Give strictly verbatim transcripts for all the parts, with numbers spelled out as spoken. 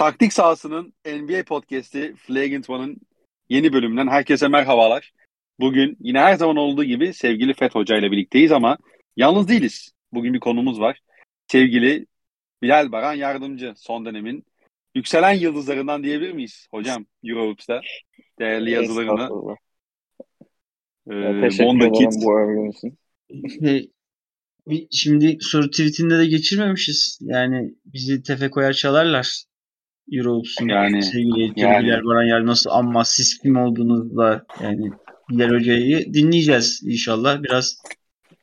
Taktik sahasının N B A podcast'i Flagrant One'ın yeni bölümünden herkese merhabalar. Bugün yine her zaman olduğu gibi sevgili Feth Hoca ile birlikteyiz ama yalnız değiliz. Bugün bir konumuz var. Sevgili Bilal Baran Yardımcı, son dönemin yükselen yıldızlarından diyebilir miyiz hocam? Euroleague'da değerli yazılarını. Ee, teşekkür ederim bu övgün için. Şimdi soru tweetinde de geçirmemişiz. Yani bizi tefe koyar çalarlar. Euroleague'un yani, sevgili yani. Bilal Baran Yardımcısı ama siz kim olduğunuzda yani Bilal Hoca'yı dinleyeceğiz inşallah. Biraz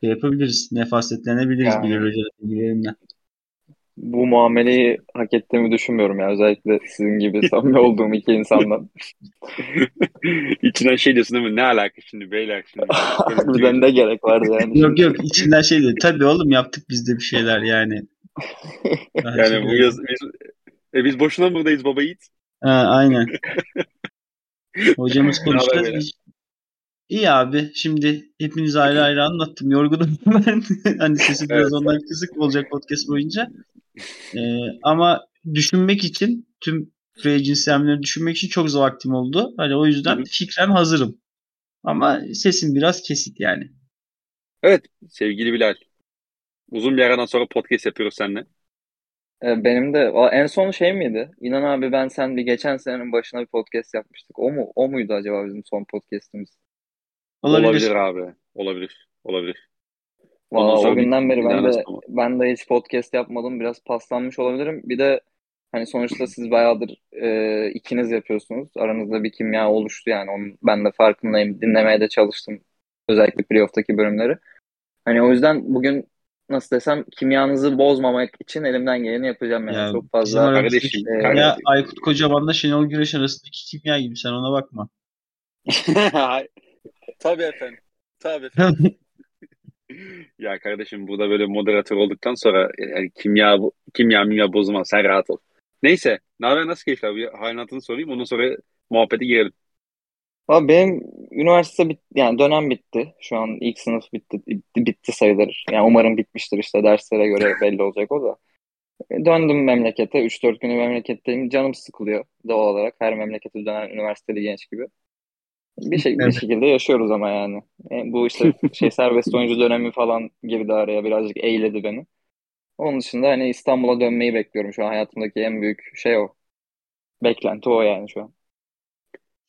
şey yapabiliriz. Nefasetlenebiliriz yani. Bilal Hoca'nın bilgilerinden. Bu muameleyi hak ettiğimi düşünmüyorum ya. Özellikle sizin gibi samimi olduğum iki insandan. İçinden şey diyorsun değil mi? Ne alaka şimdi beyler? Şimdi? Harbiden ne gerek vardı yani? Yok yok içinden şey diyor. Tabii oğlum yaptık biz de bir şeyler yani. yani bu yaz... E biz boşuna buradayız baba Yiğit. Ha, aynen. Hocamız konuştu. İyi abi. Şimdi hepiniz ayrı ayrı anlattım. Yorgunum ben. Hani sesi biraz evet, ondan kısık olacak podcast boyunca. Ee, ama düşünmek için tüm free agency hamleleri düşünmek için çok vaktim oldu. Hani o yüzden fikren hazırım. Ama sesim biraz kesik yani. Evet sevgili Bilal. Uzun bir aradan sonra podcast yapıyoruz seninle. Benim de en son şey miydi? İnan abi ben sen bir geçen senenin başına bir podcast yapmıştık. O mu? O muydu acaba bizim son podcast'imiz? Olabilir, olabilir abi. Olabilir. Olabilir. Vallahi o günden beri ben de ama. ben de hiç podcast yapmadım. Biraz paslanmış olabilirim. Bir de hani sonuçta siz bayağıdır e, ikiniz yapıyorsunuz. Aranızda bir kimya oluştu yani. Onun, ben de farkındayım. Dinlemeye de çalıştım. Özellikle playoff'taki bölümleri. Hani o yüzden bugün nasıl desem kimyanızı bozmamak için elimden geleni yapacağım yani ya, çok fazla kardeşim. E, ya Aykut Kocaman'la Şenol Güneş arasındaki kimya gibi sen ona bakma. Tabii efendim. Tabii efendim. Ya kardeşim burada böyle moderatör olduktan sonra yani kimya kimya mimya bozulmaz sen rahat ol. Neyse ne haber nasıl keyifler bir halinatını sorayım ondan sonra muhabbete girelim. Abi benim üniversite bit yani dönem bitti. Şu an ilk sınıf bitti bitti, bitti sayılır. Yani umarım bitmiştir işte derslere göre belli olacak o da. Döndüm memlekete. üç dört günü memleketteyim. Canım sıkılıyor doğal olarak. Her memlekete dönen üniversiteli genç gibi. Bir, şey, bir şekilde yaşıyoruz ama yani. yani. Bu işte şey serbest oyuncu dönemi falan girdi araya. Birazcık eğledi beni. Onun dışında hani İstanbul'a dönmeyi bekliyorum. Şu an hayatımdaki en büyük şey o. Beklenti o yani şu an.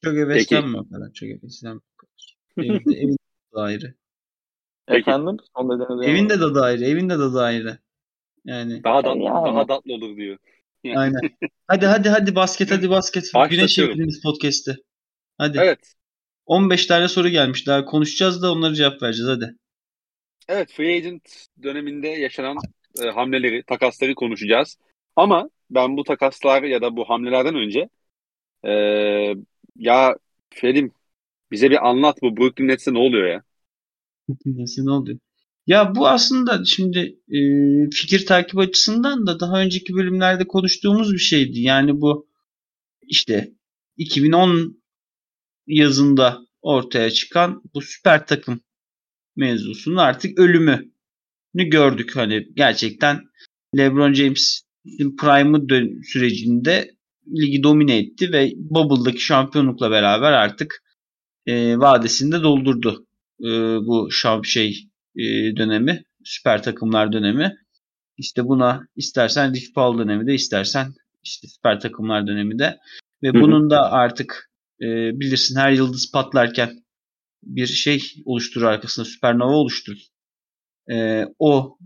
Çok heveslenme o kadar. Çok heveslenme o kadar. Evinde, evinde de ayrı. Efendim? Evinde de ayrı. Evinde de ayrı. Yani. Daha datlı, yani daha datlı olur diyor. Yani. Aynen. Hadi hadi hadi basket hadi basket. Güneş yapabiliriz podcast'ı. Hadi. Evet. on beş tane soru gelmiş. Daha konuşacağız da onları cevap vereceğiz. Hadi. Evet. Free Agent döneminde yaşanan e, hamleleri, takasları konuşacağız. Ama ben bu takaslar ya da bu hamlelerden önce eee ya Ferim bize bir anlat bu Brooklyn Nets'e ne oluyor ya? Brooklyn Nets'e ne oluyor? Ya bu aslında şimdi e, fikir takip açısından da daha önceki bölümlerde konuştuğumuz bir şeydi. Yani bu işte iki bin on yazında ortaya çıkan bu süper takım mevzusunun artık ölümünü gördük. Hani gerçekten LeBron James'in prime'ı dön- sürecinde ligi domine etti ve Bubble'daki şampiyonlukla beraber artık e, vadesini de doldurdu e, bu şamp şey e, dönemi, süper takımlar dönemi. İşte buna istersen Rich Paul dönemi de istersen işte süper takımlar dönemi de ve Hı-hı. bunun da artık e, bilirsin her yıldız patlarken bir şey oluşturur arkasında süpernova oluşturur. E, o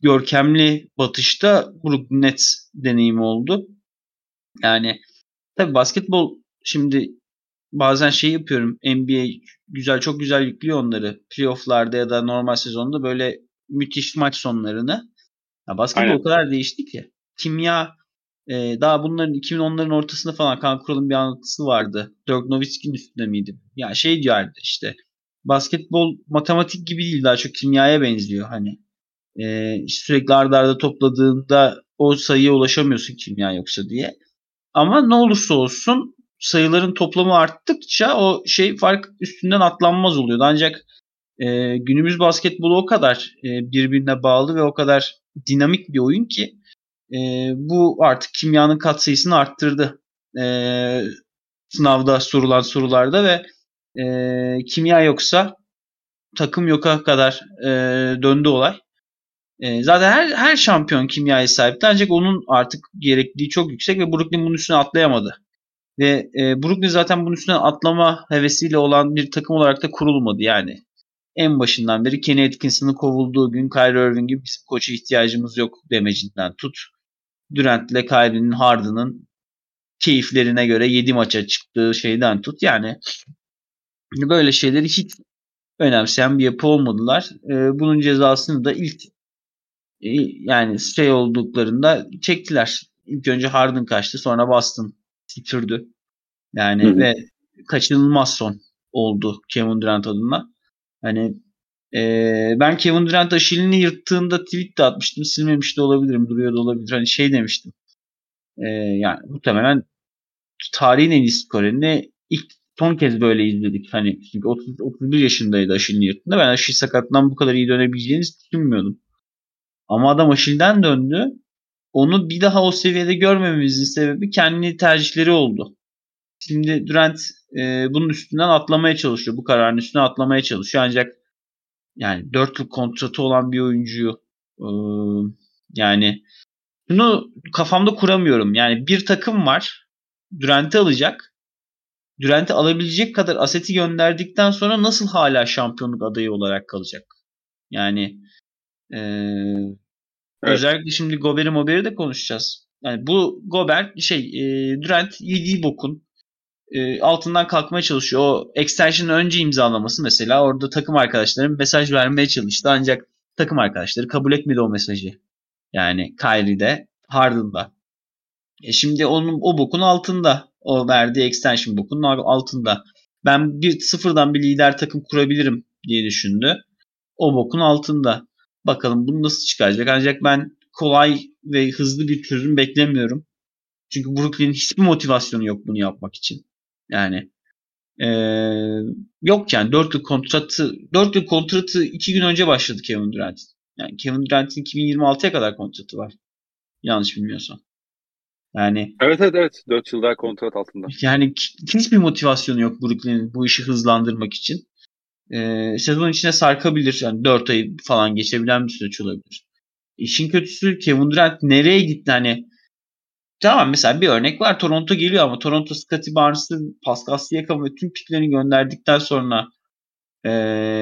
görkemli batışta Brooklyn Nets deneyimi oldu. Yani tabii basketbol şimdi bazen şey yapıyorum N B A güzel çok güzel yüklüyor onları playoff'larda ya da normal sezonda böyle müthiş maç sonlarını. Ya basketbol Aynen. o kadar değişti ki. Kimya e, daha bunların iki bin onların ortasında falan Kaan Kural'ın bir anlatısı vardı. Dirk Nowitzki'nin üstünde miydi? Ya şey diyordu işte basketbol matematik gibi değil daha çok kimyaya benziyor hani. E, sürekli arda arda topladığında o sayıya ulaşamıyorsun kimya yoksa diye. Ama ne olursa olsun sayıların toplamı arttıkça o şey fark üstünden atlanmaz oluyor. Ancak e, günümüz basketbolu o kadar e, birbirine bağlı ve o kadar dinamik bir oyun ki E, bu artık kimyanın katsayısını arttırdı e, sınavda sorulan sorularda ve e, kimya yoksa takım yoka kadar e, döndü olay. E, zaten her her şampiyon kimyaya sahipti, ancak onun artık gerekliliği çok yüksek ve Brooklyn bunun üstüne atlayamadı. Ve e, Brooklyn zaten bunun üstüne atlama hevesiyle olan bir takım olarak da kurulmadı yani. En başından beri Kenny Atkinson'ın kovulduğu gün Kyrie Irving'in bizim koça ihtiyacımız yok demecinden tut, Durant'le Kyrie'nin, Harden'ın keyiflerine göre yedi maça çıktığı şeyden tut. Yani böyle şeyleri hiç önemseyen bir yapı olmadılar. E, bunun cezasını da ilk e, yani şey olduklarında çektiler. İlk önce Harden kaçtı, sonra Boston sürdü. Yani hı hı. Ve kaçınılmaz son oldu Kevin Durant adına. Hani e, ben Kevin Durant Achilles'ini yırttığında tweet de atmıştım. Silmemiş de olabilirim. Duruyor da olabilir. Hani şey demiştim. E, yani muhtemelen tarihin en iyi skorerini ilk son kez böyle izledik. Hani çünkü otuz, otuz bir yaşındaydı Achilles'ini yırttığında. Ben Achilles sakatlığından bu kadar iyi dönebileceğini düşünmüyordum. Ama adam Achilles'den döndü. Onu bir daha o seviyede görmememizin sebebi kendi tercihleri oldu. Şimdi Durant e, bunun üstünden atlamaya çalışıyor. Bu kararın üstüne atlamaya çalışıyor. Ancak yani dört yıl kontratı olan bir oyuncuyu e, yani bunu kafamda kuramıyorum. Yani bir takım var. Durant'i alacak. Durant'i alabilecek kadar aseti gönderdikten sonra nasıl hala şampiyonluk adayı olarak kalacak? Yani eee evet. Özellikle şimdi Gobert'i Mobert'i de konuşacağız. Yani bu Gobert şey e, Durant yediği bokun e, altından kalkmaya çalışıyor. O extension'ı önce imzalaması mesela, orada takım arkadaşlarım mesaj vermeye çalıştı. Ancak takım arkadaşları kabul etmedi o mesajı. Yani Kyrie'de, Harden'da. E şimdi onun o bokun altında. O verdiği extension bokunun altında. Ben bir sıfırdan bir lider takım kurabilirim diye düşündü. O bokun altında. Bakalım bunu nasıl çıkaracak. Ancak ben kolay ve hızlı bir çözüm beklemiyorum. Çünkü Brooklyn'in hiçbir motivasyonu yok bunu yapmak için. Yani ee, yok yani dört yıl kontratı dört yıl kontratı iki gün önce başladı Kevin Durant'in. Yani Kevin Durant'in iki bin yirmi altıya kadar kontratı var. Yanlış bilmiyorsam. Yani evet evet evet dört yıl daha kontrat altında. Yani hiçbir motivasyonu yok Brooklyn'in bu işi hızlandırmak için. Ee, sezon içine sarkabilir. Yani dört ayı falan geçebilen bir süreç olabilir. İşin kötüsü Kevin Durant nereye gitti? Hani tamam, mesela bir örnek var. Toronto geliyor ama Toronto Scottie Barnes'ı, Pascal Siakam ve tüm piklerini gönderdikten sonra e,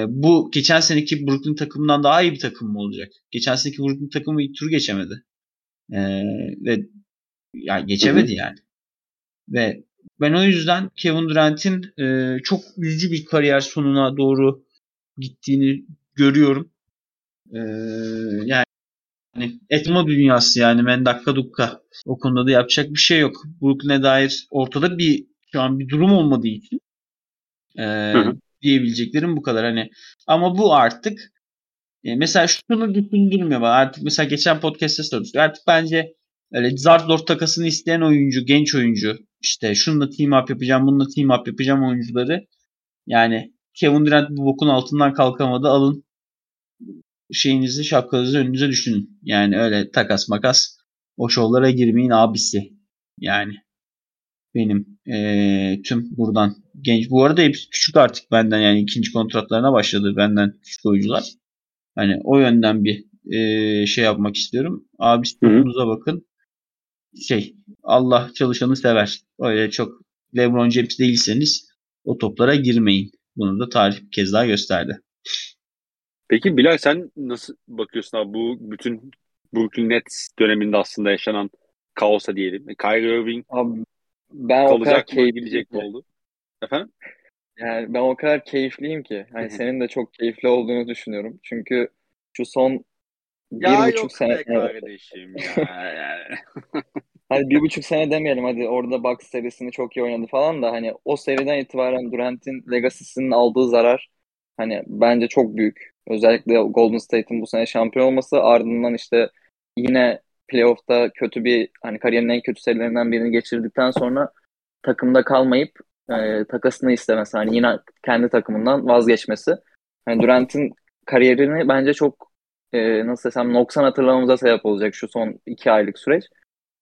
bu geçen seneki Brooklyn takımından daha iyi bir takım mı olacak? Geçen seneki Brooklyn takımı ilk turu geçemedi. E, ve yani geçemedi yani. Ve ben o yüzden Kevin Durant'in e, çok üzücü bir kariyer sonuna doğru gittiğini görüyorum. E, yani, yani etma dünyası yani mendakka dukka. O konuda da yapacak bir şey yok. Brooklyn'e dair ortada bir şu an bir durum olmadığı için e, hı hı. diyebileceklerim bu kadar. Hani ama bu artık e, mesela şunu düşündürmüyor bana. Artık mesela geçen podcast'te sormuştuk. Artık bence öyle zart zor takasını isteyen oyuncu, genç oyuncu, işte şununla team up yapacağım, bununla team up yapacağım oyuncuları. Yani Kevin Durant bu bokun altından kalkamadı. Alın şeyinizi, şapkanızı önünüze düşünün. Yani öyle takas makas o şovlara girmeyin abisi. Yani benim ee, tüm buradan genç. Bu arada hepsi küçük artık benden, yani ikinci kontratlarına başladı benden küçük oyuncular. Hani o yönden bir ee, şey yapmak istiyorum. Abisi topunuza bakın. Şey, Allah çalışanı sever. Öyle çok LeBron James değilseniz o toplara girmeyin. Bunu da tarih bir kez daha gösterdi. Peki Bilal, sen nasıl bakıyorsun abi bu bütün Brooklyn Nets döneminde aslında yaşanan kaosa diyelim? Kyrie Irving abi, ben kalacak mı, gidecek mi oldu? Efendim? Yani ben o kadar keyifliyim ki. Hani senin de çok keyifli olduğunu düşünüyorum. Çünkü şu son Bir ya buçuk yok sene... kardeşim ya. Yani. Hani bir buçuk sene demeyelim, hadi orada Bucks serisini çok iyi oynadı falan da, hani o seriden itibaren Durant'in legacy'sinin aldığı zarar hani bence çok büyük. Özellikle Golden State'in bu sene şampiyon olması, ardından işte yine playoff'ta kötü bir hani kariyerin en kötü serilerinden birini geçirdikten sonra takımda kalmayıp e, takasını istemesi, hani yine kendi takımından vazgeçmesi. Hani Durant'in kariyerini bence çok e, nasıl desem noksan hatırlamamıza sebep olacak şu son iki aylık süreç.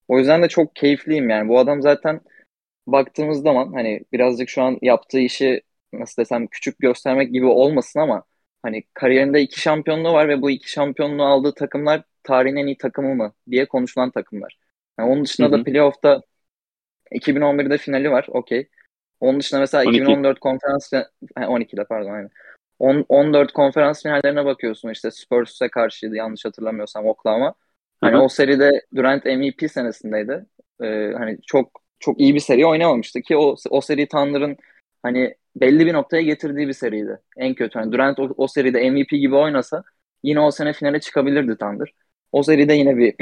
O yüzden de çok keyifliyim yani. Bu adam zaten baktığımız zaman hani birazcık şu an yaptığı işi nasıl desem küçük göstermek gibi olmasın ama hani kariyerinde iki şampiyonluğu var ve bu iki şampiyonluğu aldığı takımlar tarihin en iyi takımı mı diye konuşulan takımlar. Yani onun dışında hı hı. da playoff'ta iki bin on birde finali var. Okey. Onun dışında mesela on iki iki bin on dört konferans on ikide pardon aynen. on dört konferans finallerine bakıyorsun işte Spurs'e karşıydı yanlış hatırlamıyorsam Oklahoma. Hani hı hı. o seride Durant M V P senesindeydi. Ee, hani çok çok iyi bir seri oynamamıştı ki o o seri Thunder'ın hani belli bir noktaya getirdiği bir seriydi. En kötü hani Durant o, o seride M V P gibi oynasa yine o sene finale çıkabilirdi Thunder. O seride yine bir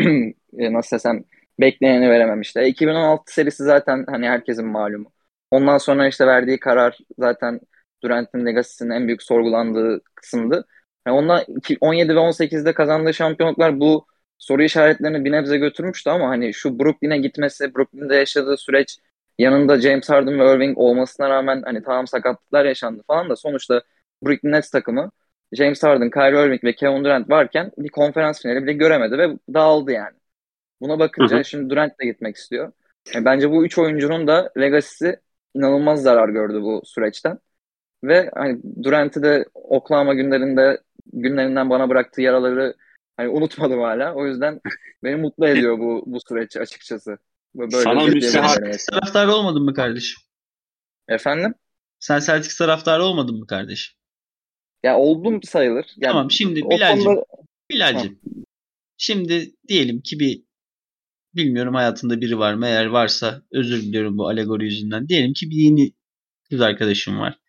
nasıl desem bekleneni verememişti. iki bin on altı serisi zaten hani herkesin malumu. Ondan sonra işte verdiği karar zaten Durant'in legacy'sinin en büyük sorgulandığı kısımdı. Yani onunla on yedi ve on sekizde kazandığı şampiyonluklar bu soru işaretlerini bir nebze götürmüştü ama hani şu Brooklyn'e gitmesi, Brooklyn'de yaşadığı süreç yanında James Harden ve Irving olmasına rağmen hani tamam sakatlıklar yaşandı falan da sonuçta Brooklyn Nets takımı James Harden, Kyrie Irving ve Kevin Durant varken bir konferans finali bile göremedi ve dağıldı yani. Buna bakınca hı hı. şimdi Durant de gitmek istiyor. Yani bence bu üç oyuncunun da legacy'si inanılmaz zarar gördü bu süreçten. Ve hani Durant'i de Oklahoma günlerinde günlerinden bana bıraktığı yaraları hani unutmadım hala. O yüzden beni mutlu ediyor bu bu süreç açıkçası. Böyle sana Celtics taraftarı olmadın mı kardeşim? Efendim? Sen Celtics taraftarı olmadın mı kardeşim? Ya oldum sayılır. Yani tamam şimdi Bilal'cim. Konuda... Bilal'cim. Tamam. Şimdi diyelim ki bir bilmiyorum hayatında biri var mı? Eğer varsa özür diliyorum bu alegori yüzünden. Diyelim ki bir yeni kız arkadaşım var.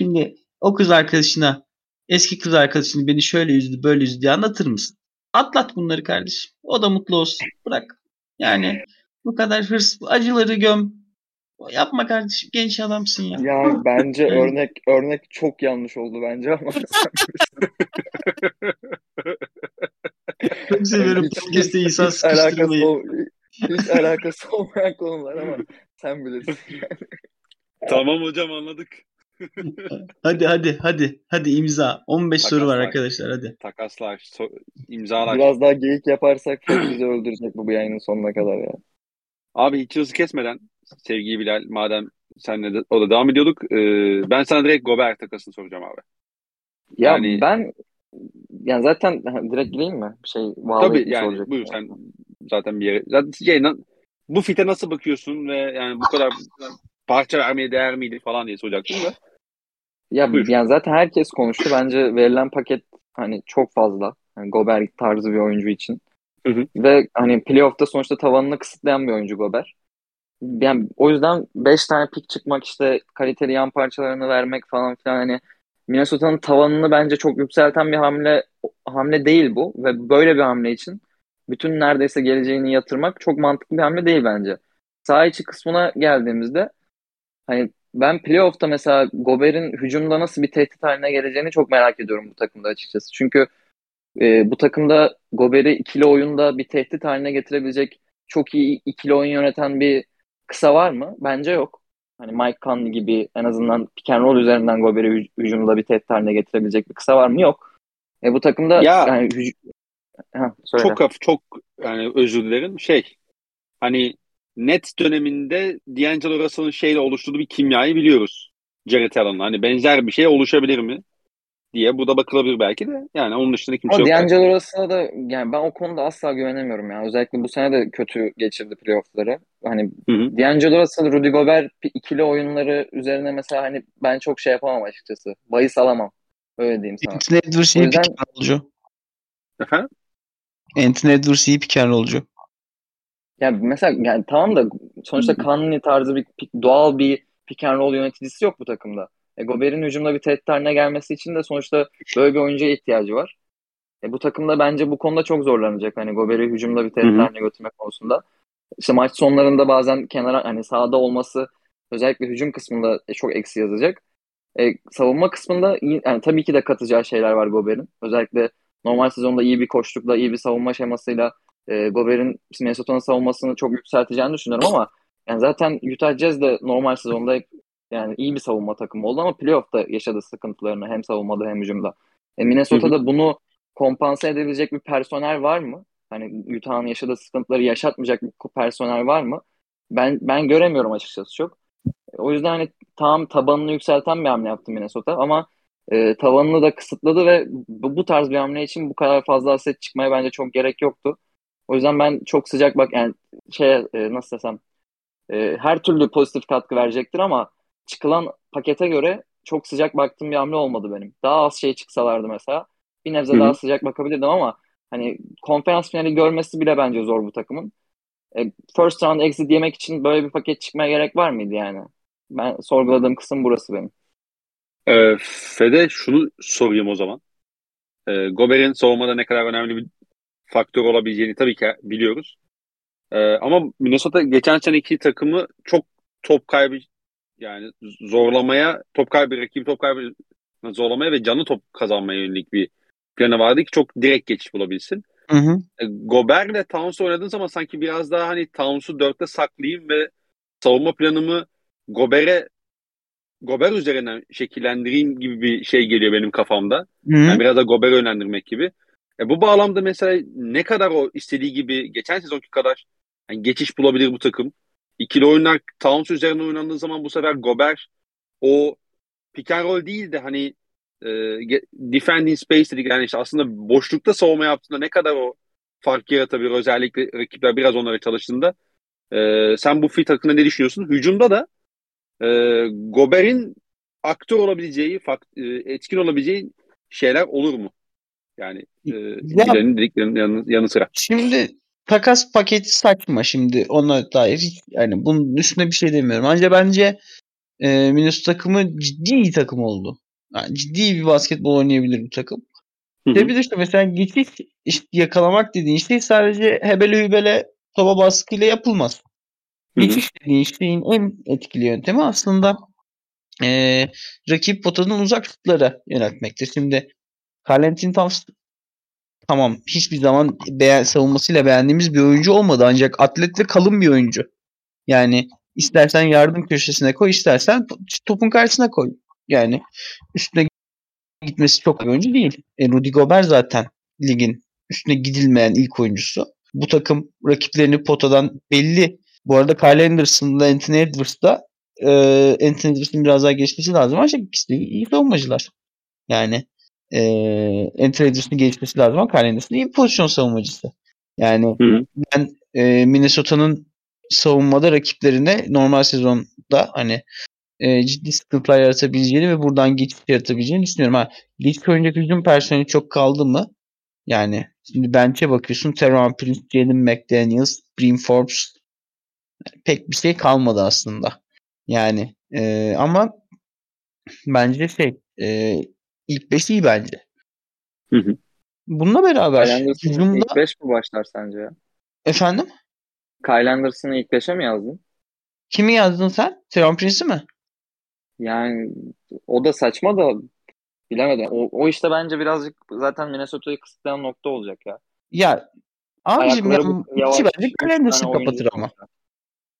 Şimdi o kız arkadaşına eski kız arkadaşını beni şöyle üzdü böyle üzdü diye anlatır mısın? Atlat bunları kardeşim. O da mutlu olsun. Bırak. Yani bu kadar hırs, acıları göm. Yapma kardeşim. Genç adamsın ya. Ya bence örnek örnek çok yanlış oldu bence ama. Çok seviyorum. Podcast'te insan sıkıştırmayı. Hiç alakası olmayan konular ama sen bilirsin. Tamam hocam anladık. hadi hadi hadi hadi imza. on beş takaslar. Soru var arkadaşlar hadi. Takaslar, so- imzalar. Biraz daha geyik yaparsak bizi öldürecek bu bu yayının sonuna kadar ya. Abi hiç hızı kesmeden sevgili Bilal madem senle de, o da devam ediyorduk. E, ben sana direkt Gobert takasını soracağım abi. Ya yani, ben yani zaten direkt gireyim mi? Bir şey tabii yani olacak buyur yani. Sen zaten bir yere zaten yayından, bu fite nasıl bakıyorsun ve yani bu kadar parça vermeye değer miydi falan diye soracaktım da. Ya buyur. Yani zaten herkes konuştu. Bence verilen paket hani çok fazla. Yani Gobert tarzı bir oyuncu için. Hı hı. Ve hani playoff'ta sonuçta tavanını kısıtlayan bir oyuncu Gobert. Yani o yüzden beş tane pik çıkmak işte kaliteli yan parçalarını vermek falan filan hani Minnesota'nın tavanını bence çok yükselten bir hamle hamle değil bu ve böyle bir hamle için bütün neredeyse geleceğini yatırmak çok mantıklı bir hamle değil bence. Saha içi kısmına geldiğimizde hani ben playoff'ta mesela Gobert'in hücumda nasıl bir tehdit haline geleceğini çok merak ediyorum bu takımda açıkçası. Çünkü e, bu takımda Gobert'i ikili oyunda bir tehdit haline getirebilecek çok iyi ikili oyun yöneten bir kısa var mı? Bence yok. Hani Mike Conley gibi en azından pick and roll üzerinden Gobert'i hücumda bir tehdit haline getirebilecek bir kısa var mı? Yok. E, bu takımda ya, yani hüc- Heh, çok hafif, çok yani özür dilerim. Şey hani Nets döneminde D'Angelo Russell'ın şeyle oluşturduğu bir kimyayı biliyoruz. Jared Allen'la. Hani benzer bir şey oluşabilir mi diye bu da bakılabilir belki de. Yani onun dışında kimse o yok. D'Angelo Russell'a da yani ben o konuda asla güvenemiyorum ya. Özellikle bu sene de kötü geçirdi playoff'ları. Hani hı hı. D'Angelo Russell, Rudy Gobert ikili oyunları üzerine mesela hani ben çok şey yapamam açıkçası. Bahis alamam. Öyle diyeyim sana. Anthony Edwards iyi pick and rollcu. Efendim? Anthony Edwards iyi pick and rollcu. Yani mesela yani tamam da sonuçta Conley tarzı bir doğal bir pick and roll yöneticisi yok bu takımda. E, Gobert'in hücumda bir tehdit haline gelmesi için de sonuçta böyle bir oyuncuya ihtiyacı var. E, bu takımda bence bu konuda çok zorlanacak. Hani Gobert'i hücumda bir tehdit haline götürmek konusunda. İşte maç sonlarında bazen kenara hani sahada olması özellikle hücum kısmında çok eksi yazacak. E, savunma kısmında yani tabii ki de katacağı şeyler var Gobert'in. Özellikle normal sezonda iyi bir koçlukla, iyi bir savunma şemasıyla E, Gobert'in Minnesota'nın savunmasını çok yükselteceğini düşünüyorum ama yani zaten Utah Jazz de normal sezonda hep yani iyi bir savunma takımı oldu ama playoff'ta yaşadı sıkıntılarını hem savunmada hem hücumda. E, Minnesota'da bunu kompanse edebilecek bir personel var mı? Hani Utah'ın yaşadığı sıkıntıları yaşatmayacak bir personel var mı? Ben ben göremiyorum açıkçası çok. O yüzden hani tam tabanını yükselten bir hamle yaptı Minnesota ama e, tavanını da kısıtladı ve bu, bu tarz bir hamle için bu kadar fazla aset çıkmaya bence çok gerek yoktu. O yüzden ben çok sıcak bak yani şey e, nasıl desem e, her türlü pozitif katkı verecektir ama çıkılan pakete göre çok sıcak baktığım bir hamle olmadı benim. Daha az şey çıksalardı mesela bir nebze Hı-hı. daha sıcak bakabilirdim ama hani konferans finali görmesi bile bence zor bu takımın. E, first round exit yemek için böyle bir paket çıkmaya gerek var mıydı yani? Ben sorguladığım kısım burası benim. E, Fede şunu sorayım o zaman. E, Gobert'in savunmada ne kadar önemli bir faktör olabileceğini tabii ki biliyoruz. E, ama Minnesota geçen seneki takımı çok top kaybı yani zorlamaya, top kaybı, rakibi top kaybı zorlamaya ve canlı top kazanmaya yönelik bir planı vardı ki çok direkt geçiş bulabilsin. Hı hı. Gobert'le Towns'u oynadığın zaman sanki biraz daha hani Towns'u dörtte saklayayım ve savunma planımı Gobert'e Gobert üzerinden şekillendireyim gibi bir şey geliyor benim kafamda. Hı hı. Yani biraz da Gobert'e yönlendirmek gibi. E bu bağlamda mesela ne kadar o istediği gibi geçen sezonki kadar yani geçiş bulabilir bu takım. İkili oyunlar Towns üzerine oynandığı zaman bu sefer Gobert o pick and roll değil de hani E, defending space dedik yani işte aslında boşlukta savunma yaptığında ne kadar o fark yaratabilir özellikle rakipler biraz onlara çalıştığında e, sen bu fit hakkında ne düşünüyorsun? Hücumda da e, Gobert'in aktör olabileceği fakt- etkin olabileceği şeyler olur mu? Yani e, ya, dediklerinin yanı, yanı sıra. Şimdi takas paketi saçma şimdi ona dair yani bunun üstüne bir şey demiyorum. Ancak bence e, Minnesota takımı ciddi iyi takım oldu. Yani ciddi bir basketbol oynayabilir bu takım. Ve bir de işte mesela geçiş işte yakalamak dediğin şey sadece hebele hübele topa baskıyla yapılmaz. Hı-hı. Geçiş dediğin şeyin en etkili yöntemi aslında e, rakip potadan uzak şutlara yöneltmektir. Şimdi Karl-Anthony Towns tamam hiçbir zaman beğen, savunmasıyla beğendiğimiz bir oyuncu olmadı ancak atlet ve kalın bir oyuncu. Yani istersen yardım köşesine koy istersen topun karşısına koy. Yani üstüne gitmesi çok bir oyuncu değil. E, Rudy Gobert zaten ligin üstüne gidilmeyen ilk oyuncusu. Bu takım rakiplerini potadan belli. Bu arada Kyle Anderson'da Anthony Edwards'da e, Anthony Edwards'ın biraz daha gelişmesi lazım. Ancak ikisi de iyi savunmacılar. Yani e, Anthony Edwards'ın gelişmesi lazım ama Kyle Anderson iyi pozisyon savunmacısı. Yani hı hı. ben e, Minnesota'nın savunmada rakiplerine normal sezonda hani ciddi sıkıntılar yaratabileceğini ve buradan geçiş yaratabileceğini düşünüyorum. Ha, geçiş oyuncak hücum personeli çok kaldı mı? Yani şimdi bench'e bakıyorsun. Teron Prince, Jalen McDaniels, Brim Forbes pek bir şey kalmadı aslında. Yani e, ama bence şey e, ilk beş iyi bence. Hı hı. Bununla beraber hücumda... ilk beş mi başlar sence ya? Efendim? Kyle Anderson'ı ilk beşe mi yazdın? Kimi yazdın sen? Teron Prince'i mi? Yani o da saçma da bilemedim. O, o işte bence birazcık zaten Minnesota'yı kısıtlayan nokta olacak ya. Ya abicim ya, maçı bence Kalenders'ı kapatır ama.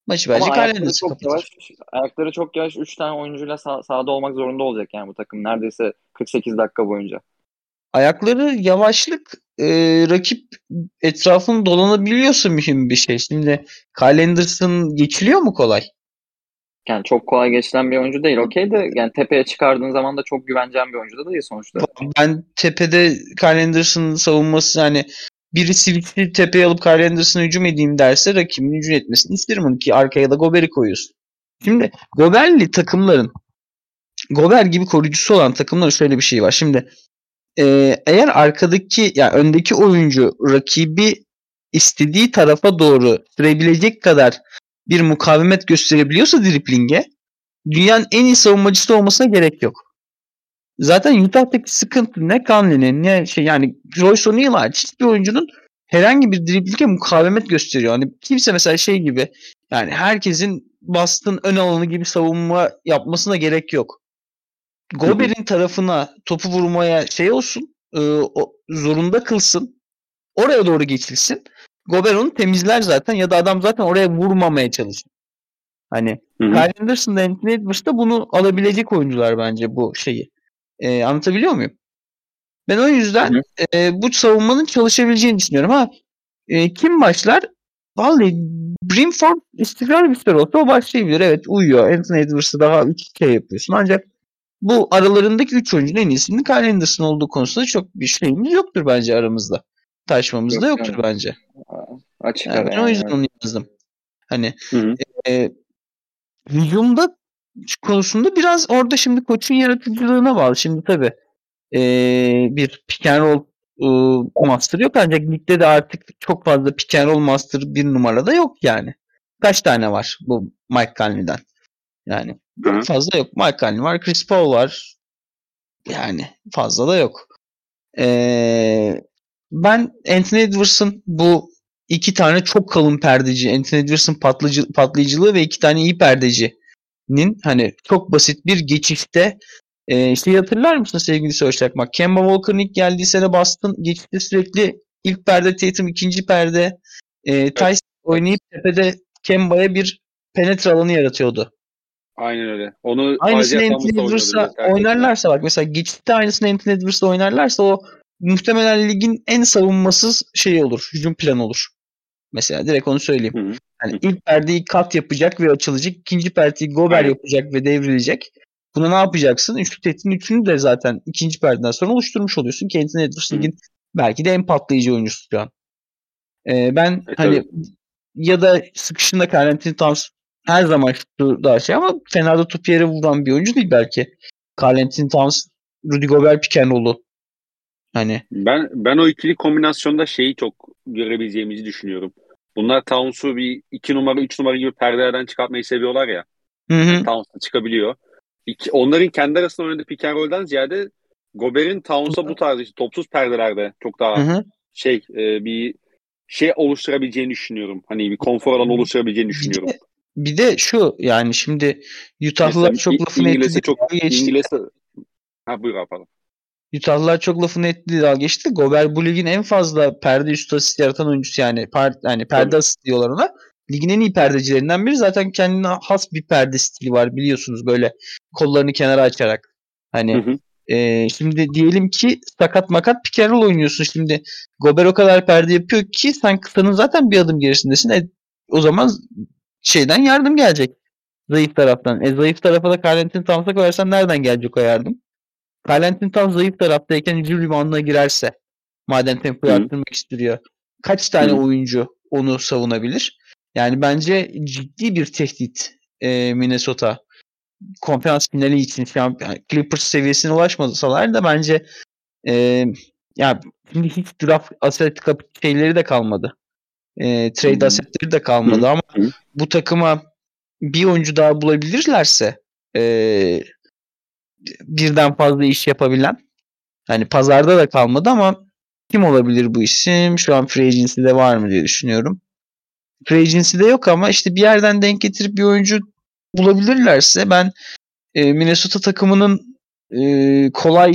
Maçı bence Kalenders'ı kapatır. Yavaş, ayakları çok yavaş üç tane oyuncuyla sah- sahada olmak zorunda olacak yani bu takım. Neredeyse kırk sekiz dakika boyunca. Ayakları yavaşlık e, rakip etrafını dolanabiliyorsa mühim bir şey. Şimdi Kyle Anderson geçiliyor mu kolay? Yani çok kolay geçilen bir oyuncu değil. Okey de yani tepeye çıkardığın zaman da çok güveneceğim bir oyuncu da değil sonuçta. Ben tepede Kyle Anderson'ın savunması hani biri switch'i tepeye alıp Kyle Anderson'a hücum edeyim derse rakibin hücum etmesini isterim onu ki arkaya da Gobert'i koyuyorsun. Şimdi Gobert'li takımların Gobert gibi koruyucusu olan takımların şöyle bir şey var. Şimdi Ee, eğer arkadaki yani öndeki oyuncu rakibi istediği tarafa doğru sürebilecek kadar bir mukavemet gösterebiliyorsa driplinge dünyanın en iyi savunmacısı olmasına gerek yok. Zaten Utah'taki sıkıntı ne Conley'nin ne şey yani Royce O'Neal'a hiçbir oyuncunun herhangi bir driplinge mukavemet gösteriyor. Hani kimse mesela şey gibi yani herkesin Boston ön alanı gibi savunma yapmasına gerek yok. Gobert'in tarafına topu vurmaya şey olsun, e, o, zorunda kılsın, oraya doğru geçilsin. Gobert onu temizler zaten ya da adam zaten oraya vurmamaya çalışır. Hani Kyle Anderson'da, Anthony Edwards'da bunu alabilecek oyuncular bence bu şeyi. E, anlatabiliyor muyum? Ben o yüzden e, bu savunmanın çalışabileceğini düşünüyorum. Ha e, kim başlar? Vallahi Brimford istikrarlı bir süre olsa o başlayabilir. Evet, uyuyor. Anthony Edwards'ı daha üç şey yapıyorsun. Ancak bu aralarındaki üç oyuncunun en iyisinin Kyle Anderson olduğu konusunda çok bir şeyimiz yoktur bence aramızda. Taşmamız da yoktur bence. Açık yani, ben o yüzden yani onu yazdım. Hani e, hücumda konusunda biraz orada şimdi koçun yaratıcılığına bağlı. Şimdi tabii e, bir pick and roll e, master yok. Ancak ligde de artık çok fazla pick and roll master bir numarada yok yani. Kaç tane var bu Mike Conley'den? Yani Hı-hı. fazla yok. Mike Conley var. Chris Paul var. Yani fazla da yok. Eee Ben Anthony Edwards'ın bu iki tane çok kalın perdeci, Anthony Edwards'ın patlıcı, patlayıcılığı ve iki tane iyi perdecinin hani çok basit bir geçişte e, işte hatırlar mısın sevgili Söğüşlak? Bak Kemba Walker'ın ilk geldiği sene Boston geçişte sürekli ilk perde Tatum, ikinci perde e, Tyson oynayıp tepede Kemba'ya bir penetre alanı yaratıyordu. Aynen öyle. Onu aynısını Anthony Edwards'a oynarlarsa bak mesela geçişte aynısını Anthony Edwards'a oynarlarsa o muhtemelen ligin en savunmasız şeyi olur. Hücum planı olur. Mesela direkt onu söyleyeyim. Hı-hı. Yani ilk perdeyi kat yapacak ve açılacak. İkinci perdeyi Gobert Aynen. yapacak ve devrilecek. Buna ne yapacaksın? Üçlü tehditin üçünü de zaten ikinci perdeden sonra oluşturmuş oluyorsun. Kendine Edwards ligin belki de en patlayıcı oyuncusu şu an. Ee, ben e, hani tabii. ya da sıkışında Karl-Anthony Towns her zaman şu daha şey ama Fener'de topu yere vuran bir oyuncu değil belki. Karl-Anthony Towns, Rudy Gobert Pikenrolu. Hani. Ben ben o ikili kombinasyonda şeyi çok görebileceğimizi düşünüyorum. Bunlar Towns'u bir iki numara, üç numara gibi perdelerden çıkartmayı seviyorlar ya. Yani Towns'a çıkabiliyor. İki, onların kendi arasında oynadığı pick and roll'dan ziyade Gobert'in Towns'a bu tarz işte, topsuz perdelerde çok daha Hı-hı. şey e, bir şey oluşturabileceğini düşünüyorum. Hani bir konfor alanı oluşturabileceğini düşünüyorum. Bir de, bir de şu yani şimdi Utah'lılar çok lafını ettiği çok İngilizce. Ha buyur yapalım. Utah'lılar çok lafını etti daha geçti. Gobert bu ligin en fazla perde üstü asist yaratan oyuncusu yani. Per, yani perde Tabii. asist diyorlar ona. Ligin en iyi perdecilerinden biri. Zaten kendine has bir perde stili var biliyorsunuz böyle kollarını kenara açarak. Hani hı hı. E, şimdi diyelim ki sakat makat pick and roll oynuyorsun. Şimdi Gobert o kadar perde yapıyor ki sen kıtanın zaten bir adım gerisindesin. E, o zaman şeyden yardım gelecek. Zayıf taraftan. E, zayıf tarafa da Karl-Anthony Towns'a koyarsan nereden gelecek o yardım? Karl-Anthony Towns zayıf taraftayken hücum limanına girerse madem tempoyu arttırmak istiyor kaç tane Hı. oyuncu onu savunabilir? Yani bence ciddi bir tehdit e, Minnesota konferans finali için yani Clippers seviyesine ulaşmasalar da bence e, yani şimdi hiç draft asset şeyleri de kalmadı. E, trade Hı. assetleri de kalmadı Hı. ama Hı. bu takıma bir oyuncu daha bulabilirlerse eee birden fazla iş yapabilen hani pazarda da kalmadı ama kim olabilir bu isim? Şu an free agency'de var mı diye düşünüyorum. Free agency'de yok ama işte bir yerden denk getirip bir oyuncu bulabilirlerse ben e, Minnesota takımının e, kolay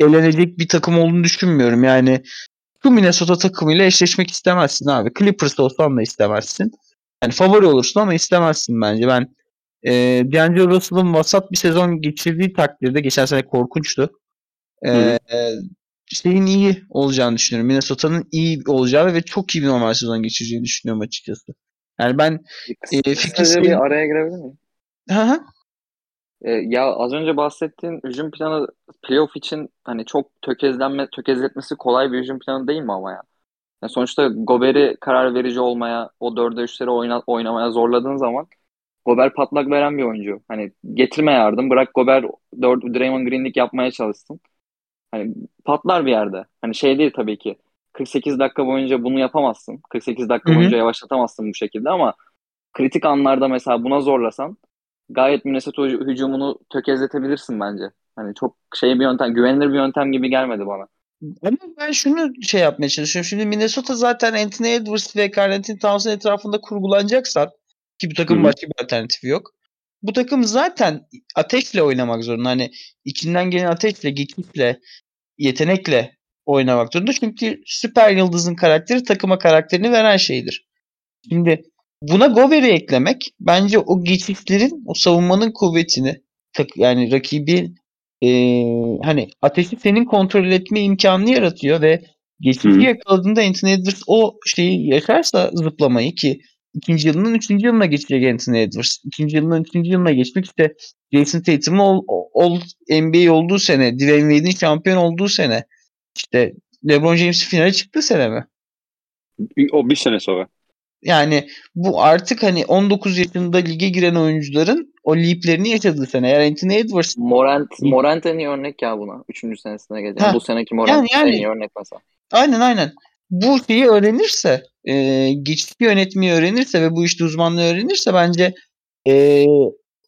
elenecek bir takım olduğunu düşünmüyorum. Yani bu Minnesota takımıyla eşleşmek istemezsin abi. Clippers olsan da istemezsin. Yani favori olursun ama istemezsin bence. Ben E, D'Angelo Russell'ın vasat bir sezon geçirdiği takdirde geçen sene korkunçtu. E, şeyin iyi olacağını düşünüyorum. Minnesota'nın iyi olacağını ve çok iyi bir normal sezon geçireceğini düşünüyorum açıkçası. Yani ben e, fikirse bir araya girebilir miyim? Hı hı. E, ya az önce bahsettiğin hücum planı playoff için hani çok tökezlenme, tökezletmesi kolay bir hücum planı değil mi ama ya? Yani sonuçta Gobert'i karar verici olmaya, o dörde üçlere oyna, oynamaya zorladığın zaman Gobert patlak veren bir oyuncu. Hani getirme yardım. Bırak Gobert Draymond Green'lik yapmaya çalışsın. Hani patlar bir yerde. Hani şey değil tabii ki. kırk sekiz dakika boyunca bunu yapamazsın. kırk sekiz dakika Hı-hı. boyunca yavaşlatamazsın bu şekilde ama kritik anlarda mesela buna zorlasan gayet Minnesota hücumunu tökezletebilirsin bence. Hani çok şey bir yöntem, güvenilir bir yöntem gibi gelmedi bana. Ama ben şunu şey yapmaya çalışıyorum. Şimdi Minnesota zaten Anthony Edwards ve Karl-Anthony Towns'un etrafında kurgulanacaksa ki bu takım başka bir alternatifi yok. Bu takım zaten ateşle oynamak zorunda. Hani içinden gelen ateşle, geçişle, yetenekle oynamak zorunda. Çünkü süper yıldızın karakteri takıma karakterini veren şeydir. Şimdi buna Gobert'i eklemek bence o geçişlerin, o savunmanın kuvvetini, yani rakibi e, hani ateşi senin kontrol etme imkanını yaratıyor ve geçişi yakaladığında Anthony Edwards o şeyi yaşarsa zıplamayı, ki ikinci yılının üçüncü yılına geçecek Anthony Edwards. İkinci yılının üçüncü yılına geçmek işte Jason Tatum'un ol, ol, N B A olduğu sene, Dwayne Wade'in şampiyon olduğu sene, işte LeBron James'in finale çıktığı sene mi? O bir sene sonra. Yani bu artık hani on dokuz yaşında lige giren oyuncuların o leaplerini yaşadığı sene. Yani Anthony Edwards. Morant, Morant en iyi örnek ya buna. Üçüncü senesine geleceğim. Ha, bu seneki Morant yani, en iyi örnek mesela. Aynen aynen. Bu şeyi öğrenirse, e, geçiş yönetmeyi öğrenirse ve bu işte uzmanlığı öğrenirse bence e,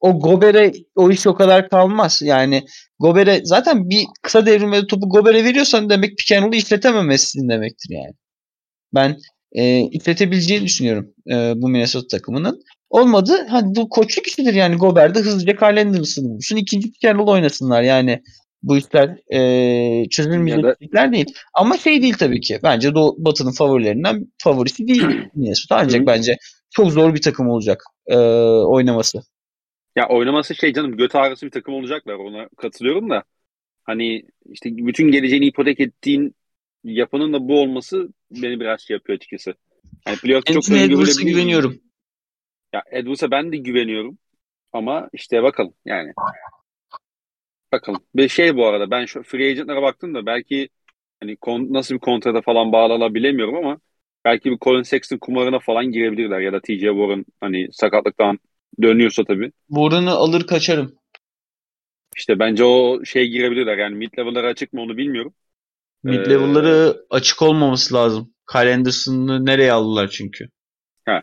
o Gobert'e o iş o kadar kalmaz. Yani Gobert'e zaten bir kısa devrimde topu Gobert'e veriyorsan demek pick and roll'u işletememezsin demektir yani. Ben E, işletebileceğini düşünüyorum e, bu Minnesota takımının. Olmadı. Hani bu koçluk işidir yani. Gobert'de hızlıca Carlender'ı sınırmışsın. İkinci pick and roll oynasınlar. Yani bu işler e, çözülmeyecek da işler değil. Ama şey değil tabii ki. Bence Doğu, Batı'nın favorilerinden favorisi değil Minnesota. Ancak bence çok zor bir takım olacak e, oynaması. Ya oynaması şey canım, göt ağrısı bir takım olacaklar. Ona katılıyorum da. Hani işte bütün geleceğini ipotek ettiğin yapının da bu olması beni biraz şey yapıyor açıkçası. Yani playoff'ta çok Edwards'a güveniyorum. Ya Edwards'a ben de güveniyorum. Ama işte bakalım yani. Bakalım. Bir şey bu arada ben şu free agent'lara baktım da belki hani kon- nasıl bir kontrata falan bağlanabilir bilemiyorum ama belki bir Colin Sexton kumarına falan girebilirler ya da T J Warren hani sakatlıktan dönüyorsa tabii. Warren'ı alır kaçarım. İşte bence o şeye girebilirler. Yani mid level'lara açık mı onu bilmiyorum. Mid-level'ları ee, açık olmaması lazım. Kyle Anderson'ı nereye aldılar çünkü? Ha.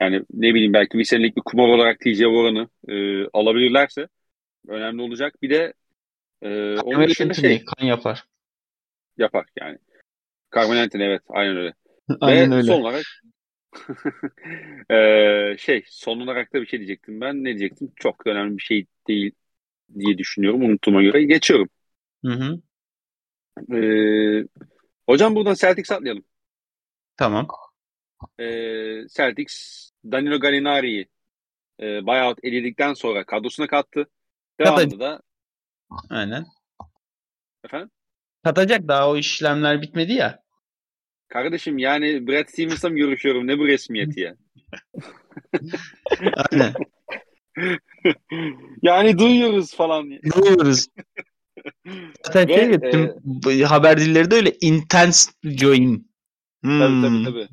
Yani ne bileyim belki bir senelik bir kumar olarak T J Warren'ı e, alabilirlerse önemli olacak. Bir de e, onun dışında şey. Kan yapar. Yapar yani. Carmen Anthony evet. Aynen öyle. Aynen ve öyle. Son olarak e, şey son olarak da bir şey diyecektim ben. Ne diyecektim? Çok önemli bir şey değil diye düşünüyorum. Unuttuğuma göre geçiyorum. Hı hı. Ee, hocam buradan Celtics atlayalım. Tamam. Ee, Celtics Danilo Gallinari'yi e, buyout edildikten sonra kadrosuna kattı. Devamlı da. Aynen. Efendim? Katacak, daha o işlemler bitmedi ya. Kardeşim yani Brad Stevens'la mı görüşüyorum? Ne bu resmiyeti ya? Aynen. Yani duyuyoruz falan. Duyuyoruz. Zaten şey ettim, e, haber dilleri de öyle intense join. Hmm. Tabii tabii tabii.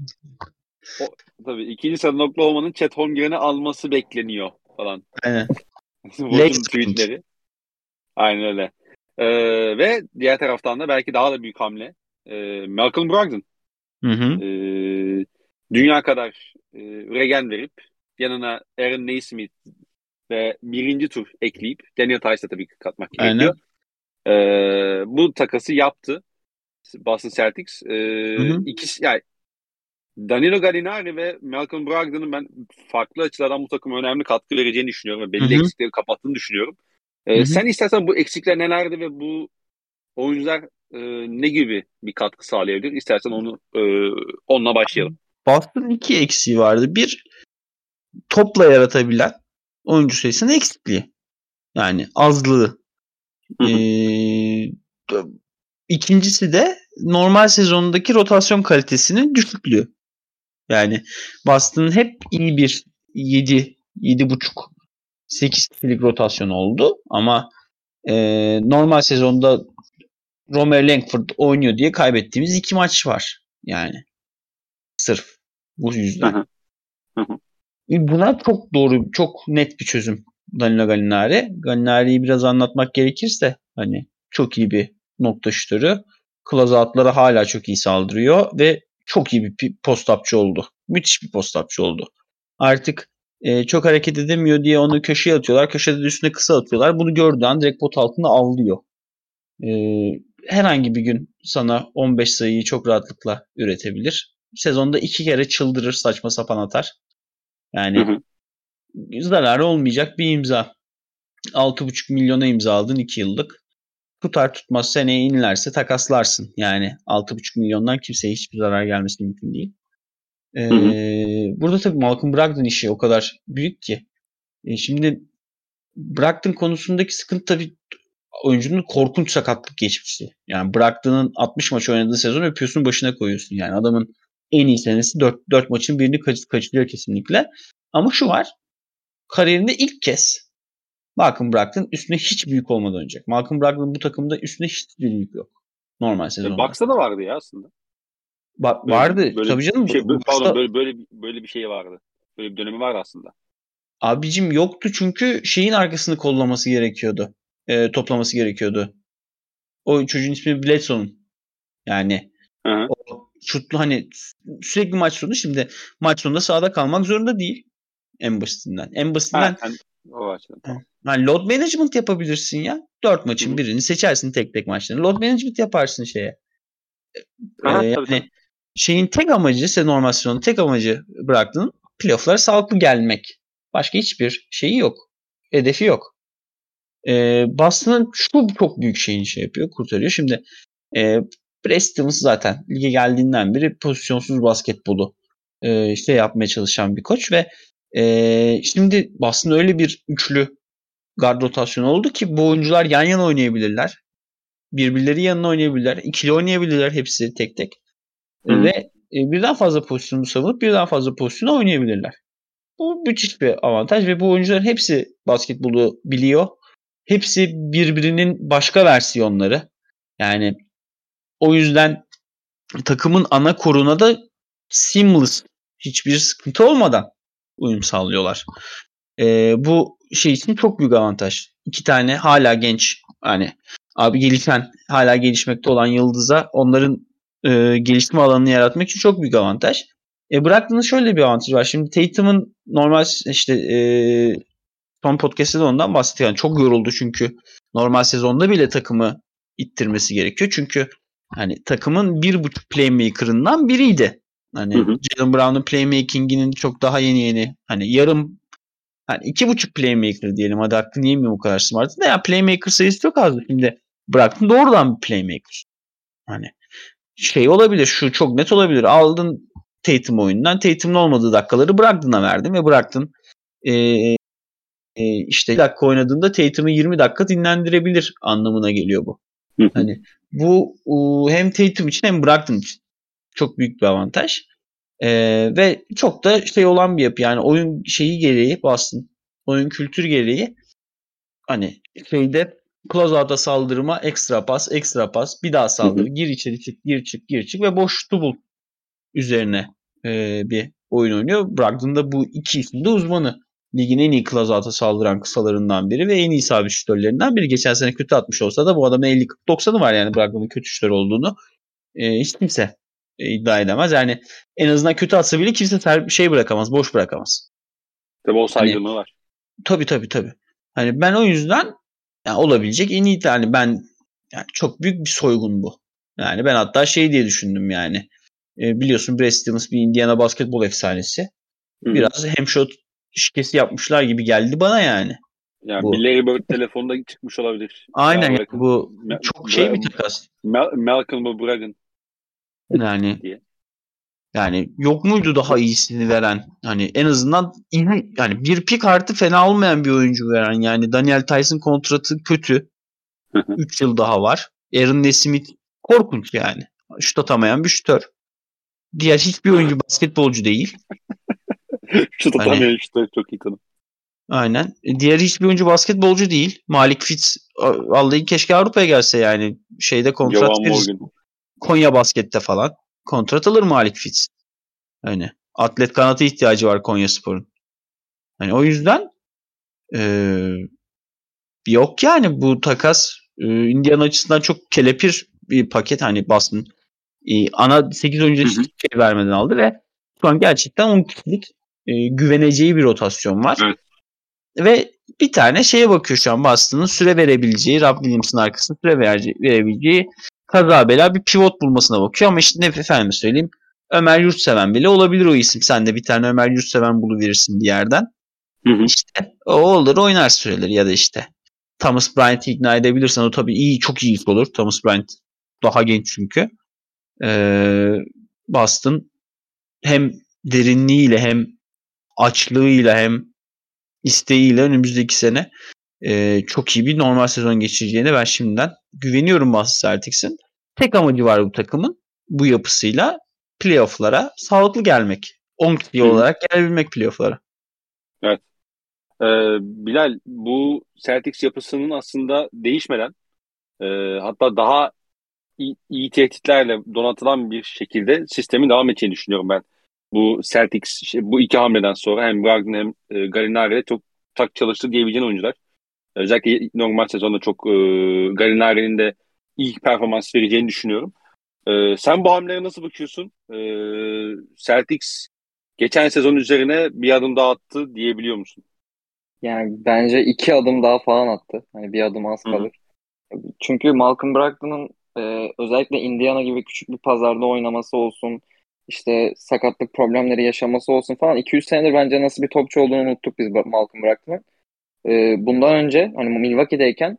O, tabii ikinci sırada Oklahoma'nın Chet Holmgren'i alması bekleniyor falan. Aynen. Tweetleri. Aynen öyle. Ee, ve diğer taraftan da belki daha da büyük hamle ee, Malcolm Brogdon. Hı hı. Ee, dünya kadar e, regen verip yanına Aaron Naismith ve birinci tur ekleyip Daniel Tice'la tabii katmak gerekiyor. Aynen. Ee, bu takası yaptı Boston Celtics. Ee, hı hı. İkisi, yani Danilo Gallinari ve Malcolm Brogdon'un ben farklı açılardan bu takıma önemli katkı vereceğini düşünüyorum ve belli hı hı. eksikleri kapattığını düşünüyorum. Ee, hı hı. Sen istersen bu eksikler nelerdi ve bu oyuncular e, ne gibi bir katkı sağlayabilir? İstersen onu e, onunla başlayalım. Boston'ın iki eksiği vardı. Bir, topla yaratabilen oyuncu sayısının eksikliği. Yani azlığı. Ee, ikincisi de normal sezondaki rotasyon kalitesinin düşüklüğü. Yani Boston'ın hep iyi bir yedi, yedi buçuk, sekiz kişilik rotasyon oldu ama e, normal sezonda Romeo Langford oynuyor diye kaybettiğimiz iki maç var. Yani sırf bu yüzden. Aha. Aha. Buna çok doğru, çok net bir çözüm. Danilo Gallinari. Gallinari'yi biraz anlatmak gerekirse hani çok iyi bir nokta şutörü. Closeout'lara hala çok iyi saldırıyor ve çok iyi bir postapçı oldu. Müthiş bir postapçı oldu. Artık e, çok hareket edemiyor diye onu köşeye atıyorlar. Köşede de üstüne kısa atıyorlar. Bunu gördüğü an direkt pot altında avlıyor. E, herhangi bir gün sana on beş sayıyı çok rahatlıkla üretebilir. Sezonda iki kere çıldırır, saçma sapan atar. Yani hı hı. zararı olmayacak bir imza. altı buçuk milyona imza aldın iki yıllık. Tutar tutmaz seneye inlerse takaslarsın. Yani altı buçuk milyondan kimseye hiçbir zarar gelmesi mümkün değil. Ee, hı hı. Burada tabii Malcolm Brogdon işi o kadar büyük ki. E şimdi Brogdon konusundaki sıkıntı tabii oyuncunun korkunç sakatlık geçmişi. Yani Brogdon'ın altmış maç oynadığı sezon öpüyorsun başına koyuyorsun. Yani adamın en iyi senesi dört, dört maçın birini kaç, kaçırıyor kesinlikle. Ama şu var. Kariyerinde ilk kez Malcolm Brogdon üstüne hiç büyük olmadan oynayacak. Malcolm Brogdon bu takımda üstüne hiç büyük yok. Normal sezon. E, Bucks'ta da vardı ya aslında. Ba- böyle, vardı. Böyle tabii canım. Şey, bu, pardon Bucks'ta... böyle, böyle, böyle bir şey vardı. Böyle bir dönemi vardı aslında. Abicim yoktu çünkü şeyin arkasını kollaması gerekiyordu. E, toplaması gerekiyordu. O çocuğun ismi Bledsoe'nun. Yani hı-hı. O şutlu hani sürekli maç sonu şimdi maç sonunda sahada kalmak zorunda değil. En basitinden. En basitinden ha, o yani load management yapabilirsin ya. Dört maçın hı-hı. birini seçersin tek tek maçlarını. Load management yaparsın şeye. Aha, ee, tabii, yani tabii. Şeyin tek amacı sen normal sezonun tek amacı bıraktığın playoff'lara sağlıklı gelmek. Başka hiçbir şeyi yok. Hedefi yok. Ee, Boston'ın şu çok büyük şeyini şey yapıyor, kurtarıyor. Şimdi e, Preston'sı zaten lige geldiğinden beri pozisyonsuz basketbolu e, işte yapmaya çalışan bir koç ve e, şimdi Boston'da öyle bir üçlü guard rotasyonu oldu ki bu oyuncular yan yana oynayabilirler. Birbirleri yanına oynayabilirler. İkili oynayabilirler hepsi tek tek. Hı. Ve e, birden fazla pozisyonu savunup birden fazla pozisyonu oynayabilirler. Bu müthiş bir avantaj ve bu oyuncuların hepsi basketbolu biliyor. Hepsi birbirinin başka versiyonları. Yani o yüzden takımın ana koruna da seamless, hiçbir sıkıntı olmadan uyum sağlıyorlar. Ee, bu şey için çok büyük avantaj. İki tane hala genç, hani abi gelişen, hala gelişmekte olan yıldıza onların e, gelişme alanını yaratmak için çok büyük avantaj. E, Brogdon'da şöyle bir avantaj var. Şimdi Tatum'un normal işte e, son podcast'te de ondan bahsettik. Yani çok yoruldu çünkü normal sezonda bile takımı ittirmesi gerekiyor. Çünkü hani takımın bir buçuk playmaker'ından biriydi. Hani Jaylen Brown'un playmaking'inin çok daha yeni yeni hani yarım hani iki buçuk playmaker diyelim. Hadi hakkını yiyeyim mi bu kadar smart'ın da ya yani playmaker sayısı çok azdı. Şimdi Brogdon doğrudan bir playmaker. Hani şey olabilir şu çok net olabilir. Aldın Tatum oyundan. Tatum'un olmadığı dakikaları Brogdon'a verdin ve Brogdon eee Ee, işte bir dakika oynadığında Tatum'u yirmi dakika dinlendirebilir anlamına geliyor bu. Hı hı. Hani bu o, hem Tatum için hem Brogdon için çok büyük bir avantaj. Ee, ve çok da şey olan bir yapı yani oyun şeyi gereği aslında oyun kültür gereği hani şeyde closeout'a saldırma, ekstra pas, ekstra pas, bir daha saldırı, hı hı. gir içeri çık, gir çık, gir çık ve boş şutu bul üzerine e, bir oyun oynuyor. Brogdon da bu iki isimde uzmanı. Ligin en iyi closeout'a saldıran kısalarından biri ve en iyi sabit şütörlerinden biri. Geçen sene kötü atmış olsa da bu adamın elli kırk doksanı var yani Brogdon'un kötü şütör olduğunu. E, hiç kimse e, iddia edemez. Yani en azından kötü atsa bile kimse ter- şey bırakamaz, boş bırakamaz. Tabii o saygınlığı hani, var. Tabii tabii tabii. Hani ben o yüzden yani olabilecek en iyi yani ben yani çok büyük bir soygun bu. Yani ben hatta şey diye düşündüm yani. E, biliyorsun Brad Stevens bir Indiana basketbol efsanesi. Hı-hı. Biraz hem shot şikesi yapmışlar gibi geldi bana yani. Yani bu. Bir Larry Bird telefonda çıkmış olabilir. Aynen yani bu Ma- çok şey bir takas. Mal- Malcolm Brogdon. Yani diye. Yani yok muydu daha iyisini veren? Hani en azından yani bir pik artı fena olmayan bir oyuncu veren yani Daniel Tyson kontratı kötü. üç yıl daha var. Aaron Nesmith korkunç yani. Şut atamayan bir şütör. Diğer hiçbir oyuncu basketbolcu değil. Şut atamıyor hani, işte çok iyi tanım. Aynen. Diğer hiçbir oyuncu basketbolcu değil. Malik Fitts vallahi keşke Avrupa'ya gelse yani şeyde kontrat verir. Konya Basket'te falan kontrat alır Malik Fitts. Hani atlet kanata ihtiyacı var Konyaspor'un. Hani o yüzden ee, yok yani bu takas e, Indiana açısından çok kelepir bir paket hani Boston e, ana sekiz oyuncu şey vermeden aldı ve şu an gerçekten on kişilik E, güveneceği bir rotasyon var. Evet. Ve bir tane şeye bakıyor şu an Boston'ın süre verebileceği, Rob Williams'ın arkasına süre verebileceği kaza bela bir pivot bulmasına bakıyor ama işte ne efendim söyleyeyim Ömer Yurtseven bile olabilir o isim. Sen de bir tane Ömer Yurtseven buluverirsin bir yerden. Hı hı. İşte o olur oynar süreleri ya da işte Thomas Bryant'i ikna edebilirsen o tabii iyi çok iyi olur. Thomas Bryant daha genç çünkü. Ee, Boston hem derinliğiyle hem açlığıyla hem isteğiyle önümüzdeki sene e, çok iyi bir normal sezon geçireceğine ben şimdiden güveniyorum Boston Celtics'in. Tek amacı var bu takımın bu yapısıyla playoff'lara sağlıklı gelmek. on kişi olarak gelebilmek playoff'lara. Evet. Ee, Bilal, bu Celtics yapısının aslında değişmeden e, hatta daha iyi, iyi tehditlerle donatılan bir şekilde sistemin devam edeceğini düşünüyorum ben. Bu Celtics bu iki hamleden sonra hem Brogdon hem e, Gallinari'de çok tak çalıştı diyebileceğin oyuncular. Özellikle normal sezonda çok e, Gallinari'nin de iyi performans vereceğini düşünüyorum. E, sen bu hamlelere nasıl bakıyorsun? E, Celtics geçen sezon üzerine bir adım daha attı diyebiliyor musun? Yani bence iki adım daha falan attı. Hani bir adım az kalır. Hı-hı. Çünkü Malcolm Brogdon'un e, özellikle Indiana gibi küçük bir pazarda oynaması olsun, işte sakatlık problemleri yaşaması olsun falan. iki üç senedir bence nasıl bir topçu olduğunu unuttuk biz Malcolm Brogdon'un. E, bundan önce hani Milwaukee'deyken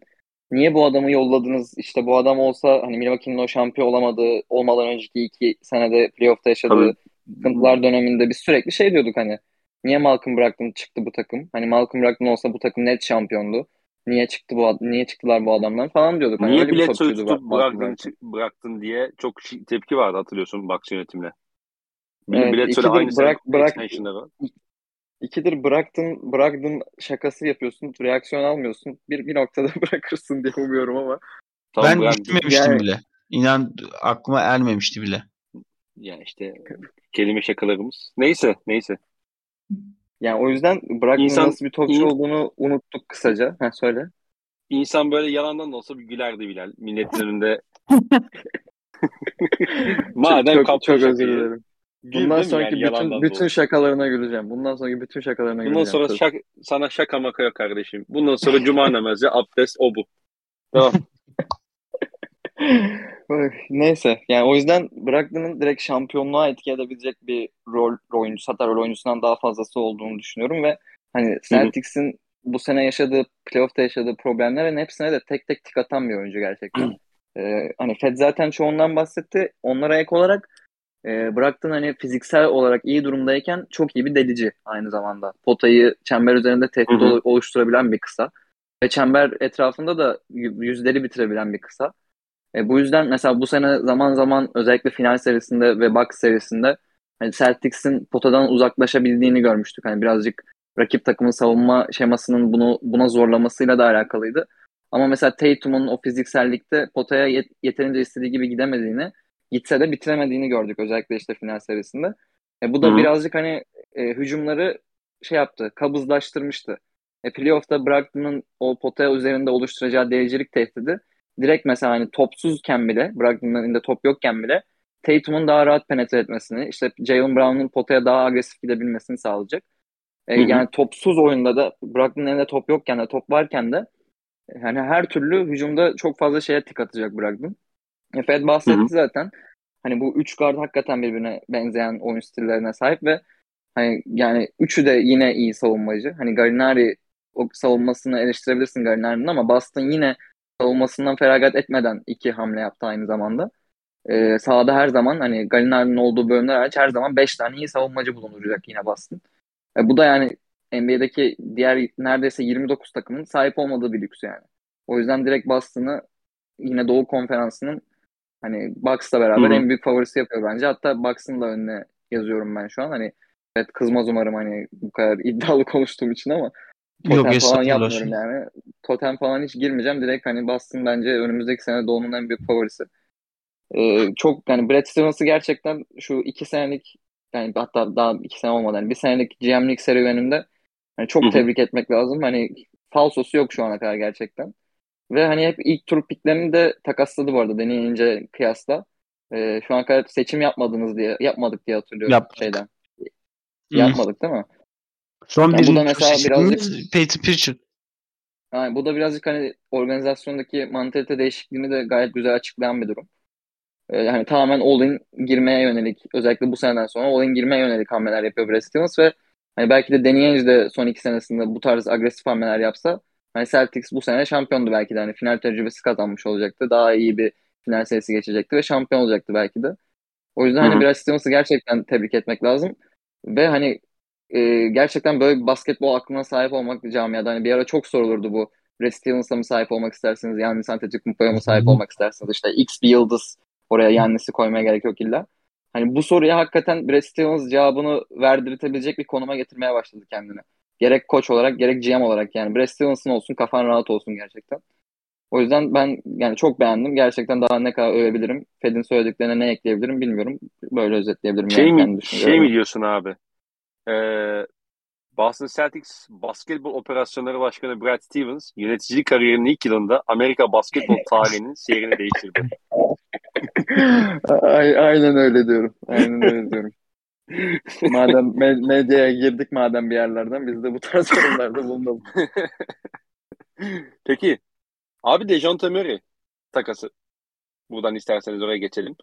niye bu adamı yolladınız? İşte bu adam olsa hani Milwaukee'nin o şampiyon olamadığı, olmadan önceki iki senede playoff'ta yaşadığı sıkıntılar döneminde biz sürekli şey diyorduk hani. Niye Malcolm Brogdon çıktı bu takım? Hani Malcolm Brogdon olsa bu takım net şampiyondu. Niye çıktı bu ad- niye çıktılar bu adamlar falan diyorduk. Hani niye bilet tutup bıraktın diye çok tepki vardı hatırlıyorsun Bucks yönetimine. Evet, bilet söyle aynı bırak, bırak, İkidir bıraktın, Brogdon şakası yapıyorsun, reaksiyon almıyorsun. Bir bir noktada bırakırsın diye umuyorum ama. Tam ben düşünmemiştim yani, bile. İnan aklıma ermemişti bile. Yani işte kelime şakalarımız. Neyse, neyse. Yani o yüzden Brogdon'un nasıl bir topçu in, olduğunu unuttuk kısaca. Ha, söyle. İnsan böyle yalandan da olsa bir gülerdi Bilal. Milletin önünde. Madem çok, çok, çok özür dilerim. Bundan sonraki yani bütün, bütün şakalarına güleceğim. Bundan sonraki bütün şakalarına Bundan güleceğim. Bundan sonra şak, sana şaka maka yok kardeşim. Bundan sonra cuma namazı, abdest, o bu. Tamam. Neyse. Yani o yüzden Brogdon'un direkt şampiyonluğa etki edebilecek bir rol, rol oyuncusu, hatta rol oyuncusundan daha fazlası olduğunu düşünüyorum ve hani Celtics'in bu sene yaşadığı, playoff'ta yaşadığı problemlerin hepsine de tek tek tik atan bir oyuncu gerçekten. ee, hani Fed zaten çoğundan bahsetti. Onlara ek olarak E, Brogdon hani fiziksel olarak iyi durumdayken çok iyi bir delici aynı zamanda. Potayı çember üzerinde tehdit hı hı. oluşturabilen bir kısa. Ve çember etrafında da yüzleri bitirebilen bir kısa. E, bu yüzden mesela bu sene zaman zaman özellikle final serisinde ve Bucks serisinde hani Celtics'in potadan uzaklaşabildiğini görmüştük. Hani birazcık rakip takımın savunma şemasının bunu buna zorlamasıyla da alakalıydı. Ama mesela Tatum'un o fiziksellikte potaya yet- yeterince istediği gibi gidemediğini, gitse de bitiremediğini gördük özellikle işte final serisinde. E, bu da Hı-hı. birazcık hani e, hücumları şey yaptı, kabızlaştırmıştı. E, playoff'ta Brogdon'un o potaya üzerinde oluşturacağı delicilik tehdidi direkt mesela hani topsuzken bile, Brogdon'un elinde top yokken bile Tatum'un daha rahat penetre etmesini, işte Jaylen Brown'un potaya daha agresif gidebilmesini sağlayacak. E, yani topsuz oyunda da Brogdon'un elinde top yokken de top varken de yani her türlü hücumda çok fazla şeye tik atacak Brogdon. Fed bahsetti Hı-hı. zaten. Hani bu üç guard hakikaten birbirine benzeyen oyun stillerine sahip ve hani yani üçü de yine iyi savunmacı. Hani Gallinari o savunmasını eleştirebilirsin Gallinari'nin ama Boston yine savunmasından feragat etmeden iki hamle yaptı aynı zamanda. Ee, sahada her zaman hani Gallinari'nin olduğu bölümler hariç her zaman beş tane iyi savunmacı bulunduracak yine Boston. E, bu da yani N B A'deki diğer neredeyse yirmi dokuz takımın sahip olmadığı bir lüks yani. O yüzden direkt Boston'ı yine Doğu Konferansı'nın hani Bucks'la beraber Hı-hı. en büyük favorisi yapıyor bence. Hatta Bucks'ın da önüne yazıyorum ben şu an. Hani evet kızmaz umarım hani bu kadar iddialı konuştuğum için ama totem Yok, falan yapmıyorum yani. Totem falan hiç girmeyeceğim. Direkt hani Boston bence önümüzdeki sene Doğu'nun en büyük favorisi. Ee, çok yani Brad Stevens'ı gerçekten şu iki senelik yani hatta daha iki sene olmadan yani bir senelik G M'lik serüvenimde hani çok Hı-hı. tebrik etmek lazım. Hani falsosu yok şu ana kadar gerçekten. Ve hani hep ilk tur piklerini de takasladı bu arada deneyince kıyasla. Ee, şu ana kadar seçim yapmadınız diye yapmadık diye hatırlıyorum Yaptık. şeyden. Hmm. Yapmadık değil mi? Son yani bir mesela birazcık Peyton Pritchard. Yani bu da birazcık hani organizasyondaki mantalite değişikliğini de gayet güzel açıklayan bir durum. Ee, yani tamamen all-in girmeye yönelik özellikle bu seneden sonra all-in girmeye yönelik hamleler yapıyor Brad Stevens ve hani belki de Danilo de son iki senesinde bu tarz agresif hamleler yapsa hani Celtics bu sene şampiyondu belki de. Hani final tecrübesi kazanmış olacaktı. Daha iyi bir final serisi geçecekti ve şampiyon olacaktı belki de. O yüzden Hı-hı. hani biraz Stevens'ı gerçekten tebrik etmek lazım. Ve hani e, gerçekten böyle bir basketbol aklına sahip olmak camiada. Hani bir ara çok sorulurdu bu. Brad Stevens'a mı sahip olmak istersiniz? Yani Santetükmüpa'ya mı sahip olmak istersiniz? İşte X bir yıldız, oraya Yannis'i koymaya gerek yok illa. Hani bu soruya hakikaten Brad Stevens cevabını verdirtebilecek bir konuma getirmeye başladı kendini. Gerek koç olarak gerek G M olarak yani. Brad Stevens'ın olsun, kafan rahat olsun gerçekten. O yüzden ben yani çok beğendim. Gerçekten daha ne kadar övebilirim? Fed'in söylediklerine ne ekleyebilirim bilmiyorum. Böyle özetleyebilirim. Şey, yani mi, şey mi diyorsun abi? Ee, Boston Celtics basketbol operasyonları başkanı Brad Stevens yöneticilik kariyerinin ilk yılında Amerika basketbol tarihinin seyrini değiştirdi. Aynen öyle diyorum. Aynen öyle diyorum. Madem med- medyaya girdik madem bir yerlerden, biz de bu tarz sorularda bulunduk. Peki. Abi Dejounte Murray takası. Buradan isterseniz oraya geçelim.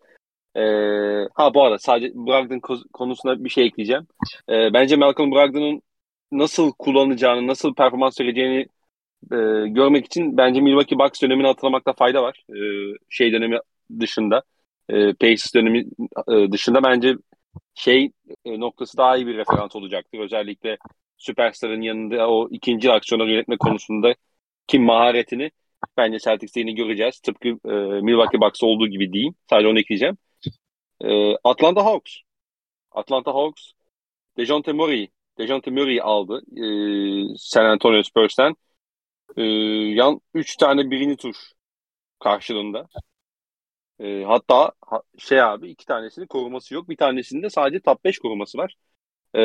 Ee, ha bu arada sadece Brogdon konusuna bir şey ekleyeceğim. Ee, bence Malcolm Brogdon'un nasıl kullanacağını, nasıl performans vereceğini e, görmek için bence Milwaukee Bucks dönemini hatırlamakta fayda var. Ee, şey dönemi dışında, e, Pacers dönemi e, dışında bence şey e, noktası daha iyi bir referans olacaktır. Özellikle süperstarın yanında o ikinci aksiyonları yönetme konusunda ki maharetini bence Celtics'te yine göreceğiz. Tıpkı e, Milwaukee Bucks'ta olduğu gibi diyeyim. Sadece onu ekleyeceğim. E, Atlanta Hawks. Atlanta Hawks Dejounte Murray. Dejounte Murray aldı e, San Antonio Spurs'ten. E, yan üç tane birinci tur karşılığında. E, hatta ha, şey abi iki tanesinin koruması yok. Bir tanesinde sadece top beş koruması var. E,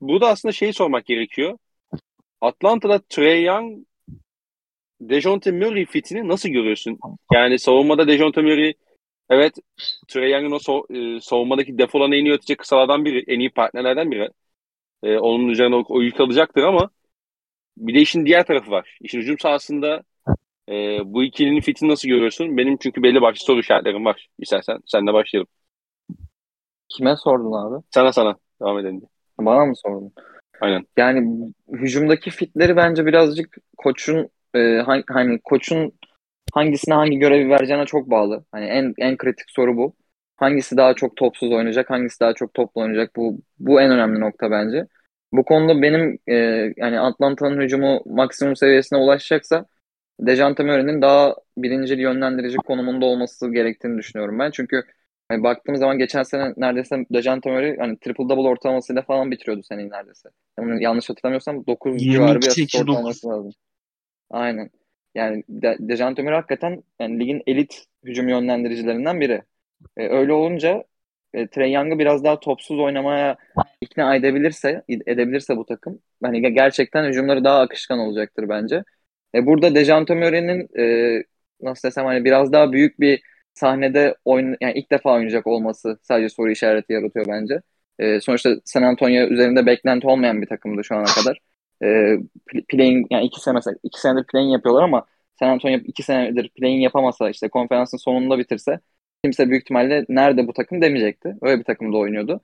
burada aslında şeyi sormak gerekiyor. Atlanta'da Trae Young Dejounte Murray fitini nasıl görüyorsun? Yani savunmada Dejounte Murray, evet, Trae Young'un o so- e, savunmadaki defolarını en iyi ötecek kısalardan biri, en iyi partnerlerden biri. E, onun üzerine o, o yük alacaktır ama bir de işin diğer tarafı var. İşin hücum sahasında e, bu ikilinin fitini nasıl görüyorsun? Benim çünkü belli başlı soru işaretlerim var. İstersen senle başlayalım. Kime sordun abi? Sana sana. Devam edelim. Bana mı sordun? Aynen. Yani hücumdaki fitleri bence birazcık koçun Hani, hani koçun hangisine hangi görevi vereceğine çok bağlı. Hani en en kritik soru bu. Hangisi daha çok topsuz oynayacak, hangisi daha çok toplu oynayacak? Bu bu en önemli nokta bence. Bu konuda benim e, yani Atlanta'nın hücumu maksimum seviyesine ulaşacaksa Dejounte Murray'nin daha birincil yönlendirici konumunda olması gerektiğini düşünüyorum ben. Çünkü hani baktığım zaman geçen sene neredeyse Dejounte Murray hani triple double ortalamasıyla falan bitiriyordu seneyi neredeyse. Yani yanlış hatırlamıyorsam dokuz civarı bir asist ortalaması vardı. Aynen. Yani De- Dejounte Murray hakikaten yani ligin elit hücum yönlendiricilerinden biri. Ee, öyle olunca e, Trae Young'ı biraz daha topsuz oynamaya ikna edebilirse edebilirse bu takım hani gerçekten hücumları daha akışkan olacaktır bence. E, burada Dejounte Murray'nin e, nasıl desem hani biraz daha büyük bir sahnede oyn- yani ilk defa oynayacak olması sadece soru işareti yaratıyor bence. E, sonuçta San Antonio üzerinde beklenti olmayan bir takımdı şu ana kadar. E, play'in yani iki sene mesela iki senedir play'in yapıyorlar ama San Antonio iki senedir play'in yapamasa işte konferansın sonunda bitirse kimse büyük ihtimalle nerede bu takım demeyecekti. Öyle bir takımda oynuyordu.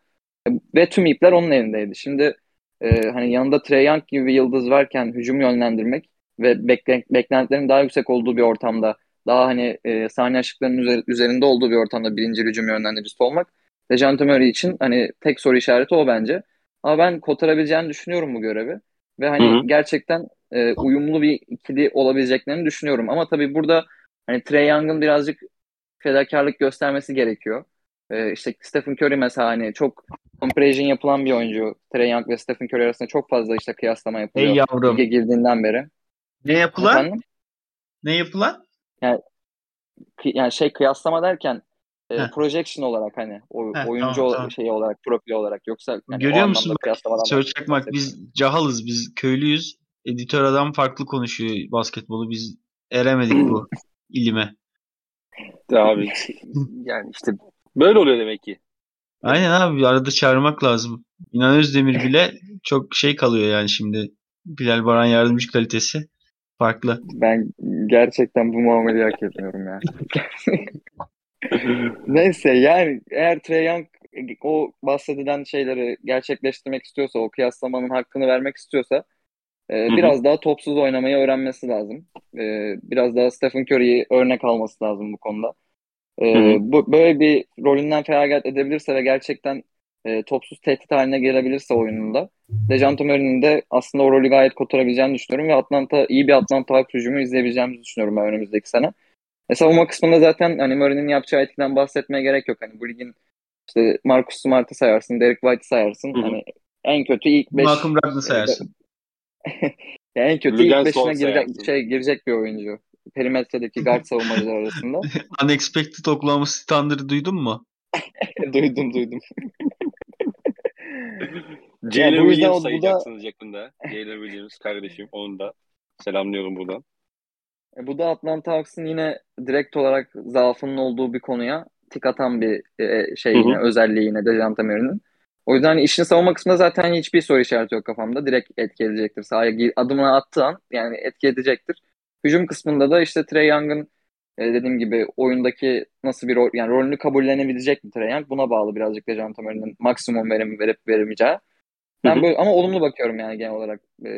E, ve tüm ipler onun elindeydi. Şimdi e, hani yanında Trae Young gibi bir yıldız varken hücum yönlendirmek ve beklen- beklentilerin daha yüksek olduğu bir ortamda daha hani e, sahne aşıklarının üzer- üzerinde olduğu bir ortamda birinci hücum yönlendiricisi olmak Dejounte Murray için hani tek soru işareti o bence. Ama ben kotarabileceğini düşünüyorum bu görevi. Ve hani hı hı. gerçekten e, uyumlu bir ikili olabileceklerini düşünüyorum. Ama tabii burada hani Trae Young'ın birazcık fedakarlık göstermesi gerekiyor. E, işte Stephen Curry mesela hani çok comparison yapılan bir oyuncu. Trae Young ve Stephen Curry arasında çok fazla işte kıyaslama yapılıyor. Ey yavrum. Lige girdiğinden beri. Ne yapılan? Efendim? Ne yapılan? Yani, yani şey kıyaslama derken e, projection olarak hani o, Heh, oyuncu tamam, tamam. şeyi olarak profil olarak yoksa yani görüyor musun Söz Çakmak biz seçim. Cahalız biz köylüyüz editör adam farklı konuşuyor basketbolu biz eremedik bu ilime. Abi yani işte böyle oluyor demek ki. Aynen abi arada çağırmak lazım. İnan Özdemir bile çok şey kalıyor yani şimdi Bilal Baran yardımcı kalitesi farklı. Ben gerçekten bu muameleyi hak etmiyorum yani. Neyse yani eğer Trae Young o bahsedilen şeyleri gerçekleştirmek istiyorsa, o kıyaslamanın hakkını vermek istiyorsa e, biraz daha topsuz oynamayı öğrenmesi lazım. E, biraz daha Stephen Curry'yi örnek alması lazım bu konuda. E, bu böyle bir rolünden feragat edebilirse ve gerçekten e, topsuz tehdit haline gelebilirse oyununda, Dejounte Murray'nin de aslında o rolü gayet kotarabileceğini düşünüyorum ve Atlanta, iyi bir Atlanta Hawks hücumu izleyebileceğimizi düşünüyorum ben önümüzdeki sene. E, savunma kısmında zaten hani Murray'nin yapacağı etkiden bahsetmeye gerek yok. Hani bu ligin işte Marcus Smart'ı sayarsın, Derek White'ı sayarsın. Hı-hı. Hani en kötü ilk beş... Malcolm Brogdon'ı sayarsın. En kötü Lügen ilk beşine girecek, şey, girecek bir oyuncu. Perimetredeki guard savunmacılar arasında. Unexpected Oklahoma Thunder'ı duydun mu? duydum duydum. Jalen yani Williams sayacaksınız da... yakında. Jalen Williams kardeşim, onu da selamlıyorum buradan. E, bu da Atlanta Hawks'ın yine direkt olarak zaafının olduğu bir konuya tik atan bir e, şey yine, özelliği yine Dejounte Murray'nin. O yüzden hani işini savunma kısmında zaten hiçbir soru işareti yok kafamda. Direkt etki edecektir. Sahaya adımını attığı an yani etki edecektir. Hücum kısmında da işte Trae Young'ın dediğim gibi oyundaki nasıl bir rol, yani rolünü kabullenebilecek mi Trae Young? Buna bağlı birazcık da Dejounte Murray'nin maksimum verimi verip veremeyeceği. Ben böyle, ama olumlu bakıyorum yani genel olarak. E,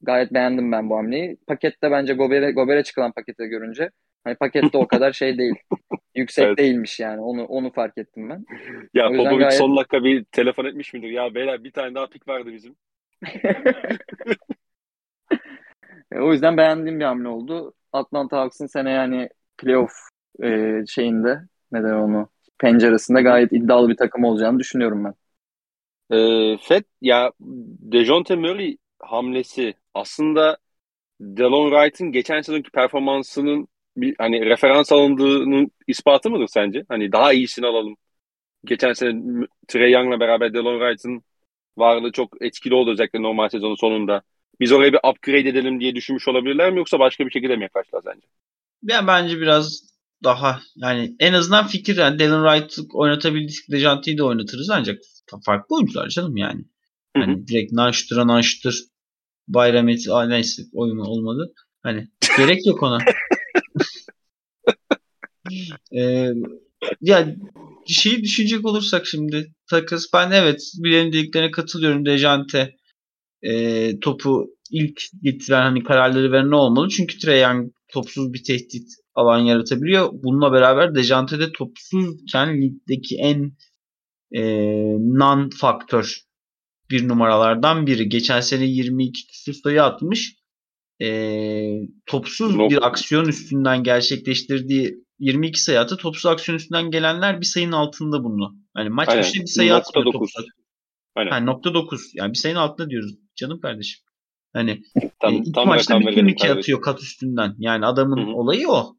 gayet beğendim ben bu hamleyi. Pakette bence Gobert'e, Gobert'e çıkılan pakete görünce hani pakette o kadar şey değil. Yüksek evet. değilmiş yani. Onu onu fark ettim ben. Ya Popovic gayet... son dakika bir telefon etmiş midir? Ya beyler bir tane daha pik vardı bizim. O yüzden beğendiğim bir hamle oldu. Atlanta Hawks'ın sene yani playoff e, şeyinde neden onu penceresinde gayet iddialı bir takım olacağını düşünüyorum ben. Ee, Feth ya Dejounte Murray hamlesi aslında Delon Wright'ın geçen sezonki performansının bir hani referans alındığının ispatı mıdır sence? Hani daha iyisini alalım. Geçen sene Trae Young'la beraber Delon Wright'ın varlığı çok etkili oldu özellikle normal sezonun sonunda. Biz oraya bir upgrade edelim diye düşünmüş olabilirler mi yoksa başka bir şekilde mi yaklaştılar sence? Yani bence biraz daha yani en azından fikir yani Delon Wright'ı oynatabildik Dejanti'yi de oynatırız ancak farklı oyuncular canım yani. Hani Hı-hı. direkt Nanştır'a Nanştır Bayram eti neyse oyun olmadı. Hani gerek yok ona. ee, ya şeyi düşünecek olursak şimdi takas ben evet Bilal'in dediklerine katılıyorum. Dejounte e, topu ilk getiren hani kararları veren ne olmalı? Çünkü Trae Young topsuz bir tehdit alan yaratabiliyor. Bununla beraber Dejounte de topsuzken ligdeki en e, non faktör bir numaralardan biri. Geçen sene yirmi iki küsur sayı atmış. E, topsuz no. bir aksiyon üstünden gerçekleştirdiği yirmi iki sayı atı topsuz aksiyon üstünden gelenler bir sayının altında bunu. Yani maç başına bir sayı atmıyor topsuz. Hani nokta dokuz. Yani bir sayının altında diyoruz canım kardeşim. Hani tam, e, iki tam maçta bütün iki kardeşim. Atıyor kat üstünden. Yani adamın Hı-hı. olayı o.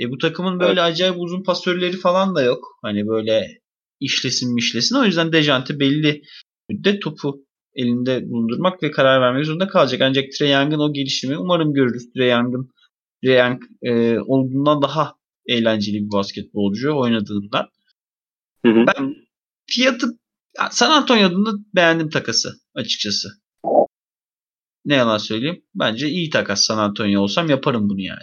E, bu takımın böyle evet. acayip uzun pasörleri falan da yok. Hani böyle işlesin mişlesin. O yüzden Dejounte belli müddet topu elinde bulundurmak ve karar vermek zorunda kalacak. Ancak Trae Young'ın o gelişimi umarım görürüz. Trae Young'ın Trae Young e, olduğundan daha eğlenceli bir basketbolcu oynadığından. Hı hı. Ben fiyatı San Antonio'da beğendim takası açıkçası. Ne yalan söyleyeyim. Bence iyi takas San Antonio olsam yaparım bunu yani.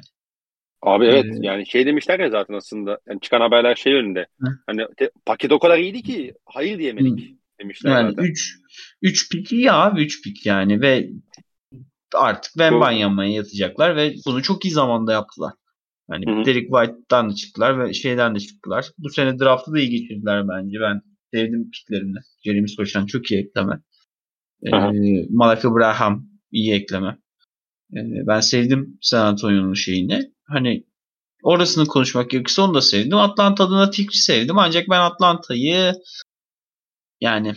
Abi evet ee, yani şey demişler ya zaten aslında yani çıkan haberler şey önünde. Hı. Hani te, paket o kadar iyiydi ki hayır diyemedik. Hı. Yani üç pik iyi abi üç pik yani ve artık Wembanyama'ya yatacaklar ve bunu çok iyi zamanda yaptılar. Yani Hı-hı. Derek White'dan da çıktılar ve şeyden de çıktılar. Bu sene draft'ı da iyi geçirdiler bence. Ben sevdim piklerini. Jeremy Sochan çok iyi ekleme. Ee, Malak Abraham iyi ekleme. Ee, ben sevdim San Antonio'nun şeyini. Hani orasını konuşmak gerekirse onu da sevdim. Atlanta adına fikri sevdim. Ancak ben Atlanta'yı yani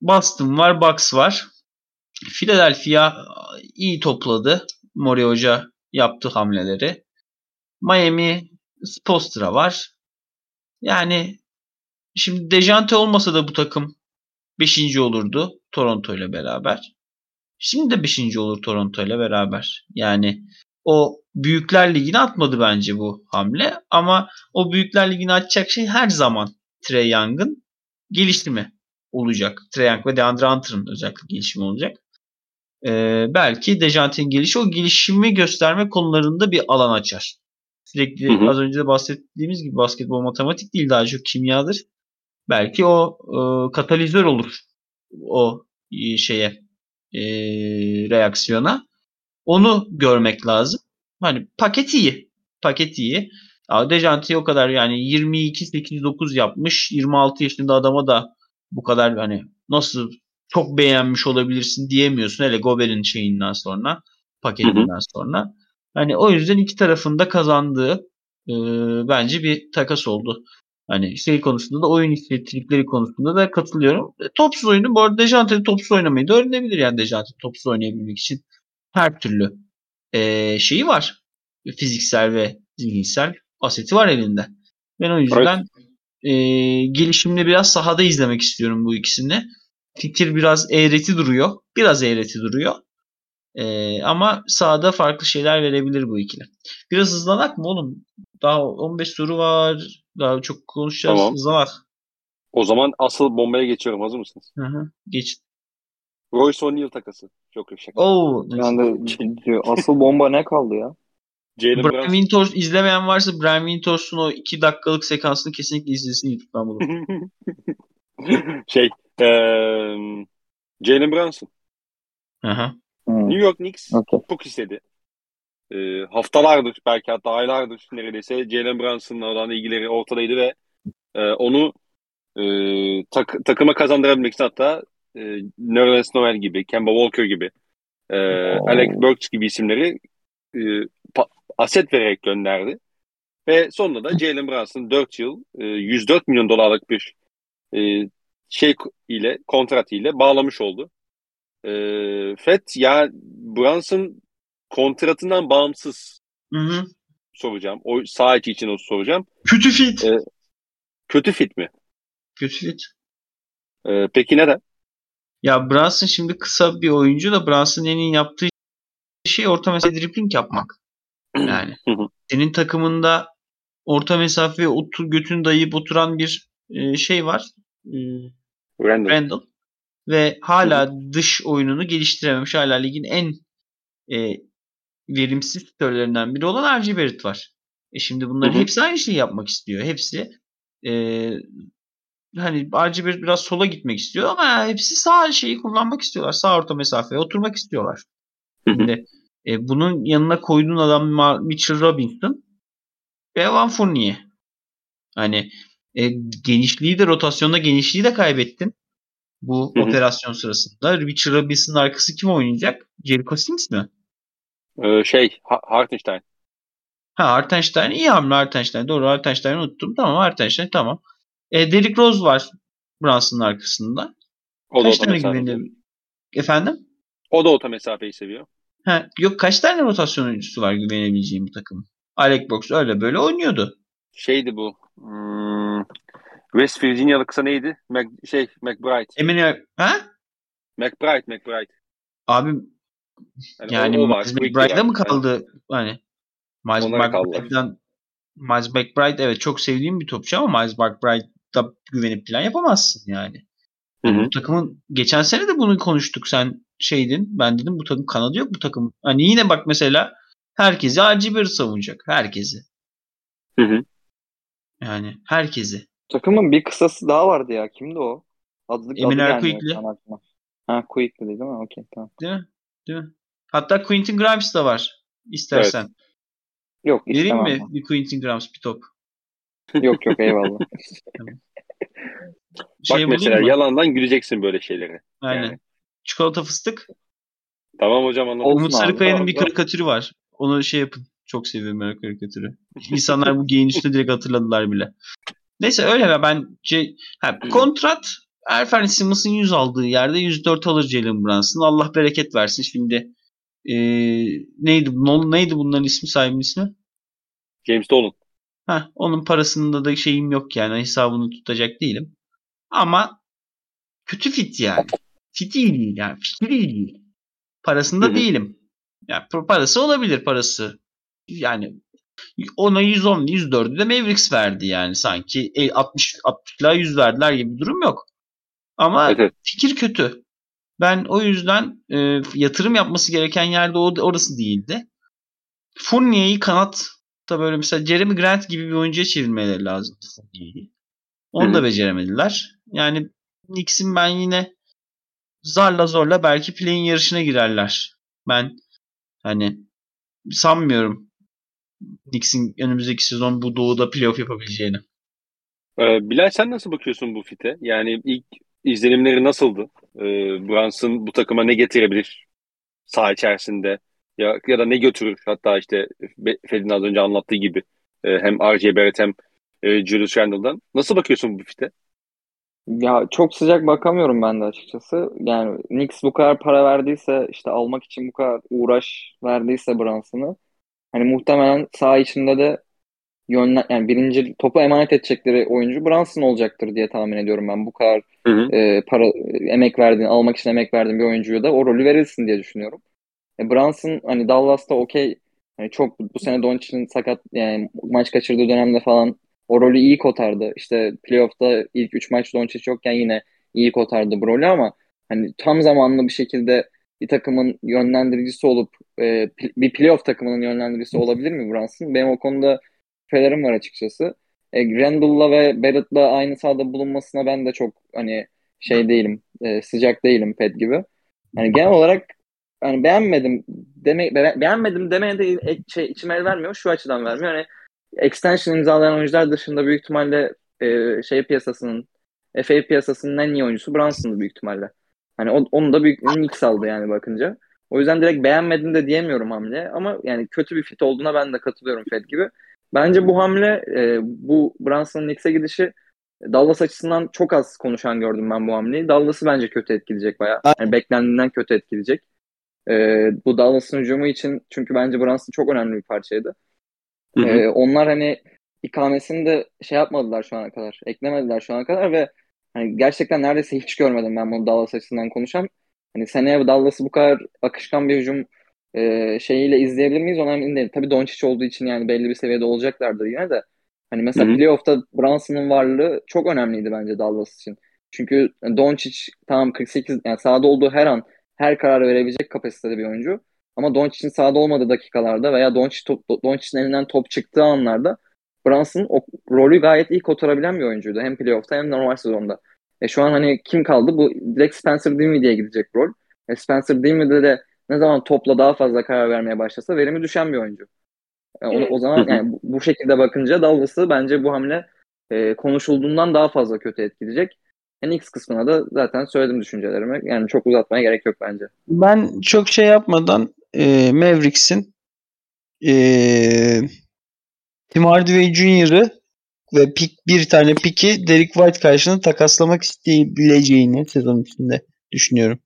Boston var, Bucks var. Philadelphia iyi topladı. Mori Hoca yaptı hamleleri. Miami, Spoelstra var. Yani şimdi Dejounte olmasa da bu takım beşinci olurdu Toronto ile beraber. Şimdi de beşinci olur Toronto ile beraber. Yani o Büyükler Ligi'ni atmadı bence bu hamle. Ama o Büyükler Ligi'ni atacak şey her zaman Trae Young'ın geliştirme olacak. Trae Young ve DeAndre Hunter'ın özellikle gelişimi olacak. Ee, belki Dejante'nin gelişi o gelişimi gösterme konularında bir alan açar. Sürekli hı hı. az önce de bahsettiğimiz gibi basketbol matematik değil daha çok kimyadır. Belki o e, katalizör olur o e, şeye e, reaksiyona. Onu görmek lazım. Hani paket iyi. Paket iyi. Dejounte'yi o kadar yani yirmi iki sekiz dokuz yapmış. yirmi altı yaşında adama da bu kadar hani nasıl çok beğenmiş olabilirsin diyemiyorsun. Hele Gobert'in şeyinden sonra, paketinden hı hı. sonra. Hani o yüzden iki tarafında kazandığı e, bence bir takas oldu. Hani şey konusunda da, oyun istatistikleri konusunda da katılıyorum. E, topsuz oyunu, bu arada Dejounte'nin topsuz oynamayı da öğrenebilir. Yani Dejounte topsuz oynayabilmek için her türlü e, şeyi var. Fiziksel ve zihinsel aseti var elinde. Ben o yüzden evet. e, gelişimini biraz sahada izlemek istiyorum bu ikisini. Fikir biraz eğreti duruyor. Biraz eğreti duruyor. Ee, ama sahada farklı şeyler verebilir bu ikili. Biraz hızlanak mı oğlum? Daha on beş soru var. Daha çok konuşacağız. Tamam. Hızlanak. O zaman asıl bombaya geçiyorum. Hazır mısınız? Hı hı. Geç. Royce O'Neal takası. Çok yüksek. Oo. Yani ciddi. Asıl bomba ne kaldı ya? Brian Winters izlemeyen varsa Brian Winters'un o iki dakikalık sekansını kesinlikle izlesin YouTube'dan bulun. şey Ee, Jalen Brunson. Aha. New York Knicks okay. çok istedi. Ee, haftalardır, belki hatta aylardır neredeyse Jalen Brunson'la olan ilgileri ortadaydı ve e, onu e, tak, takıma kazandırabilmek için hatta e, Nerlens Noel gibi, Kemba Walker gibi, e, oh. Alec Burks gibi isimleri e, pa- aset vererek gönderdi. Ve sonunda da Jalen Brunson dört yıl e, yüz dört milyon dolarlık bir e, şey ile, kontrat ile bağlamış oldu. E, Feth, ya Brunson kontratından bağımsız hı hı. soracağım. O saha içi için onu soracağım. Kötü fit. E, kötü fit mi? Kötü fit. E, peki neden? Ya Brunson şimdi kısa bir oyuncu da Brunson en iyi yaptığı şey orta mesafe dribling yapmak. Yani senin takımında orta mesafeye otur, götünü dayayıp oturan bir e, şey var. E, Randall. Randall. Ve hala dış oyununu geliştirememiş. Hala ligin en e, verimsiz türlerinden biri olan Archie Barrett var. E şimdi bunların hı hı. hepsi aynı şeyi yapmak istiyor. Hepsi e, hani Archie Barrett biraz sola gitmek istiyor ama hepsi sağ şeyi kullanmak istiyorlar. Sağ orta mesafeye oturmak istiyorlar. Hı hı. Şimdi e, bunun yanına koyduğun adam Mitchell Robinson ve Evan Fournier. Hani E, genişliği de, rotasyonda genişliği de kaybettin. Bu hı hı. operasyon sırasında. Richard Robinson'ın arkası kim oynayacak? Jericho Sims mi? Ee, şey, Hartenstein. Ha, Hartenstein. İyi hamle Hartenstein. Doğru, Hartenstein'i unuttum. Tamam, Hartenstein tamam. E, Derrick Rose var Brunson'un arkasında. O kaç da tane güvenilir? Efendim? O da orta mesafeyi seviyor. Ha, yok, kaç tane rotasyon oyuncusu var güvenebileceğim bu takım? Alec Burks öyle böyle oynuyordu. Şeydi bu. Hmm, West Virginia'lı kısa neydi? Mac, şey, McBride. Emine, ha? McBride, McBride. Abi yani, yani McBride'da mı kaldı? Yani. Hani Miles McBride evet çok sevdiğim bir topçu ama Miles McBride'da güvenip plan yapamazsın yani. yani bu takımın geçen sene de bunu konuştuk, sen şeydin. Ben dedim bu takım kanadı yok bu takım. Hani yine bak mesela herkesi Arciber savunacak. Herkesi. Hı hı. Yani herkesi. Takımın bir kısası daha vardı ya. Kimdi o? Adlı, Eminer Quigley. Ha, Quigley değil mi? Okey, tamam. Değil mi? Değil mi? Hatta Quentin Grimes da var. İstersen. Evet. Yok, istemem. Vereyim mi bir Quentin Grimes bir top? Yok yok, eyvallah. Tamam. Şey, bak mesela yalandan güleceksin böyle şeylere. Aynen. Yani. Çikolata fıstık. Tamam hocam, anladım. Umut Sarıkaya'nın tamam, bir karikatürü var. Onu şey yapın. Çok seviyorum merak karikatürü. İnsanlar bu geyin üstüne direkt hatırladılar bile. Neyse öyle ben şey, ha, kontrat Erfen Simmons'ın yüz aldığı yerde yüz dört alır Jalen Brunson. Allah bereket versin. Şimdi e, neydi neydi bunların ismi, sahibinin ismi? James Dolan. Ha, onun parasında da şeyim yok yani, hesabını tutacak değilim. Ama kötü fit yani. Fit değil yani. Fikir değil. Parasında hı hı. değilim. Yani parası olabilir, parası. Yani ona yüz on, yüz dördü de Mavericks verdi yani, sanki altmış altmışla yüz verdiler gibi bir durum yok. Ama evet, fikir kötü. Ben o yüzden e, yatırım yapması gereken yerde o, orası değildi. Fournier'i kanatta böyle mesela Jeremy Grant gibi bir oyuncuya çevirmeleri lazımdı. Onu da beceremediler. Yani Knicks'in ben yine zarla zorla belki play'in yarışına girerler. Ben hani sanmıyorum Knicks'in önümüzdeki sezon bu doğuda playoff yapabileceğini. Ee, Bilal sen nasıl bakıyorsun bu fite? Yani ilk izlenimleri nasıldı? E, Brunson bu takıma ne getirebilir saha içerisinde? Ya, ya da ne götürür? Hatta işte Fed'in az önce anlattığı gibi e, hem R J Barrett hem e, Julius Randle'dan. Nasıl bakıyorsun bu fite? Ya çok sıcak bakamıyorum ben de açıkçası. Yani Knicks bu kadar para verdiyse, işte almak için bu kadar uğraş verdiyse Brunson'ı, hani muhtemelen saha içinde de yönlen, yani birinci topu emanet edecekleri oyuncu Brunson olacaktır diye tahmin ediyorum ben. Bu kadar hı hı. E, para emek verdiğin, almak için emek verdiğin bir oyuncuya da o rolü verilsin diye düşünüyorum. E, Brunson hani Dallas'ta okey, hani çok bu sene Doncic'in sakat, yani maç kaçırdığı dönemde falan o rolü iyi kotardı. İşte playoff'ta ilk üç maç Doncic yokken yine iyi kotardı bu rolü, ama hani tam zamanlı bir şekilde bir takımın yönlendiricisi olup e, bir playoff takımının yönlendiricisi olabilir mi Brunson? Benim o konuda şüphelerim var açıkçası. E, Randall'la ve Barrett'la aynı sahada bulunmasına ben de çok hani şey değilim, e, sıcak değilim Ped gibi. Hani genel olarak hani beğenmedim deme, be- beğenmedim demeye de şey, içime el vermiyor. Şu açıdan vermiyor. Hani extension imzalayan oyuncular dışında büyük ihtimalle e, şey piyasasının, F A piyasasının en iyi oyuncusu Brunson'du büyük ihtimalle. Hani on, onu da büyük Knicks aldı yani bakınca. O yüzden direkt beğenmedim de diyemiyorum hamle, ama yani kötü bir fit olduğuna ben de katılıyorum Fed gibi. Bence bu hamle, e, bu Brunson'ın Knicks'e gidişi, Dallas açısından çok az konuşan gördüm ben bu hamleyi. Dallas'ı bence kötü etkileyecek bayağı. Yani beklendiğinden kötü etkileyecek. E, bu Dallas'ın hücumu için, çünkü bence Brunson çok önemli bir parçaydı. Hı hı. Ee, onlar hani ikamesini de şey yapmadılar şu ana kadar. Eklemediler şu ana kadar ve hani gerçekten neredeyse hiç görmedim ben bunu Dallas açısından konuşan. Hani seneye Dallas'ı bu kadar akışkan bir hücum e, şeyiyle izleyebilir miyiz? Ona emin değilim. Tabii Doncic olduğu için yani belli bir seviyede olacaklardır yine de. Hani mesela playoff'ta Brunson'un varlığı çok önemliydi bence Dallas için. Çünkü Doncic tamam kırk sekiz, yani sahada olduğu her an her kararı verebilecek kapasitede bir oyuncu. Ama Doncic'in sahada olmadığı dakikalarda veya Doncic'in Doncic elinden top çıktığı anlarda Brunson o rolü gayet iyi kotarabilen bir oyuncuydu. Hem playoff'ta hem normal sezonda. E şu an hani kim kaldı? Bu direkt Spencer Dinwiddie'ye gidecek rol. E Spencer Dinwiddie de ne zaman topla daha fazla karar vermeye başlasa verimi düşen bir oyuncu. E o, o zaman yani bu şekilde bakınca Dallas'ı bence bu hamle e, konuşulduğundan daha fazla kötü etkileyecek. En X kısmına da zaten söyledim düşüncelerimi. Yani çok uzatmaya gerek yok bence. Ben çok şey yapmadan E, Mavericks'in e, Tim Hardaway Junior'ı ve pik, bir tane piki Derek White karşılığında takaslamak isteyebileceğini sezon içinde düşünüyorum.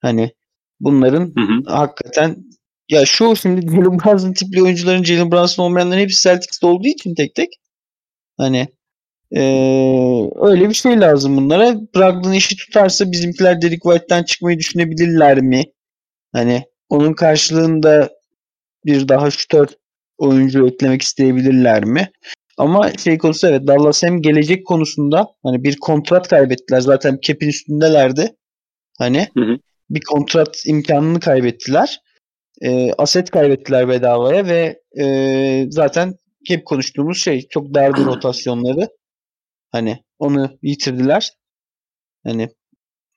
Hani bunların hı hı. hakikaten ya şu şimdi Jalen Brunson tipli oyuncuların, Jalen Brunson olmayanların hepsi Celtics'te olduğu için tek tek hani e, öyle bir şey lazım bunlara. Brogdon işi tutarsa bizimkiler Derek White'tan çıkmayı düşünebilirler mi? Hani onun karşılığında bir daha şu dört oyuncu eklemek isteyebilirler mi? Ama şey konusu, evet, Dallas hem gelecek konusunda hani bir kontrat kaybettiler. Zaten cap'in üstündelerdi. Hani hı hı. bir kontrat imkanını kaybettiler. E, aset kaybettiler bedavaya ve e, zaten hep konuştuğumuz şey çok dardı rotasyonları. Hani onu yitirdiler. Hani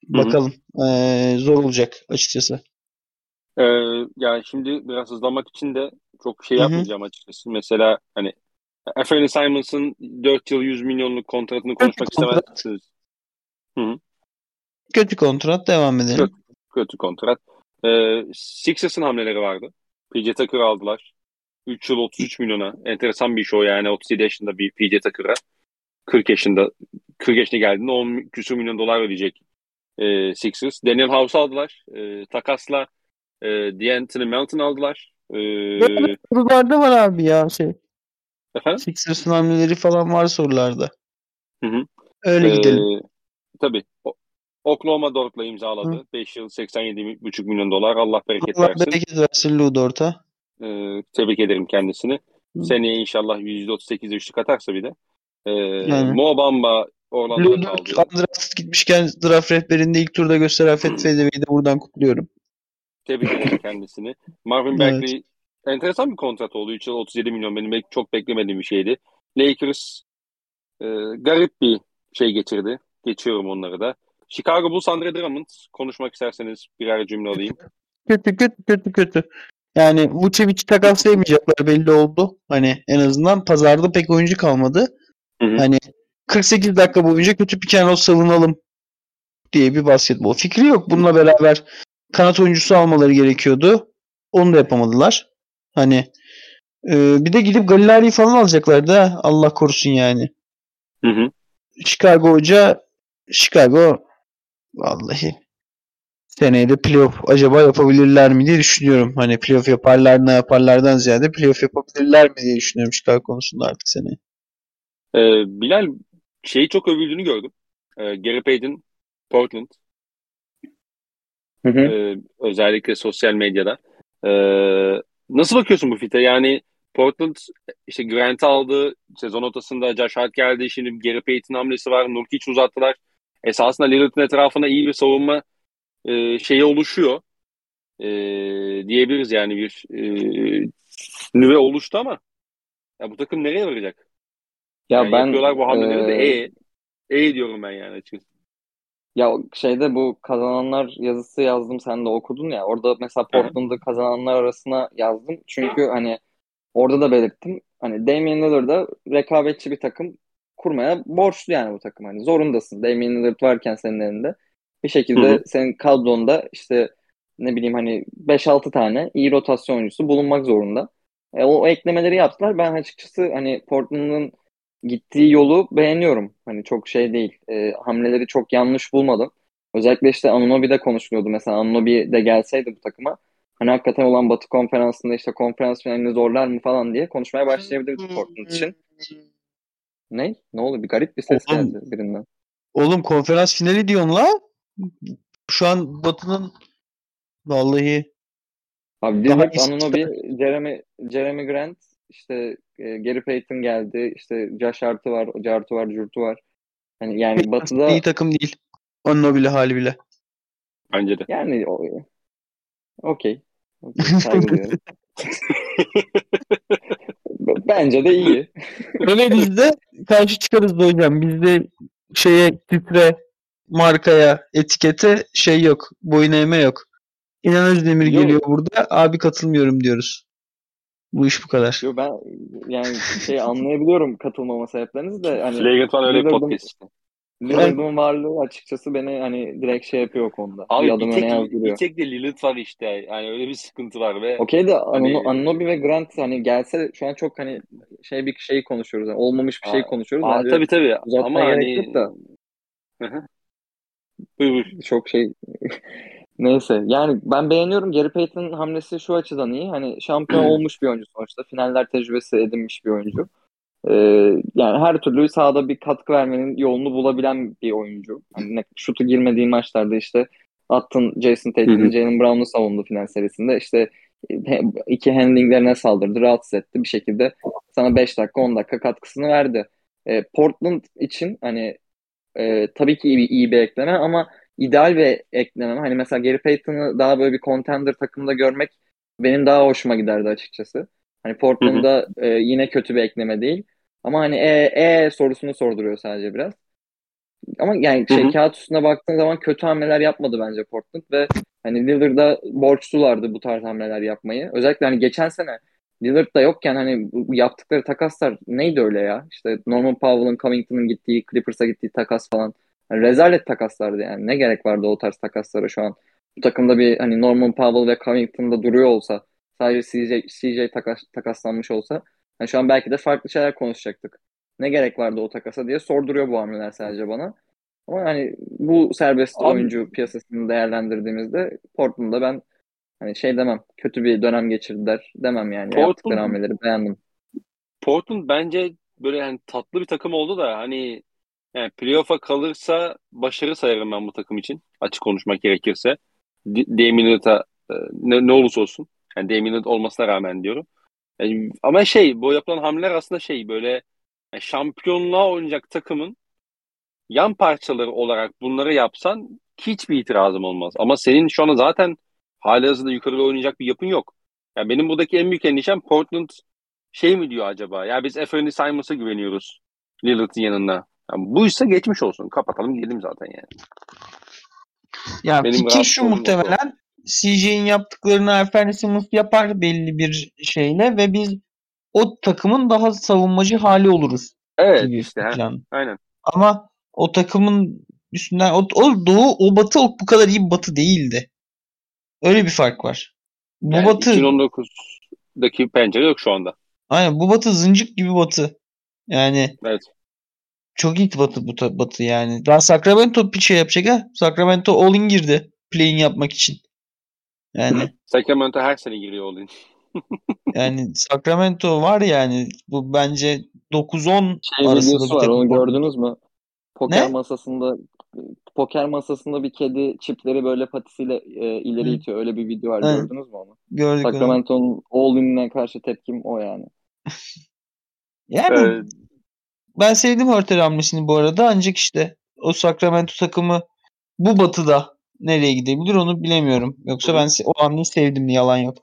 bakalım hı hı. E, zor olacak açıkçası. Ee, yani şimdi biraz hızlamak için de çok şey yapmayacağım Hı-hı. açıkçası. Mesela hani Anfernee Simons'ın dört yıl yüz milyonluk kontratını konuşmak istemezsiniz. Hı-hı. Kötü kontrat, devam edelim. Kötü, kötü kontrat. Ee, Sixers'ın hamleleri vardı. P J Tucker'ı aldılar. üç yıl otuz üç milyona. Enteresan bir iş o yani. otuz yedi yaşında bir P J Tucker'a. kırk yaşında kırk yaşına geldiğinde on küsur milyon dolar ödeyecek ee, Sixers. Daniel House'u aldılar. Ee, takasla E, D'Anthony Melton aldılar. Ee, sorularda var abi ya şey. Efendim? Sixers'ın hamleleri falan var sorularda. Hı hı. Öyle ee, gidelim. Tabii. O, Oklahoma Dort'la imzaladı. Hı. beş yıl seksen yedi buçuk milyon dolar. Allah bereket Allah versin. Allah bereket versin Lou Dort'a. Ee, tebrik ederim kendisini. Hı. Seneye inşallah yüzde otuz sekize üçlük atarsa bir de. Ee, yani. Mo Bamba Orlando'da kaldı. Draft gitmişken draft rehberinde ilk turda gösteren Feth Hoca'yı da buradan kutluyorum. Tebrik ederim kendisini. Marvin Bagley evet. enteresan bir kontrat oldu. üç yıl otuz yedi milyon, benim çok beklemediğim bir şeydi. Lakers e, garip bir şey geçirdi. Geçiyorum onları da. Chicago Bulls Andre Drummond. Konuşmak isterseniz birer cümle alayım. Kötü kötü kötü kötü. Yani Vucevic'i takaslayamayacaklar belli oldu. Hani en azından pazarda pek oyuncu kalmadı. Hı hı. Hani kırk sekiz dakika boyunca kötü pick and roll savunalım diye bir basketbol fikri yok. Bununla beraber kanat oyuncusu almaları gerekiyordu. Onu da yapamadılar. Hani e, bir de gidip Gallinari'yi falan alacaklar da Allah korusun yani. Hı hı. Chicago Hoca Chicago vallahi seneye de playoff acaba yapabilirler mi diye düşünüyorum. Hani playoff yaparlar ne yaparlardan ziyade playoff yapabilirler mi diye düşünüyorum Chicago konusunda artık seneye. Ee, Bilal şeyi çok övüldüğünü gördüm. Ee, Gary Payton Portland. Hı hı. Ee, özellikle sosyal medyada. Ee, nasıl bakıyorsun bu fite? Yani Portland işte Grant'ı aldı. Sezon ortasında Josh Hart geldi. Şimdi Gary Payton hamlesi var. Nurkic'i uzattılar. Esasında Lillard'ın etrafına iyi bir savunma e, şeyi oluşuyor. E, diyebiliriz yani bir e, nüve oluştu ama ya bu takım nereye varacak? Ya yani ben yapıyorlar bu hamleleri de e, e diyorum ben yani açıkçası. Ya şeyde bu kazananlar yazısı yazdım, sen de okudun ya. Orada mesela Portland'da kazananlar arasına yazdım. Çünkü hani orada da belirttim. Hani Damian Lillard'a rekabetçi bir takım kurmaya borçlu yani bu takım. Hani zorundasın. Damian Lillard varken senin elinde. Bir şekilde hı hı. senin kadronda işte ne bileyim hani beş altı tane iyi rotasyon oyuncusu bulunmak zorunda. E, o, o eklemeleri yaptılar. Ben açıkçası hani Portland'ın gittiği yolu beğeniyorum. Hani çok şey değil. E, hamleleri çok yanlış bulmadım. Özellikle işte Anunoby'de konuşuluyordu. Mesela Anunoby de gelseydi bu takıma hani hakikaten olan Batı konferansında işte konferans finalini zorlar mı falan diye konuşmaya başlayabilirdik Portland için. Ne? Ne oldu? Bir garip bir ses oğlum, geldi birinden. Oğlum konferans finali diyorsun la. Şu an Batı'nın vallahi abi direkt Anunoby, Jeremy, Jeremy Grant işte e, Gary Payton geldi. İşte Josh Hart'ı var, Cart'ı var, Jurt'u var. Hani yani Peki, Batı'da iyi takım değil. Onun bile hali bile. Bence de. Yani o okey. Okay, saygı duyuyorum. Bence de iyi. Öyle biz de karşı çıkarız da hocam. Bizde şeye titre, markaya, etikete şey yok. Boyun eğme yok. İnan Özdemir yok. Geliyor burada. Abi katılmıyorum diyoruz. Bu iş bu kadar. Yo ben yani şey anlayabiliyorum katılmama sebeplerinizi de hani Legat falan öyle podcast işte. Lillard'ın varlığı açıkçası beni hani direkt şey yapıyor o konuda. Abi bir tek, bir tek de Lillard var işte. Yani öyle bir sıkıntı var ve okey de hani Anunoby ve Grant hani gelse şu an çok hani şey bir şey konuşuyoruz. Yani olmamış bir şey konuşuyoruz. Aa, tabii tabii. Ama hani da. buyur, buyur. Çok şey neyse. Yani ben beğeniyorum. Gary Payton'ın hamlesi şu açıdan iyi. Hani şampiyon olmuş bir oyuncu sonuçta. Finaller tecrübesi edinmiş bir oyuncu. Yani her türlü sahada bir katkı vermenin yolunu bulabilen bir oyuncu. Yani şutu girmediği maçlarda işte attın Jason Tatum'un, Jaylen Brown'u savundu final serisinde. İşte iki handlinglerine saldırdı, rahatsız etti. Bir şekilde sana beş dakika on dakika katkısını verdi. E, Portland için hani e, tabii ki iyi bir, iyi bir ekleme ama ideal bir ekleme. Hani mesela Gary Payton'ı daha böyle bir contender takımda görmek benim daha hoşuma giderdi açıkçası. Hani Portland'da e, yine kötü bir ekleme değil. Ama hani e, e sorusunu sorduruyor sadece biraz. Ama yani şey, hı hı. kağıt üstüne baktığın zaman kötü hamleler yapmadı bence Portland ve hani Lillard'a borçlulardı bu tarz hamleler yapmayı. Özellikle hani geçen sene Lillard'da yokken hani yaptıkları takaslar neydi öyle ya? İşte Norman Powell'ın, Covington'ın gittiği, Clippers'a gittiği takas falan. Yani rezalet takaslardı yani. Ne gerek vardı o tarz takaslara şu an? Bu takımda bir hani Norman Powell ve Covington'da duruyor olsa, sadece C J, C J takas, takaslanmış olsa yani şu an belki de farklı şeyler konuşacaktık. Ne gerek vardı o takasa diye sorduruyor bu hamleler sadece bana. Ama hani bu serbest abi, oyuncu piyasasını değerlendirdiğimizde Portland'da ben hani şey demem, kötü bir dönem geçirdiler demem yani. Portland, yaptıkları hamleleri beğendim. Portland bence böyle yani tatlı bir takım oldu da hani yani playoff'a kalırsa başarı sayarım ben bu takım için. Açık konuşmak gerekirse. Demir'e ne, ne olursa olsun. Yani Damian olmasına rağmen diyorum. Yani, ama şey bu yapılan hamleler aslında şey böyle yani şampiyonluğa oynayacak takımın yan parçaları olarak bunları yapsan hiçbir itirazım olmaz. Ama senin şu anda zaten halihazırda yukarıda oynayacak bir yapın yok. Yani benim buradaki en büyük endişem Portland şey mi diyor acaba? Ya biz Efendi Simons'a güveniyoruz Lillard'ın yanına. Yani buysa geçmiş olsun. Kapatalım gidelim zaten yani. Ya benim fikir şu muhtemelen. O. C J'nin yaptıklarını Erfen Simmons yapar belli bir şeyle ve biz o takımın daha savunmacı hali oluruz. Evet işte. He, aynen. Ama o takımın Üstünden o, o doğu, o batı o bu kadar iyi bir batı değildi. Öyle bir fark var. Bu yani batı iki bin on dokuzdaki pencere yok şu anda. Aynen, bu batı zıncık gibi batı. Yani evet. Çok iyi batı bu batı yani. Daha Sacramento bir şey yapacak ha. Sacramento all in girdi. Play-in yapmak için. Yani Sacramento her sene giriyor all in. Yani Sacramento var yani. Bu bence dokuz on şey arasında bir var. Onu gördünüz mü? Poker ne? masasında poker masasında bir kedi çipleri böyle patisiyle e, ileri Hı. itiyor. Öyle bir video var. Hı. Gördünüz mü onu? Gördük. Sacramento'nun all in'ine karşı tepkim o yani. Yani ee... ben sevdim Hörter hamlesini bu arada. Ancak işte o Sacramento takımı bu batıda nereye gidebilir onu bilemiyorum. Yoksa ben o hamleyi sevdim, yalan yok.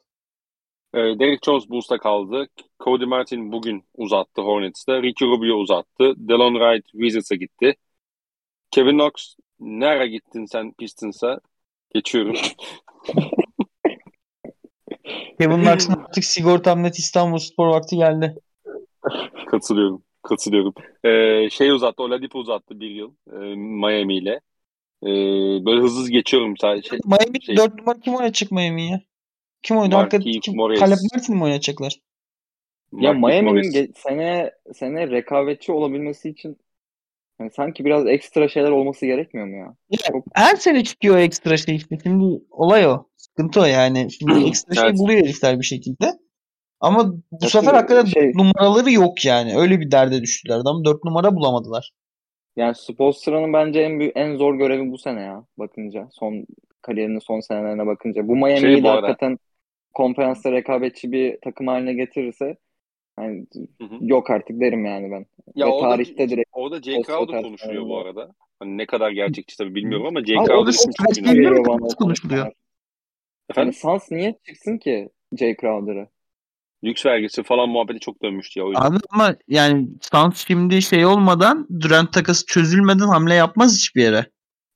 Derrick Jones Bulls'ta kaldı. Cody Martin bugün uzattı Hornets'te. Ricky Rubio uzattı. Delon Wright Wizards'a gitti. Kevin Knox nereye gittin sen Pistons'a? Geçiyorum. Kevin Knox'ın artık sigortam net İstanbulspor vakti geldi. Katılıyorum. Katılıyorum. Ee, şey uzattı. Oladipo uzattı bir yıl. E, Miami ile. E, böyle hızlı geçiyorum sadece. Şey, Miami şey... dört numara kim oynayacak Miami'ye? Kim oynadı? Hakikaten kim? Caleb Martin mi oynayacaklar? Ya Miami'nin ge- sene, sene rekabetçi olabilmesi için yani sanki biraz ekstra şeyler olması gerekmiyor mu ya? ya Çok... Her sene çıkıyor ekstra şey işte. Şimdi olay o. Sıkıntı o yani. Şimdi ekstra şey evet. buluyor herifler bir şekilde. Ama bu evet, sefer hakikaten şey... numaraları yok yani. Öyle bir derde düştüler. Ama dört numara bulamadılar. Yani Spoelstra'nın bence en büyük, en zor görevi bu sene ya. Bakınca. son Kariyerinin son senelerine bakınca. Bu Miami'yi şey, de bu hakikaten konferansta rekabetçi bir takım haline getirirse yani hı hı. yok artık derim yani ben. Ya o tarihte da, direkt. O da J. Crowder konuşuluyor yani. Bu arada. Hani ne kadar gerçekçi tabii bilmiyorum ama J. Crowder konuşuluyor. konuşuluyor. Yani Sans niye çıksın ki J. Crowder'ı? Lüks vergisi falan muhabbeti çok dönmüştü ya. O yüzden. Abi ama yani Sans şimdi şey olmadan, Durant takası çözülmeden hamle yapmaz hiçbir yere.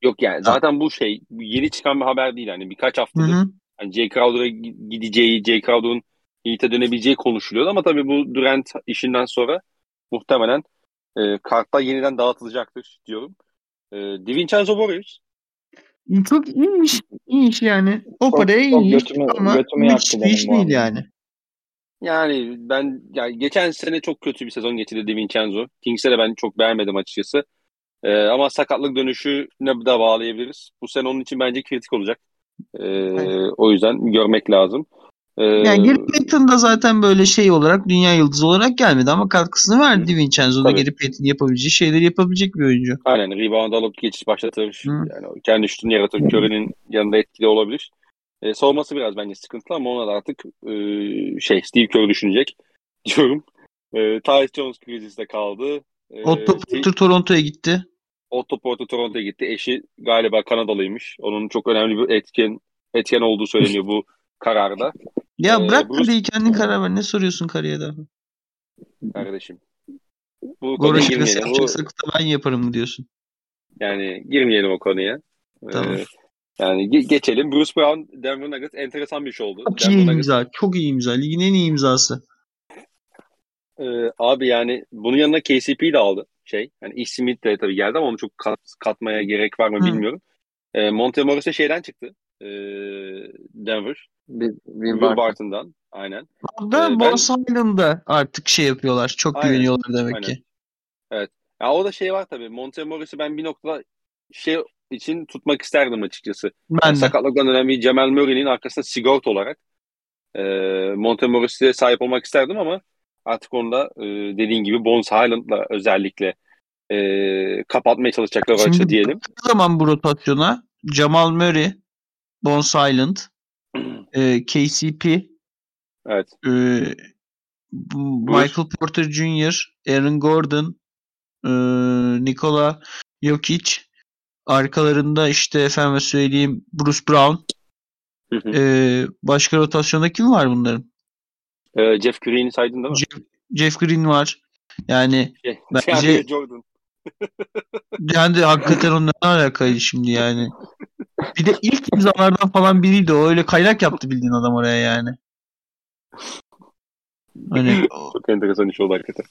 Yok yani zaten bu şey yeni çıkan bir haber değil. Hani birkaç haftadır hani J. Crowder'a gideceği, J. Crowder'un Heat'e dönebileceği konuşuluyor ama tabii bu Durant işinden sonra muhtemelen e, kartlar yeniden dağıtılacaktır diyorum. E, DiVincenzo Borges. Çok iyiymiş. İyiymiş yani. O paraya iyiymiş ama müthiş bir iş değil yani. Yani ben yani geçen sene çok kötü bir sezon geçirdi DiVincenzo. Kings'e de ben çok beğenmedim açıkçası. Ee, ama sakatlık dönüşüne de bağlayabiliriz. Bu sene onun için bence kritik olacak. Ee, evet. O yüzden görmek lazım. Ee, yani Gary Payton da zaten böyle şey olarak, dünya yıldızı olarak gelmedi ama katkısını verdi. DiVincenzo da Gary Payton yapabileceği şeyleri yapabilecek bir oyuncu. Aynen. Rebound alıp geçiş başlatır. Hı. Yani kendi şutunu yaratır. Curry'nin yanında etkili olabilir. Ee, savunması biraz bence sıkıntılı ama ona da artık e, şey Steve Curry düşünecek diyorum. E, Tyus Jones krizinde kaldı. Otto ee, Porter Toronto'ya gitti. Otto Porter Toronto'ya gitti. Eşi galiba Kanadalıymış. Onun çok önemli bir etken etken olduğu söyleniyor bu kararda. Ya ee, bırak Bruce... hadi kendin karar ver. Ne soruyorsun karıya daha? Kardeşim. Bu konuya girmeyelim. Bu... ben yaparım mı diyorsun? Yani girmeyelim o konuya. Tamam. Ee, yani ge- geçelim. Bruce Brown, Denver Nuggets enteresan bir şey oldu. Çok Denver iyi Nuggets... imza. Çok iyi imza. Ligin en iyi imzası. Ee, abi yani bunun yanına K C P'yi de aldı. Şey, yani Ish Smith de tabii geldi ama onu çok kat, katmaya gerek var mı bilmiyorum. Ee, Monte Morris'e şeyden çıktı. Ee, Denver. Will Barton. Barton'dan. Aynen. Orada ee, Boss Island'da artık şey yapıyorlar. Çok aynen. güveniyorlar demek aynen. ki. Evet. Ya o da şey var tabii. Monte Morris'i ben bir noktada şey için tutmak isterdim açıkçası. Ben yani de. Sakatlıktan önemli Jamal Murray'nin arkasında sigorta olarak e, Monte Morris'e sahip olmak isterdim ama artık onda e, dediğin gibi Bones Highland'la özellikle e, kapatmaya çalışacaklar açı diyelim. Şimdi zaman bu rotasyona Jamal Murray, Bones Highland, e, K C P, evet. e, Michael Porter Junior, Aaron Gordon, e, Nikola Jokic, arkalarında işte efendim söyleyeyim Bruce Brown. e, başka rotasyonda kim var bunların? Jeff Green'i saydın değil mi? Jeff, Jeff Green var. Yani şey, bence Jordan. Yani de, hakikaten onunla ne alakaydı şimdi yani. Bir de ilk imzalardan falan biriydi o. Öyle kaynak yaptı bildiğin adam oraya yani. Hani, çok enteresan iş oldu hakikaten.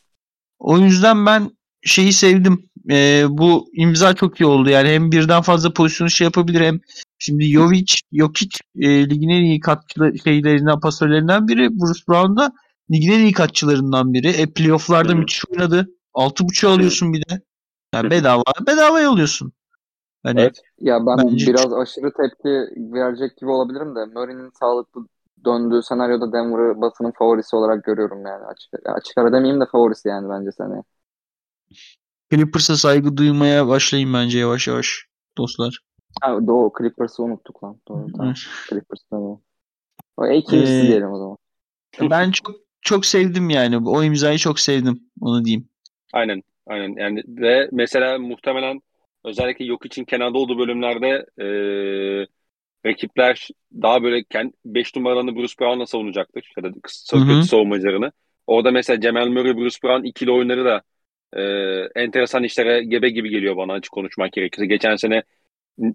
O yüzden ben şeyi sevdim. E, bu imza çok iyi oldu. Yani hem birden fazla pozisyonu şey yapabilir, hem şimdi Jovic, Jokic e, ligin en iyi katçılar şeylerinden, pasörlerinden biri. Bruce Brown da ligin en iyi katçılarından biri. E, playoff'larda evet. müthiş oynadı. altı buçuğa alıyorsun bir de. Yani bedava, bedavaya alıyorsun. Yani evet. Ya ben bence... biraz aşırı tepki verecek gibi olabilirim de Murray'nin sağlıklı döndüğü senaryoda Denver'ı Batı'nın favorisi olarak görüyorum yani. Açık, açık ara demeyeyim de favorisi yani bence seneye. Clippers'a saygı duymaya başlayayım bence yavaş yavaş dostlar. Ha, doğru. Clippers'ı unuttuk lan. Doğru. Tamam. Clippers'tan o. O ikincisi ee, diyelim o zaman. Ben çok çok sevdim yani. O imzayı çok sevdim. Onu diyeyim. Aynen. Aynen. Yani ve mesela muhtemelen özellikle yok için kenarda olduğu bölümlerde ee, rakipler daha böyle beş numaralarını Bruce Brown'la savunacaktır. Ya da kısa kötü savunmacılarını. Orada mesela Jamal Murray, Bruce Brown ikili oyunları da e, enteresan işlere gebe gibi geliyor bana, açık konuşmak gerekirse. Geçen sene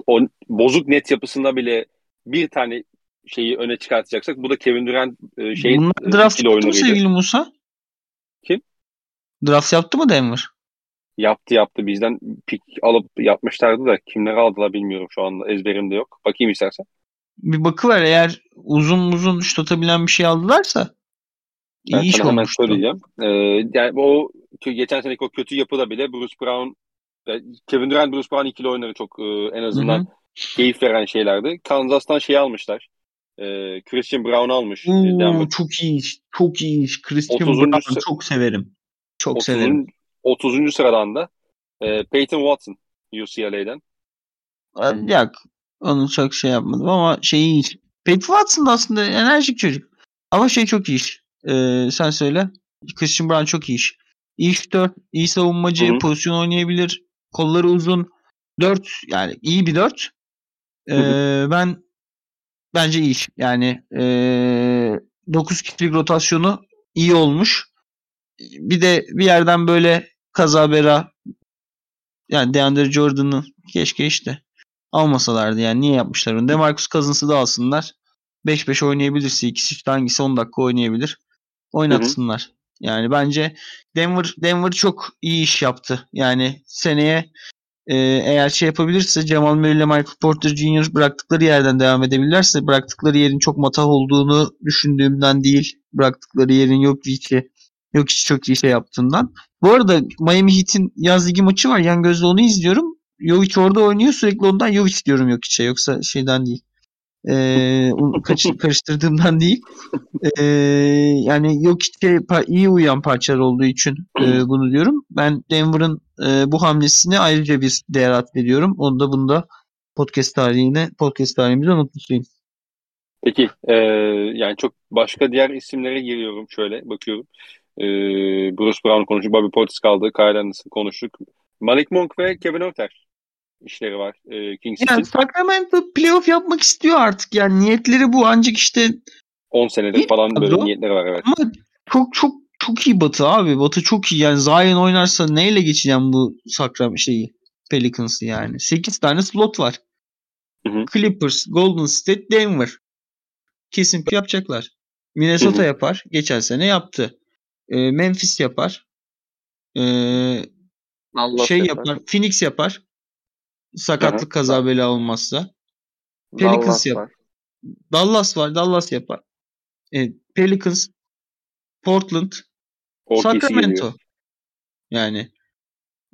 o bozuk net yapısında bile bir tane şeyi öne çıkartacaksak bu da Kevin Durant e, şeyin bunlar draft ikili oyunlarıydı. Draft sevgili Musa? Kim? Draft yaptı mı Denver? Yaptı yaptı. Bizden pik alıp yapmışlardı da kimleri aldılar bilmiyorum şu anda. Ezberimde yok. Bakayım istersen. Bir bakıver, eğer uzun uzun şut atabilen bir şey aldılarsa iyi ben iş olmuştu. Ben hemen söyleyeceğim. Ee, yani o geçen seneki o kötü yapıda bile Bruce Brown, Kevin Durant Bruce Brown ikili oyunları çok en azından Hı-hı. keyif veren şeylerdi. Kansas'tan şey almışlar. Ee, Christian Brown'u almış. Oo, çok iyi iş. Çok iyi iş. Christian Brown'u çok severim. Çok otuzuncu severim. otuzuncu sıradan da e, Peyton Watson U C L A'den. Yok. Onu çok şey yapmadım ama şey iyi. Peyton Watson da aslında enerjik çocuk. Ama şey çok iyi. E, sen söyle. Christian Brown çok iyi. İyi şutör, iyi savunmacı, Hı-hı. pozisyon oynayabilir. Kolları uzun. dört yani iyi bir dört. E, ben bence iyi. Yani e, dokuz kişilik rotasyonu iyi olmuş. Bir de bir yerden böyle kazabera yani DeAndre Jordan'ı keşke işte almasalardı yani, niye yapmışlar onu? DeMarcus Cousins'ı da alsınlar. beş beş oynayabilirse ikisi hangisi on dakika oynayabilir. Oynatsınlar. Hı hı. Yani bence Denver Denver çok iyi iş yaptı. Yani seneye e, eğer şey yapabilirse Jamal Murray ile Michael Porter Junior bıraktıkları yerden devam edebilirlerse, bıraktıkları yerin çok matah olduğunu düşündüğümden değil, bıraktıkları yerin yok ki Yok hiç çok iyi şey yaptığından. Bu arada Miami Heat'in yaz ligi maçı var. Yan gözle onu izliyorum. Jovic orada oynuyor. Sürekli ondan Jovic diyorum yok içe. Yoksa şeyden değil. Ee, karıştırdığımdan değil. Ee, yani yok içe iyi uyan parçalar olduğu için e, bunu diyorum. Ben Denver'ın e, bu hamlesine ayrıca bir değer atfediyorum. Onu da bunda podcast tarihine, podcast tarihimize unutmayayım. Peki. E, yani çok başka diğer isimlere giriyorum. Şöyle bakıyorum. Bruce Brown konuştuk, Bobby Portis kaldı, Kyle Anderson konuştuk. Malik Monk ve Kevin Otter işleri var. Kings yani Sacramento playoff yapmak istiyor artık. Yani niyetleri bu, ancak işte on senedir falan böyle kadro niyetleri var. Evet. Ama çok çok çok iyi Batı abi. Batı çok iyi. Yani Zion oynarsa neyle geçeceğim bu Sacramento şeyi, Pelicans'ı yani. sekiz tane slot var. Hı hı. Clippers, Golden State, Denver. Kesin yapacaklar. Minnesota hı hı. yapar. Geçen sene yaptı. Memphis yapar. Ee, şey yapar. yapar. Phoenix yapar. Sakatlık Hı-hı. kaza bela olmazsa. Pelicans Dallas yapar. Var. Dallas var. Dallas yapar. Evet, Pelicans, Portland, O K C Sacramento. Geliyor. Yani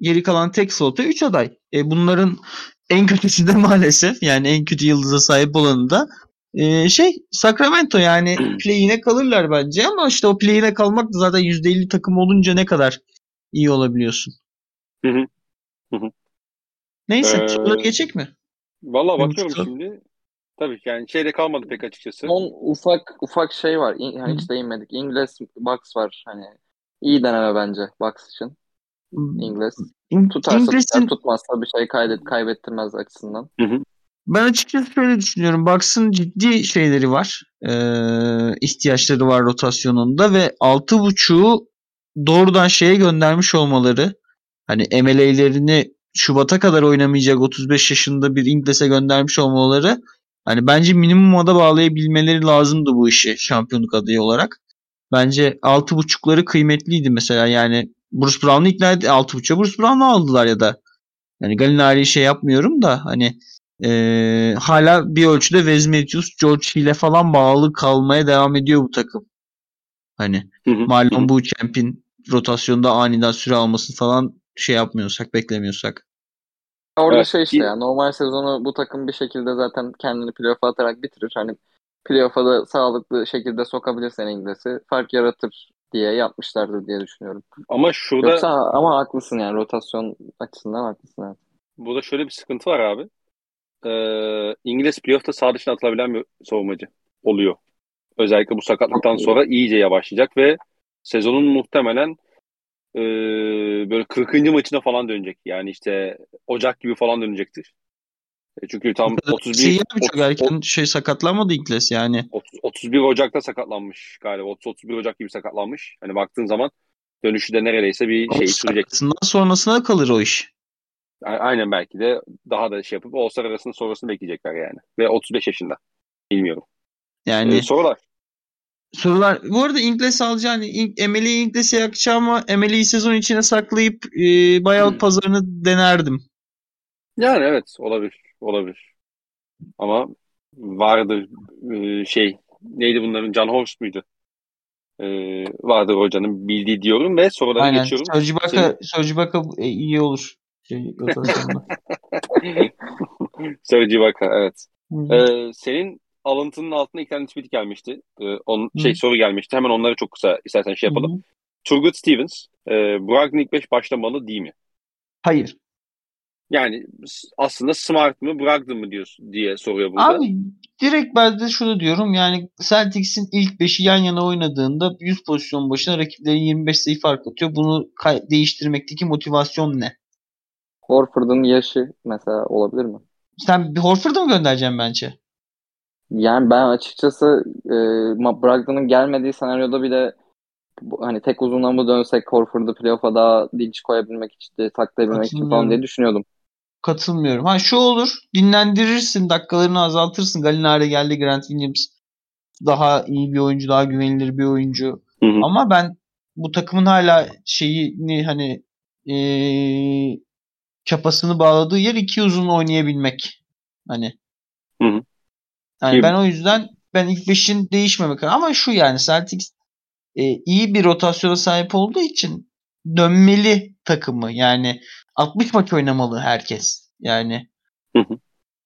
geri kalan tek slota üç aday. E, bunların en kötüsü de maalesef, yani en kötü yıldıza sahip olanı da Ee, şey Sacramento yani play-in'e kalırlar bence, ama işte o play-in'e kalmak da zaten yüzde elli takım olunca ne kadar iyi olabiliyorsun. Hı hı. Hı hı. Neyse ee, soruları geçecek mi? Valla bakıyorum buçuk. Şimdi. Tabii ki yani şeyde kalmadı pek açıkçası. On ufak ufak şey var. İn, yani hiç değinmedik. İngiliz Bucks var. Hani iyi deneme bence Bucks için. İngiliz. Tutarsa İngiliz'in... tutmazsa bir şey kaybet, kaybettirmez açısından. Hı hı. Ben açıkçası şöyle düşünüyorum. Bucks'ın ciddi şeyleri var. Ee, ihtiyaçları var rotasyonunda ve altı buçuğu doğrudan şeye göndermiş olmaları. Hani M L A'lerini Şubat'a kadar oynamayacak otuz beş yaşında bir İngiliz'e göndermiş olmaları. Hani bence minimuma da bağlayabilmeleri lazımdı bu işi şampiyonluk adayı olarak. Bence altı buçukları kıymetliydi mesela. Yani Bruce Brown'u ikna etti. altı buçuğa Bruce Brown'u aldılar ya da. Yani Gallinari'yi şey yapmıyorum da hani e, hala bir ölçüde Vezmetius, George Hill'e falan bağlı kalmaya devam ediyor bu takım. Hani malum bu Champ'in rotasyonda aniden süre almasını falan şey yapmıyorsak, beklemiyorsak. Orada evet. şey işte ya normal sezonu bu takım bir şekilde zaten kendini playoff'a atarak bitirir. Hani playoff'a da sağlıklı şekilde sokabilirsen İngiliz'i fark yaratır diye yapmışlardır diye düşünüyorum. Ama şurada... Yoksa, ama haklısın yani rotasyon açısından haklısın. Evet. Burada şöyle bir sıkıntı var abi. Ee, İngiliz playoff'ta sağ dışına atılabilen bir savunmacı oluyor. Özellikle bu sakatlıktan sonra iyice yavaşlayacak ve sezonun muhtemelen e, böyle kırkıncı maçına falan dönecek. Yani işte Ocak gibi falan dönecektir. E çünkü tam otuz bir şey otuz, erken şey sakatlanmadı İngiliz yani. otuz bir Ocak'ta sakatlanmış galiba. otuz otuz bir Ocak gibi sakatlanmış. Hani baktığın zaman dönüşü de neredeyse bir şey sürecek. Sonrasında sonrasına kalır o iş. Aynen belki de daha da şey yapıp All-Star arasında sonrasını bekleyecekler yani. Ve otuz beş yaşında. Bilmiyorum. Yani ee, sorular. Sorular. Bu arada Ingles alacağını, Emeli'yi Ingles'e yakacağım ama Emeli'yi sezon içine saklayıp e, buyout hmm. pazarını denerdim. Yani evet olabilir. Olabilir. Ama vardır e, şey neydi bunların? John Horst muydu? E, vardır hocanın bildiği diyorum ve sorulara aynen. geçiyorum. Sörcü Baka, Sörcü Baka e, iyi olur. Şey, Sörcü Baka evet. E, senin alıntının altına iki tane tweet gelmişti. Ee, on, şey soru gelmişti. Hemen onları çok kısa istersen şey yapalım. Hı-hı. Turgut Stevens, e, Brogdon ilk beş başlamalı değil mi? Hayır. Yani aslında Smart mı Brogdon mu diyorsun diye soruyor burada. Abi direkt ben de şunu diyorum. Yani Celtics'in ilk beşi yan yana oynadığında yüz pozisyon başına rakiplerin yirmi beş sayı fark atıyor. Bunu kay- değiştirmekteki motivasyon ne? Horford'un yaşı mesela olabilir mi? Sen bir Horford'u mu göndereceğim bence? Yani ben açıkçası e, Brogdon'un gelmediği senaryoda bile hani tek uzunluğa mı dönsek Horford'u playoff'a daha dinç koyabilmek için, saklayabilmek için falan diye düşünüyordum. Katılmıyorum. Ha şu olur. Dinlendirirsin. Dakikalarını azaltırsın. Gallinari geldi. Grant Williams daha iyi bir oyuncu. Daha güvenilir bir oyuncu. Hı hı. Ama ben bu takımın hala şeyini hani ee, çapasını bağladığı yer iki uzun oynayabilmek. Hani hı hı. Yani ben o yüzden ben ilk beşin değişmemek ama şu yani Celtics e, iyi bir rotasyona sahip olduğu için dönmeli takımı yani altmış maç oynamalı herkes yani hı hı.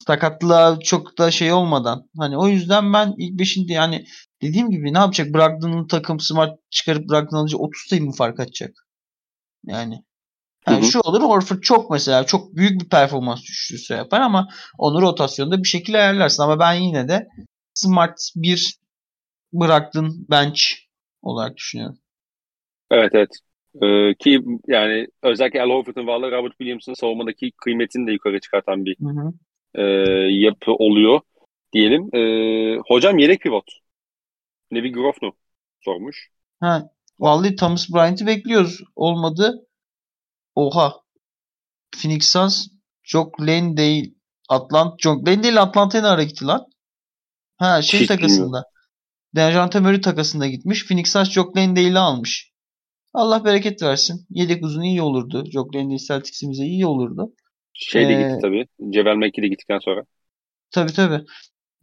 sakatlığa çok da şey olmadan hani o yüzden ben ilk beşin de yani dediğim gibi ne yapacak Brogdon'un takım Smart çıkarıp Brogdon alınca otuz sayı mı fark atacak yani. Yani hı hı. Şu olur Horford çok mesela çok büyük bir performans düşüşü yapar ama onu rotasyonda bir şekilde ayarlarsın ama ben yine de Smart bir bıraktın bench olarak düşünüyorum. Evet evet. Ee, ki yani özellikle Al Horford'un varlığı Robert Williams'ın savunmadaki kıymetini de yukarı çıkartan bir hı hı. E, yapı oluyor diyelim. E, hocam yedek pivot. Levi Grofno sormuş. Ha, vallahi Thomas Bryant'i bekliyoruz. Olmadı. Oha. Phoenix Suns Jock Landale Atlant Jock Landale Atlanta'ya nereye gitti lan? Ha şey hiç takasında. Dejounte Murray takasında gitmiş. Phoenix Suns Jock Landale'i almış. Allah bereket versin. Yedek uzun iyi olurdu. Jock Landale Celtics'imize iyi olurdu. Şey de ee, gitti tabii. Cevel Mekki'de gittikten sonra. Tabii tabii.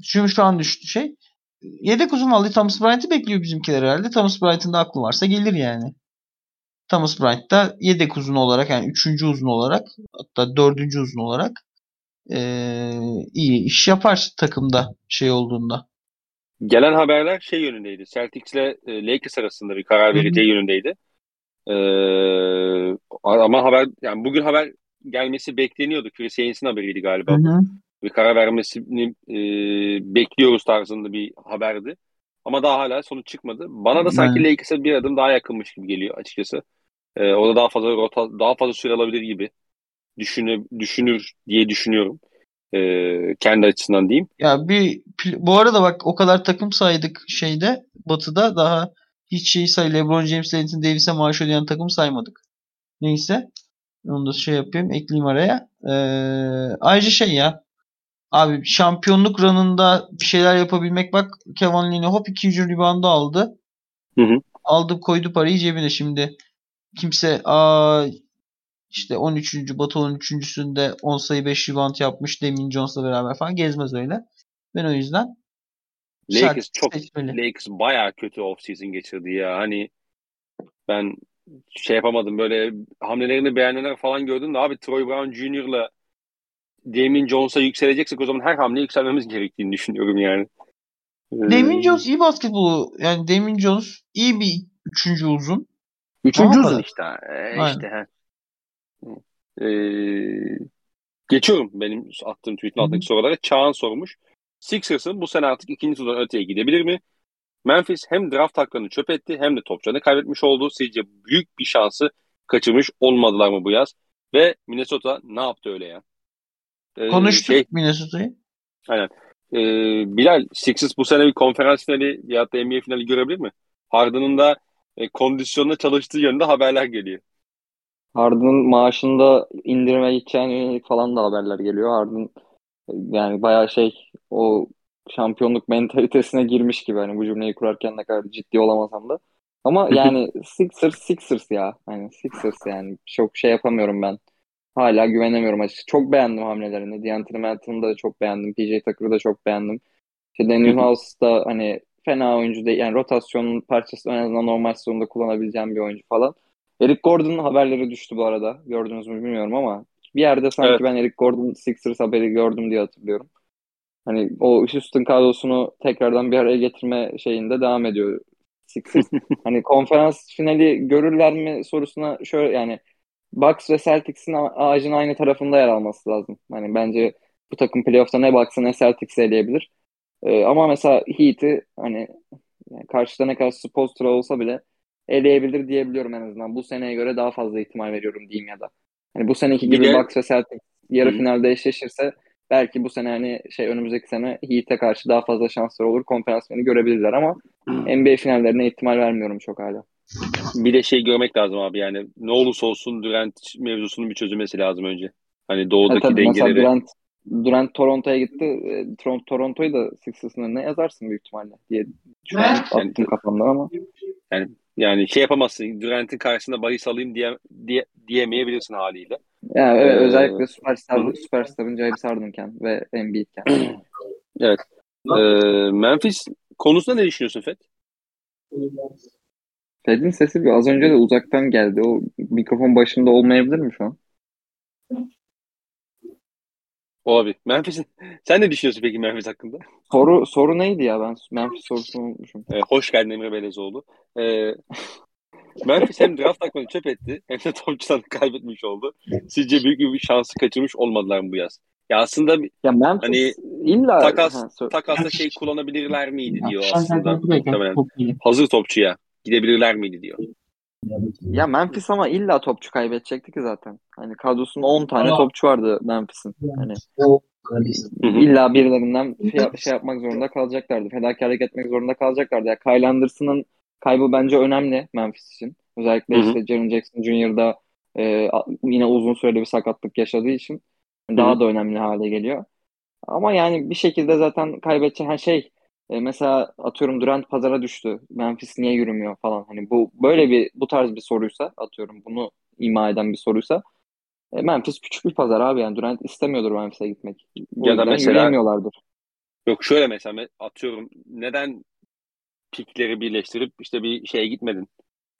Şimdi şu an düştü şey. Yedek uzun vallahi Thomas Bryant'i bekliyor bizimkiler herhalde. Thomas Bryant'ın da aklı varsa gelir yani. Thomas Bryant da yedek uzun olarak yani üçüncü uzun olarak hatta dördüncü uzun olarak ee, iyi iş yapar takımda şey olduğunda. Gelen haberler şey yönündeydi. Celtics'le Lakers arasında bir karar vereceği hı-hı. yönündeydi. Ee, ama haber yani bugün haber gelmesi bekleniyordu. Chris Haynes'in haberiydi galiba. Hı-hı. Bir karar vermesini e, bekliyoruz tarzında bir haberdi. Ama daha hala sonuç çıkmadı. Bana da sanki yani. Lakers'e bir adım daha yakınmış gibi geliyor açıkçası. Ee, o da daha fazla rota, daha fazla süre alabilir gibi düşünür, düşünür diye düşünüyorum. Ee, kendi açısından diyeyim. Ya bir bu arada bak o kadar takım saydık şeyde Batı'da daha hiç şey say LeBron James, Anthony Davis'e maaş ödeyen takım saymadık. Neyse onu da şey yapayım ekleyeyim araya. Ee, ayrıca şey ya. Abi şampiyonluk run'ında bir şeyler yapabilmek bak Kevin Durant hop ikinci ribanda aldı. Hı hı. Aldı koydu parayı cebine şimdi. kimse aa işte on üçüncü Batı on üçüncüsünde on sayı beş rebound yapmış Demin Jones'la beraber falan gezmez öyle. Ben o yüzden Lakers çok seçmeli. Lakers bayağı kötü off-season geçirdi ya. Hani ben şey yapamadım, böyle hamlelerini beğenenler falan gördüm de abi Troy Brown Junior'la Damien Jones'a yükseleceksek o zaman her hamle yükselmemiz gerektiğini düşünüyorum yani. Damien Jones iyi basketbolu. Yani Damien Jones iyi bir üçüncü uzun. Üçüncü tamam uzun da. işte. Ee, işte he. Ee, geçiyorum benim attığım tweet'in altındaki sorulara. Çağan sormuş. Sixers'ın bu sene artık ikinci turdan öteye gidebilir mi? Memphis hem draft haklarını çöp etti hem de topçularını kaybetmiş oldu. Sizce büyük bir şansı kaçırmış olmadılar mı bu yaz? Ve Minnesota ne yaptı öyle ya? Ee, Konuştuk şey, Minnesota'yı. Aynen. Ee, Bilal, Sixers bu sene bir konferans finali ya da N B A finali görebilir mi? Harden'ın da e, kondisyonla çalıştığı yönünde haberler geliyor. Harden'ın maaşında indirime gideceğine yönelik falan da haberler geliyor. Harden yani bayağı şey, o şampiyonluk mentalitesine girmiş gibi. Hani bu cümleyi kurarken ne kadar ciddi olamasam da. Ama yani Sixers Sixers ya. Yani Sixers yani. Çok şey yapamıyorum ben. Hala güvenemiyorum açıkçası. Çok beğendim hamlelerini. Dejounte Murray'ı da çok beğendim. P J Tucker'ı da çok beğendim. İşte Daniel House'da hani fena oyuncu değil. Yani rotasyonun parçası, en azından normal sezonda kullanabileceğim bir oyuncu falan. Eric Gordon'un haberleri düştü bu arada. Gördünüz mü bilmiyorum ama bir yerde sanki evet. Ben Eric Gordon Sixers haberi gördüm diye hatırlıyorum. Hani o Houston kadrosunu tekrardan bir araya getirme şeyinde devam ediyor Sixers. Hani konferans finali görürler mi sorusuna şöyle, yani Bucks ve Celtics'in ağacın aynı tarafında yer alması lazım. Hani bence bu takım playoff'ta ne Bucks'ı ne Celtics'i eleyebilir. Ee, ama mesela Heat'i hani yani karşıda ne kadar Spoelstra olsa bile eleyebilir diyebiliyorum en azından. Bu seneye göre daha fazla ihtimal veriyorum diyeyim ya da. Hani bu seneki gibi Bucks ve Celtics yarı finalde eşleşirse belki bu sene hani şey önümüzdeki sene Heat'e karşı daha fazla şansları olur. Konferanslarını görebilirler ama N B A finallerine ihtimal vermiyorum çok hala. Bir de şey görmek lazım abi, yani ne olursa olsun Durant mevzusunun bir çözülmesi lazım önce. Hani doğudaki ha, dengeleri. Durant, Durant Toronto'ya gitti. Toronto, Toronto'yu da Sixers'ın önüne yazarsın büyük ihtimalle diye düşünüyorum. Yani, attım kafamdan ama. Yani, yani şey yapamazsın. Durant'in karşısında bahis alayım diye, diye, diyemeyebilirsin haliyle. Yani evet, ee, özellikle süperstar, süperstarın James Harden'ken ve Embiid'ken. Evet. Ee, Memphis konusunda ne düşünüyorsun Feth? Feth'in sesi bir az önce de uzaktan geldi. O mikrofon başında olmayabilir mi şu an? Olabilir. Memphis'in sen ne düşünüyorsun peki Memphis hakkında? Soru soru neydi ya, ben Memphis sorusunu unutmuşum. Ee, hoş geldin Emre Belezoğlu. Ee, Memphis hem draft takımını çöp etti hem de topçularını kaybetmiş oldu. Sizce büyük bir şansı kaçırmış olmadılar mı bu yaz? Ya aslında ya Memphis, hani illa takas ha, takasla şey kullanabilirler miydi diyor aslında. Hazır topçuya gidebilirler miydi diyor. Ya Memphis ama illa topçu kaybedecekti ki zaten. Hani kadrosunda on tane topçu vardı Memphis'in. Hani illa birilerinden şey, şey yapmak zorunda kalacaklardı. Fedakarlık etmek zorunda kalacaklardı. Ya Kyle Anderson'ın kaybı bence önemli Memphis için. Özellikle hı hı. işte Jaren Jackson Junior'da e, yine uzun süreli bir sakatlık yaşadığı için daha hı hı. da önemli hale geliyor. Ama yani bir şekilde zaten kaybedeceğin her şey. E, mesela atıyorum Durant pazara düştü. Memphis niye yürümüyor falan. Hani bu böyle bir bu tarz bir soruysa, atıyorum bunu ima eden bir soruysa e, Memphis küçük bir pazar abi, yani Durant istemiyordur Memphis'e gitmek. O ya da mesela yürüyemiyorlardır. Yok şöyle mesela atıyorum neden pikleri birleştirip işte bir şeye gitmedin.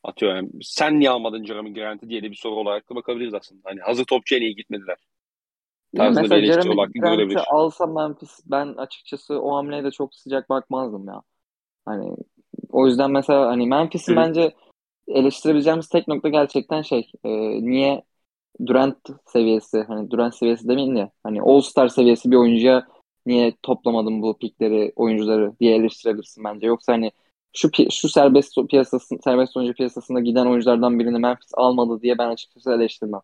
Atıyorum yani, sen niye almadın Jeremy Grant'i diye de bir soru olarak da bakabiliriz aslında. Hani hazır topçuya niye gitmediler? Yani mesela Jeremy Grant'i alsa Memphis, ben açıkçası o hamleye de çok sıcak bakmazdım ya. Hani o yüzden mesela hani Memphis'in bence eleştirebileceğimiz tek nokta gerçekten şey e, niye Durant seviyesi, hani Durant seviyesi demeyin de hani All-Star seviyesi bir oyuncuya niye toplamadın bu pikleri, oyuncuları diye eleştirebilirsin bence. Yoksa hani şu pi- şu serbest piyasası, serbest oyuncu piyasasında giden oyunculardan birini Memphis almadı diye ben açıkçası eleştirmem.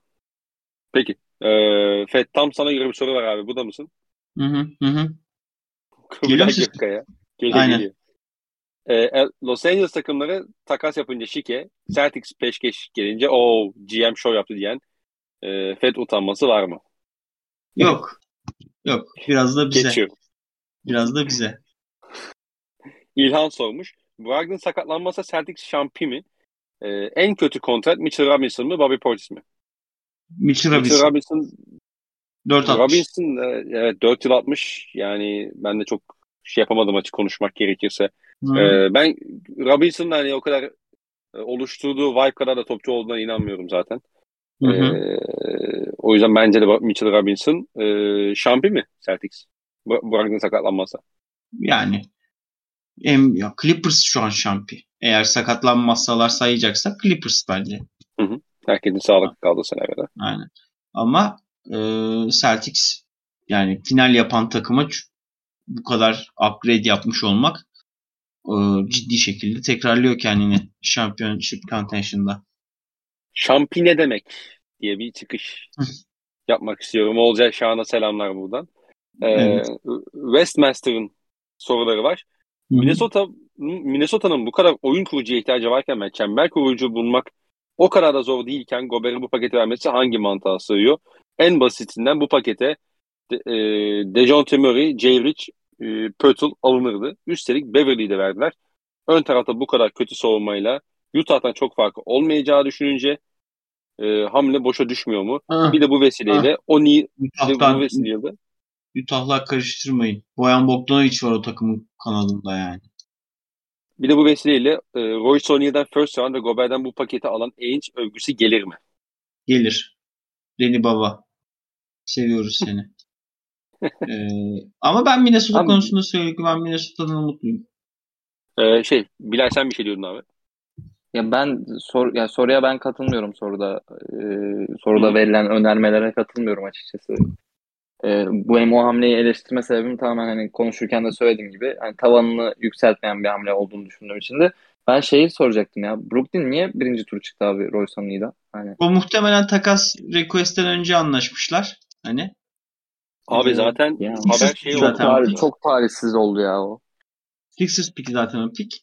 Peki. Ee, Feth, tam sana göre bir soru var abi. Bu da mısın? Hı hı hı. Geliyor Gökkaya. Geliyor aynen. Geliyor. Ee, Los Angeles takımları takas yapınca şike, Celtics peşkeş gelince ooo G M show yaptı diyen e, Feth utanması var mı? Yok. Yok. Biraz da bize. Geçiyor. Biraz da bize. İlhan sormuş. Brogdon sakatlanmasa Celtics şampi mi? Ee, en kötü kontrat Mitchell Robinson mı, Bobby Portis mi? Mitchell Robinson. Robinson dört altmış. Robinson evet, dört yıl altmış. Yani ben de çok şey yapamadım açık konuşmak gerekirse. Hmm. Ee, ben Robinson'ın hani o kadar oluşturduğu vibe kadar da topçu olduğuna inanmıyorum zaten. Hı hı. Ee, o yüzden bence de Mitchell Robinson e, şampiyon mi Celtics? Brogdon sakatlanmazsa. Yani em, ya Clippers şu an şampiyon. Eğer sakatlanmazsalar sayacaksak Clippers bence. Hı hı. Herkesin sağlıklı kaldığı sene kadar. Aynen. Ama e, Celtics yani final yapan takıma bu kadar upgrade yapmış olmak e, ciddi şekilde tekrarlıyor kendini championship contention'da. Şampine demek diye bir çıkış yapmak istiyorum. Olcay Şahan'a selamlar buradan. Ee, evet. Westminster'ın soruları var. Minnesota, Minnesota'nın bu kadar oyun kurucuya ihtiyacı varken ve çember kurucu bulmak o kadar da zor değilken Gobert'in bu paketi vermesi hangi mantığa sığıyor? En basitinden bu pakete de, e, Dejounte Murray, Jay Rich, e, Pötl alınırdı. Üstelik Beverly'yi de verdiler. Ön tarafta bu kadar kötü savunmayla Utah'tan çok farkı olmayacağı düşününce e, hamle boşa düşmüyor mu? Ha, bir de bu vesileyle ha. o ni Utah'tan, bu vesileyle Utah'la karıştırmayın. Boyan Bogdanovic var o takımın kanadında yani. Bir de bu vesileyle e, Roy Sonier'den first round ve Gobert'den bu paketi alan Ainge övgüsü gelir mi? Gelir. Reni Baba. Seviyoruz seni. ee, ama ben Minnesota Am- konusunda söylüyorum ki ben Minnesota'dan mutluyum. Ee, şey, Bilal sen bir şey diyordun abi. Ya ben sor, ya soruya ben katılmıyorum soruda ee, soruda verilen önermelere katılmıyorum açıkçası. Ee, bu benim o hamleyi eleştirme sebebim tamamen hani konuşurken de söylediğim gibi hani tavanını yükseltmeyen bir hamle olduğunu düşündüğüm için de ben şeyi soracaktım ya. Brooklyn niye birinci tur çıktı abi Roy Sonier'den? Hani o muhtemelen takas request'ten önce anlaşmışlar. Hani abi yani, zaten yani, haber şey çok tarih, çok tarihsiz oldu ya o. Sixers pick zaten o pick.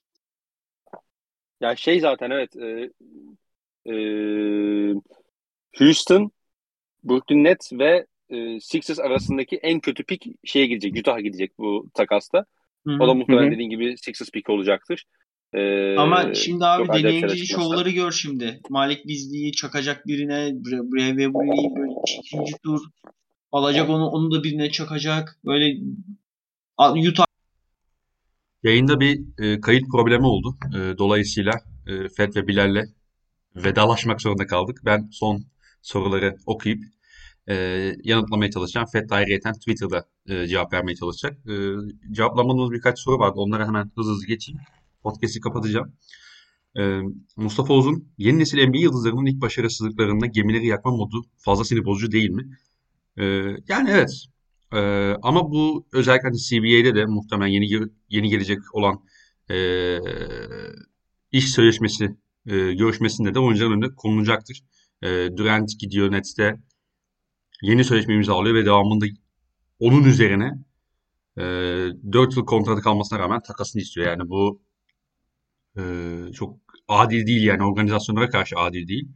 Ya şey zaten evet e, e, Houston, Brooklyn Nets ve e, Sixers arasındaki en kötü pick şeye gidecek, Utah'a gidecek bu takasta. Hı-hı. O da muhtemelen Hı-hı. dediğin gibi Sixers pick olacaktır. E, Ama şimdi abi deneyince şovları gör şimdi. Malik Bizli'yi çakacak birine, Brevve'yi böyle ikinci tur alacak onu, onu da birine çakacak. Böyle Utah. Yayında bir e, kayıt problemi oldu. E, dolayısıyla e, Feth ve Bilal'le vedalaşmak zorunda kaldık. Ben son soruları okuyup e, yanıtlamaya çalışacağım. Feth ayrıca Twitter'da e, cevap vermeye çalışacak. E, cevaplamadığımız birkaç soru vardı. Onlara hemen hızlı hızlı geçeyim. Podcast'i kapatacağım. E, Mustafa Uzun, yeni nesil N B A yıldızlarının ilk başarısızlıklarında gemileri yakma modu fazla sinir bozucu değil mi? E, yani evet. Ee, ama bu özellikle hani C B A'de de muhtemelen yeni yeni gelecek olan e, iş sözleşmesi e, görüşmesinde de oyuncuların önünde konulacaktır. E, Durant gidiyor Nets'te yeni sözleşme imzalıyor ve devamında onun üzerine e, dört yıl kontratı kalmasına rağmen takasını istiyor. Yani bu e, çok adil değil yani organizasyonlara karşı adil değil.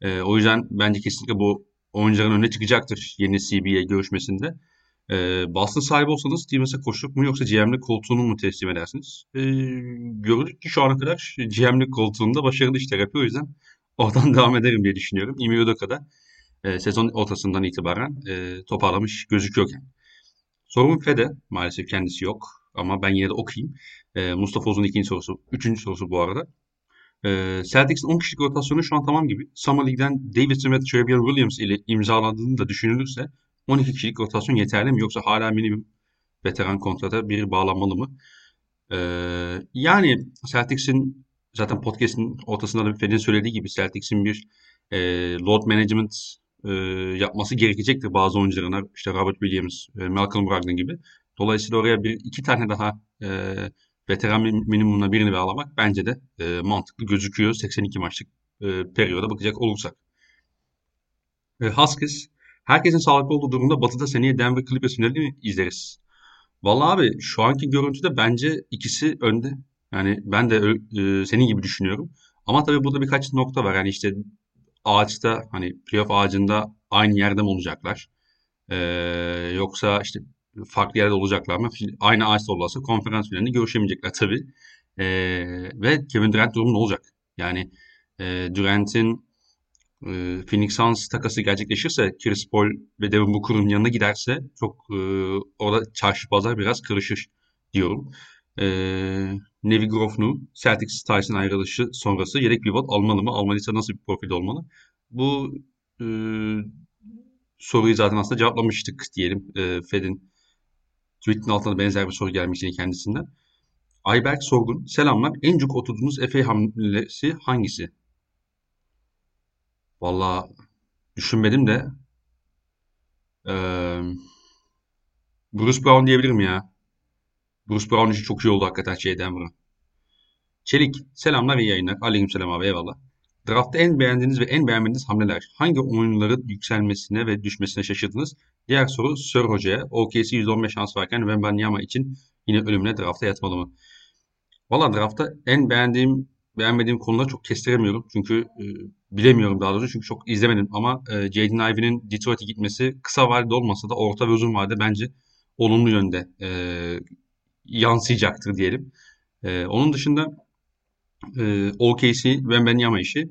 E, o yüzden bence kesinlikle bu oyuncuların önüne çıkacaktır yeni C B A görüşmesinde. Ee, Boston sahibi olsanız Stevens'e koştuk mu yoksa G M'lik koltuğunu mu teslim edersiniz? Ee, gördük ki şu ana kadar G M'lik koltuğunda başarılı işler yapıyor. O yüzden oradan devam ederim diye düşünüyorum. Ime Udoka'da e, sezon ortasından itibaren e, toparlamış gözüküyorken. Sorum Fede. Maalesef kendisi yok. Ama ben yine de okuyayım. E, Mustafa Uzun ikinci sorusu. Üçüncü sorusu bu arada. E, Celtics'in on kişilik rotasyonu şu an tamam gibi. Summer League'den David Smith, Trevion Williams ile imzalandığını da düşünülürse on iki kişilik rotasyon yeterli mi yoksa hala minimum veteran kontrata biri bağlanmalı mı? Ee, yani Celtics'in zaten podcast'in ortasında da Fed'in söylediği gibi Celtics'in bir e, load management e, yapması gerekecektir bazı oyuncularına. İşte Robert Williams, e, Malcolm Brogdon gibi. Dolayısıyla oraya bir iki tane daha e, veteran minimumuna birini bağlamak bence de e, mantıklı gözüküyor. seksen iki maçlık e, periyoda bakacak olursak. E, Huskies herkesin sağlıklı olduğu durumda Batı'da seneye Denver Clippers finalini izleriz. Vallahi abi şu anki görüntüde bence ikisi önde. Yani ben de e, senin gibi düşünüyorum. Ama tabii burada birkaç nokta var. Yani işte ağaçta hani playoff ağacında aynı yerde mi olacaklar? Ee, yoksa işte farklı yerde olacaklar mı? Aynı ağaçta olursa konferans finalini görüşemeyecekler tabii. Ee, ve Kevin Durant durumu ne olacak? Yani e, Durant'in e, Phoenix Suns takası gerçekleşirse, Chris Paul ve Devin Booker'un yanına giderse çok e, orada çarşı pazar biraz karışır diyorum. E, Nevi Grofnu, Celtics Tyson ayrılışı sonrası yedek pivot almalı mı? Almalıysa nasıl bir profil olmalı? Bu e, soruyu zaten aslında cevaplamıştık diyelim. E, Fed'in tweet'in altına benzer bir soru gelmişti kendisinden. Ayberk Sorgun, selamlar. En çok oturduğunuz Efe hamlesi hangisi? Vallahi düşünmedim de e, Bruce Brown diyebilirim ya. Bruce Brown için çok iyi oldu hakikaten şeyden bura. Çelik, selamlar ve yayınlar. Aleykümselam abi, eyvallah. Draft'ta en beğendiğiniz ve en beğenmediğiniz hamleler. Hangi oyuncuların yükselmesine ve düşmesine şaşırdınız? Diğer soru Sir Hoca'ya. O K C yüzde on beş şans varken Wembanyama için yine ölümüne drafta yatmalı mı? Valla drafta en beğendiğim, beğenmediğim konuları çok kestiremiyorum. Çünkü e, bilemiyorum daha doğrusu. Çünkü çok izlemedim. Ama e, Jaden Ivey'nin Detroit'e gitmesi kısa vadede olmasa da orta ve uzun vadede bence olumlu yönde e, yansıyacaktır diyelim. E, onun dışında e, O K C Wembanyama işi.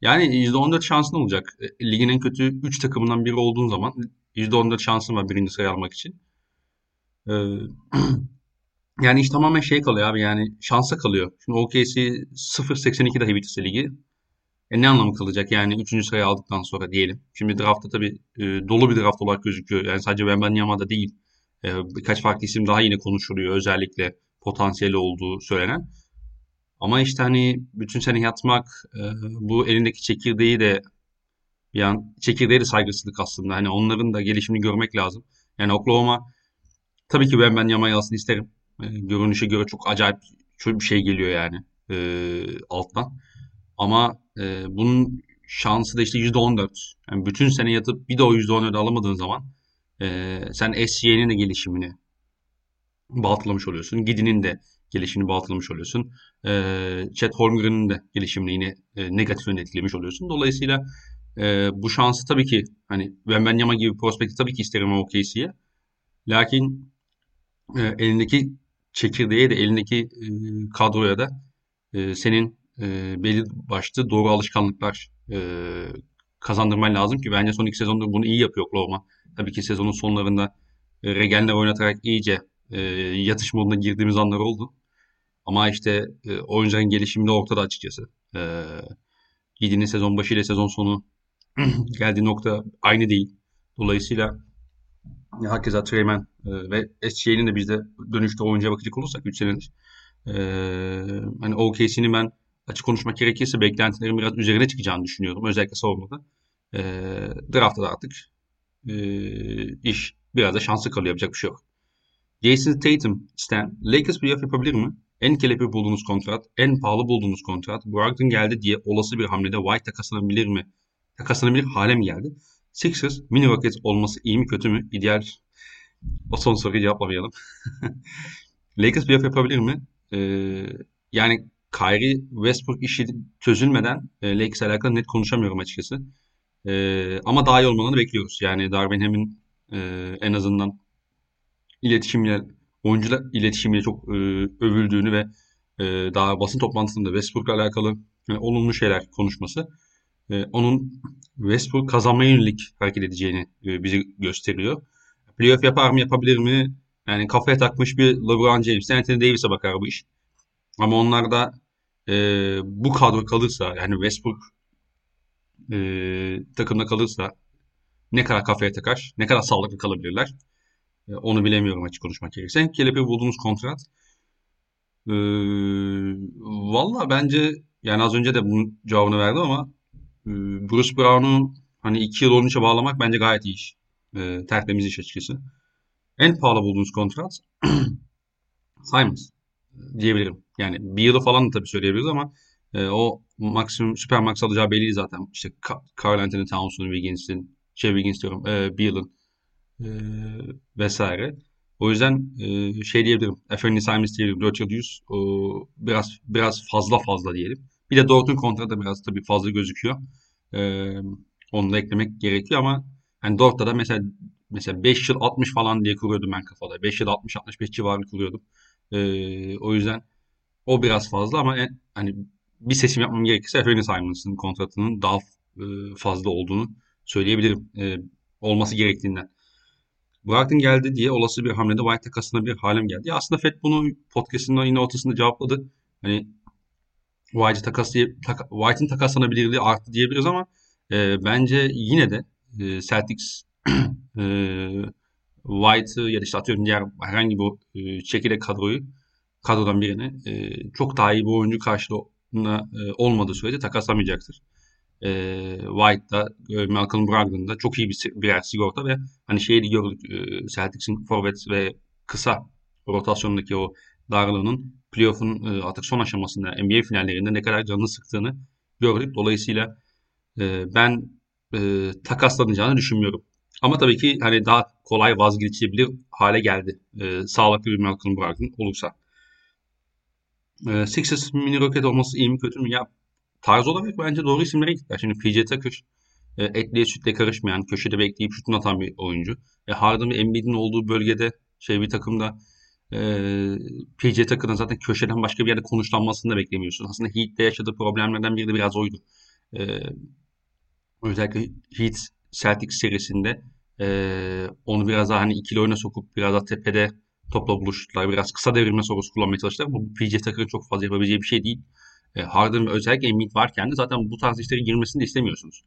Yani yüzde on dört şansın olacak. E, ligin en kötü üç takımından biri olduğun zaman yüzde on dört şansın var birinci sırayı almak için. E, Yani iş tamamen şey kalıyor abi, yani şansa kalıyor. Şimdi O K C sıfır seksen iki dahi bitirse ligi. E ne anlamı kalacak yani üçüncü sırayı aldıktan sonra diyelim. Şimdi draftta tabii e, dolu bir draft olarak gözüküyor. Yani sadece Wembanyama'da değil. E, birkaç farklı isim daha yine konuşuluyor. Özellikle potansiyeli olduğu söylenen. Ama işte hani bütün sene yatmak, e, bu elindeki çekirdeği de bir an, çekirdeği de saygısızlık aslında. Hani onların da gelişimini görmek lazım. Yani Oklahoma tabii ki Wembanyama'yı alsın isterim. Görünüşe göre çok acayip çok bir şey geliyor yani e, alttan. Ama e, bunun şansı da işte yüzde on dört. Yani bütün sene yatıp bir de o yüzde on dört alamadığın zaman e, sen S C A'nin de gelişimini baltalamış oluyorsun. Gidin'in de gelişimini baltalamış oluyorsun. E, Chet Holmgren'in de gelişimini yine e, negatif yönde etkilemiş oluyorsun. Dolayısıyla e, bu şansı tabii ki hani Wembanyama gibi prospekti tabii ki isterim O K C'ye. Lakin e, elindeki çekirdeğe de elindeki e, kadroya da e, senin e, belli başlı doğru alışkanlıklar e, kazandırman lazım ki bence son iki sezonda bunu iyi yapıyor Oklahoma. Tabii ki sezonun sonlarında e, regenler oynatarak iyice e, yatış moduna girdiğimiz anlar oldu. Ama işte e, oyuncuların gelişimi de ortada açıkçası. E, Gidin'in sezon başı ile sezon sonu geldiği nokta aynı değil. Dolayısıyla hakeza Treyman ve S C A'nin de bizde dönüşte oyuncuya bakacak olursak üç senedir. Ee, hani O K C'nin ben açık konuşmak gerekirse beklentilerin biraz üzerine çıkacağını düşünüyorum. Özellikle savunmada. Ee, draftta da artık ee, iş biraz da şansı kalıyor. Yapacak bir şey yok. Jason Tatum, Stan. Lakers playoff yapabilir mi? En kelepir bulduğunuz kontrat, en pahalı bulduğunuz kontrat. Brogdon geldi diye olası bir hamlede White takaslanabilir mi? Takaslanabilir hale mi geldi? Sixers, mini Rockets olması iyi mi kötü mü? İdeal. O son soruyu cevaplamayalım. Lakers playoff yapabilir mi? Ee, yani Kyrie Westbrook işi çözülmeden e, Lakers'e alakalı net konuşamıyorum açıkçası. E, ama daha iyi olmalarını bekliyoruz. Yani Darvin Ham'in e, en azından iletişimle, oyuncuyla iletişimle çok e, övüldüğünü ve e, daha basın toplantısında Westbrook'la alakalı e, olumlu şeyler konuşması e, onun Westbrook kazanmaya yönelik hareket edeceğini e, bize gösteriyor. Playoff yapar mı, yapabilir mi? Yani kafaya takmış bir LeBron James, Anthony Davis'e bakar bu iş. Ama onlar da e, bu kadro kalırsa, yani Westbrook e, takımda kalırsa ne kadar kafaya takar, ne kadar sağlıklı kalabilirler? E, onu bilemiyorum açık konuşmak gerekirse. Kelepir bulduğunuz kontrat. E, Valla bence, yani az önce de bunun cevabını verdim ama e, Bruce Brown'u hani iki yıl on üçe bağlamak bence gayet iyi iş. E, tertemiz iş açıkçası. En pahalı bulduğunuz kontrat Simons diyebilirim. Yani bir yılı falan da tabii söyleyebiliriz ama e, o maksimum süper max alacağı belli zaten. İşte Carl Anthony Towns'un, Wiggins'in, şey Wiggins diyorum, e, bir yılın e, vesaire. O yüzden e, şey diyebilirim. Efendi Simons diyebilirim. dört yıl yüz o, biraz biraz fazla fazla diyelim. Bir de Dort'un kontratı biraz tabii fazla gözüküyor. E, onu da eklemek gerekiyor ama yani Dort'ta da mesela mesela beş yıl altmış falan diye kuruyordum ben kafada. beş yıl altmış altmış beş civarını kuruyordum. Ee, o yüzden o biraz fazla ama en, hani bir seçim yapmam gerekirse Erwin Simons'ın kontratının daha fazla olduğunu söyleyebilirim. E, olması gerektiğinden. Brogdon geldi diye olası bir hamlede White takasına bir halem geldi. Ya aslında Feth bunu podcast'ın yine ortasında cevapladı. Hani White'in takası, White'in takaslanabilirliği arttı diyebiliriz ama e, bence yine de e, Celtics e, White'ı ya da işte atıyorum diğer herhangi bir e, çekirdek kadroyu kadrodan birini e, çok daha iyi bir oyuncu karşılığına e, olmadığı sürece takaslamayacaktır. E, White'da, e, Malcolm Brogdon'da çok iyi bir birer sigorta ve hani şeyi gördük, e, Celtics'in forvet ve kısa rotasyondaki o darlığının playoff'un e, artık son aşamasında N B A finallerinde ne kadar canını sıktığını gördük. Dolayısıyla e, ben e, takaslanacağını düşünmüyorum. Ama tabii ki hani daha kolay vazgeçilebilir hale geldi. E, sağlıklı bir Malcolm Brogdon olursa. E, Sixers mini roket olması iyi mi kötü mü? Ya tarz olarak bence doğru isimlere gittiler. Şimdi P J Tucker e, etliye sütle karışmayan, köşede bekleyip şutunu atan bir oyuncu. E, Harden ve Embiid'in olduğu bölgede şey bir takımda Ee, P J Tucker'ın zaten köşeden başka bir yerde konuşlanmasını da beklemiyorsun. Aslında Heat'te yaşadığı problemlerden biri de biraz oydu. Ee, özellikle Heat Celtics serisinde e, onu biraz daha hani ikili oyuna sokup biraz daha tepede topla buluştular. Biraz kısa devrilme sorusu kullanmaya çalıştılar ama bu P J Tucker'ın çok fazla yapabileceği bir şey değil. E, Harden ve özellikle Embiid varken de zaten bu tarz işlere girmesini de istemiyorsunuz.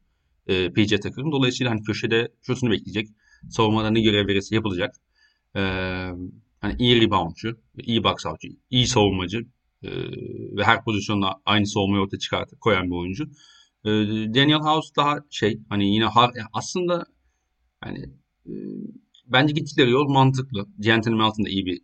E, P J Tucker'ın dolayısıyla hani köşede şutunu bekleyecek. Savunmada ne görev verirse yapılacak. Eee Yani iyi reboundçu, iyi box outçu, iyi savunmacı e, ve her pozisyonda aynı savunmayı ortaya çıkartıp koyan bir oyuncu. E, Daniel House daha şey hani yine har- aslında hani e, bence gittikleri yol mantıklı. Gentleman altında iyi bir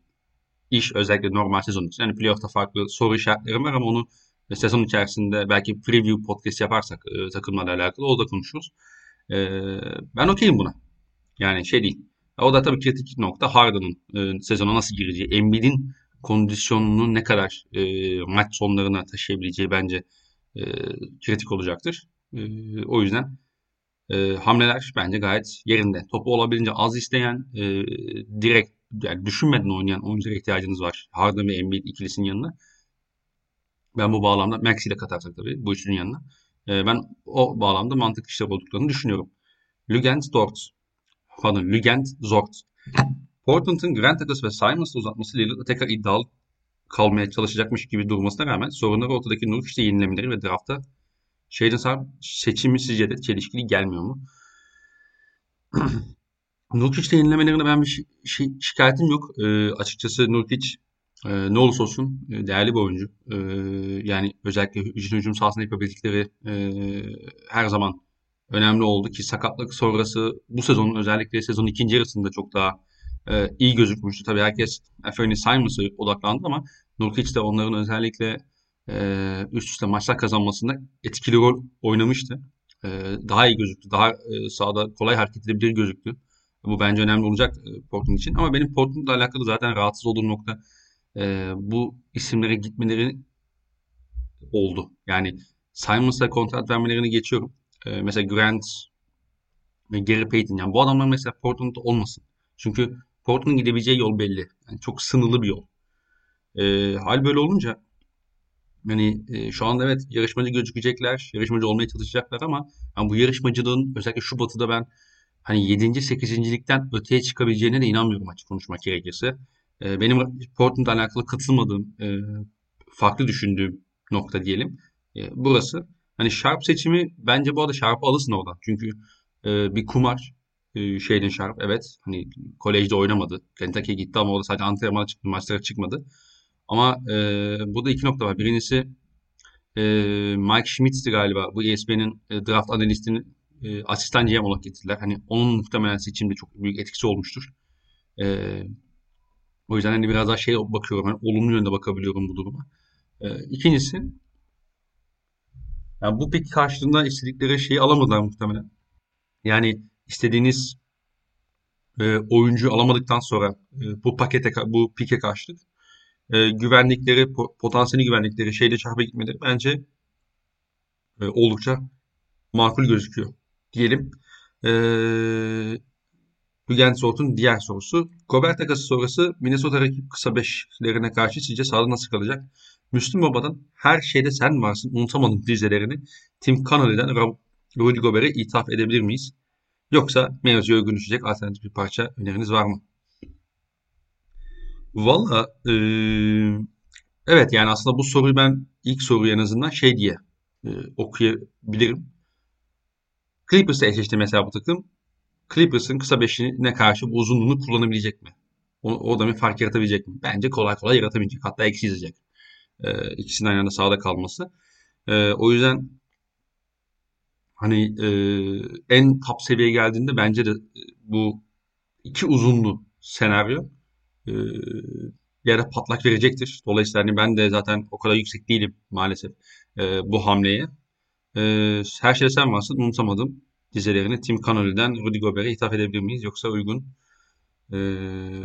iş özellikle normal sezon için. Yani playoff'ta farklı soru işaretlerim var ama onu sezon içerisinde belki preview podcast yaparsak e, takımlarla alakalı o da konuşuruz. E, ben okeyim buna. Yani şey değil. O da tabii kritik nokta Harden'ın e, sezona nasıl gireceği, Embiid'in kondisyonunu ne kadar e, maç sonlarına taşıyabileceği bence e, kritik olacaktır. E, o yüzden e, hamleler bence gayet yerinde. Topu olabildiğince az isteyen, e, direkt yani düşünmeden oynayan oyunculara ihtiyacınız var. Harden ve Embiid ikilisinin yanına. Ben bu bağlamda Max'i de katarsak tabii bu üçünün yanına. E, ben o bağlamda mantıklı işler olduklarını düşünüyorum. Lugent-Dort. Pardon, Lugent-Dort. Portland'ın Grant takası ve Simons'la uzatması Lillard'a tekrar iddialı kalmaya çalışacakmış gibi durmasına rağmen sorunları ortadaki nur işte yenilemeleri ve draftta Shaden Sharp seçimi sizce de çelişkili gelmiyor mu? Nurkic'te yenilemelerine ben bir şi- şi- şikayetim yok. Ee, açıkçası Nurkic e, ne olursa olsun e, değerli bir oyuncu. E, yani özellikle hücum, hücum sahasında yapabildikleri e, her zaman önemli oldu ki sakatlık sonrası bu sezonun özellikle sezonun ikinci yarısında çok daha e, iyi gözükmüştü. Tabii herkes Anfernee Simons'a odaklandı ama Nurkic de onların özellikle e, üst üste maçlar kazanmasında etkili rol oynamıştı. E, daha iyi gözüktü. Daha e, sahada kolay hareket edebilir gözüktü. Bu bence önemli olacak e, Portland için. Ama benim Portland'la alakalı zaten rahatsız olduğum nokta e, bu isimlere gitmeleri oldu. Yani Simons'a kontrat vermelerini geçiyorum. Mesela Grant ve Gary Payton. Yani bu adamlar mesela Portland'da olmasın. Çünkü Portland'ın gidebileceği yol belli. Yani çok sınırlı bir yol. E, hal böyle olunca yani e, şu anda evet yarışmacı gözükecekler. Yarışmacı olmaya çalışacaklar ama yani bu yarışmacılığın özellikle şu batıda ben hani yedinci sekizincilikten öteye çıkabileceğine de inanmıyorum açık konuşmak gerekirse. E, benim Portland'la alakalı katılmadığım e, farklı düşündüğüm nokta diyelim. E, burası. Hani Sharp seçimi bence bu arada Sharp'ı alırsın oradan. Çünkü e, bir kumar e, şeyden Sharp evet hani kolejde oynamadı. Kentucky'ye gitti ama orada sadece antrenmana çıktı, maçlara çıkmadı. Ama e, burada iki nokta var. Birincisi e, Mike Schmidt'ti galiba. Bu E S P N'in e, draft analistini e, asistan G M olarak getirdiler. Hani onun muhtemelen seçimde çok büyük etkisi olmuştur. E, o yüzden hani biraz daha şey bakıyorum. Hani olumlu yönde bakabiliyorum bu duruma. E, ikincisi yani bu pik karşılığında istedikleri şeyi alamadılar muhtemelen. Yani istediğiniz e, oyuncuyu alamadıktan sonra e, bu pakete bu pike karşılık e, güvendikleri po- potansiyeli güvendikleri şeyle çarpa gitmeleri bence e, oldukça makul gözüküyor diyelim. E, Lugent-Dort'un diğer sorusu. Gobert takası sonrası Minnesota rakip kısa beşlerine karşı sizce sahada nasıl kalacak? Müslüm Baba'dan her şeyde sen varsın unutamadım dizelerini Tim Connolly'den Rudy Gobert'e ithaf edebilir miyiz? Yoksa mevzuya uygun düşecek alternatif bir parça öneriniz var mı? Valla ee, evet yani aslında bu soruyu ben ilk soruyu en azından şey diye e, okuyabilirim. Clippers'la eşleşti mesela bu takım. Clippers'ın kısa beşine karşı bu uzunluğunu kullanabilecek mi? O da bir fark yaratabilecek mi? Bence kolay kolay yaratabilecek. Hatta eksi izleyecek. Ee, ikisinin aynı anda sahada kalması. Ee, o yüzden hani e, en top seviyeye geldiğinde bence de bu iki uzunlu senaryo e, yere patlak verecektir. Dolayısıyla hani ben de zaten o kadar yüksek değilim maalesef e, bu hamleye. E, her şeyde sen varsın unutamadım dizelerini Tim Connolly'den Rudy Gobert'e hitap edebilir miyiz? Yoksa uygun e,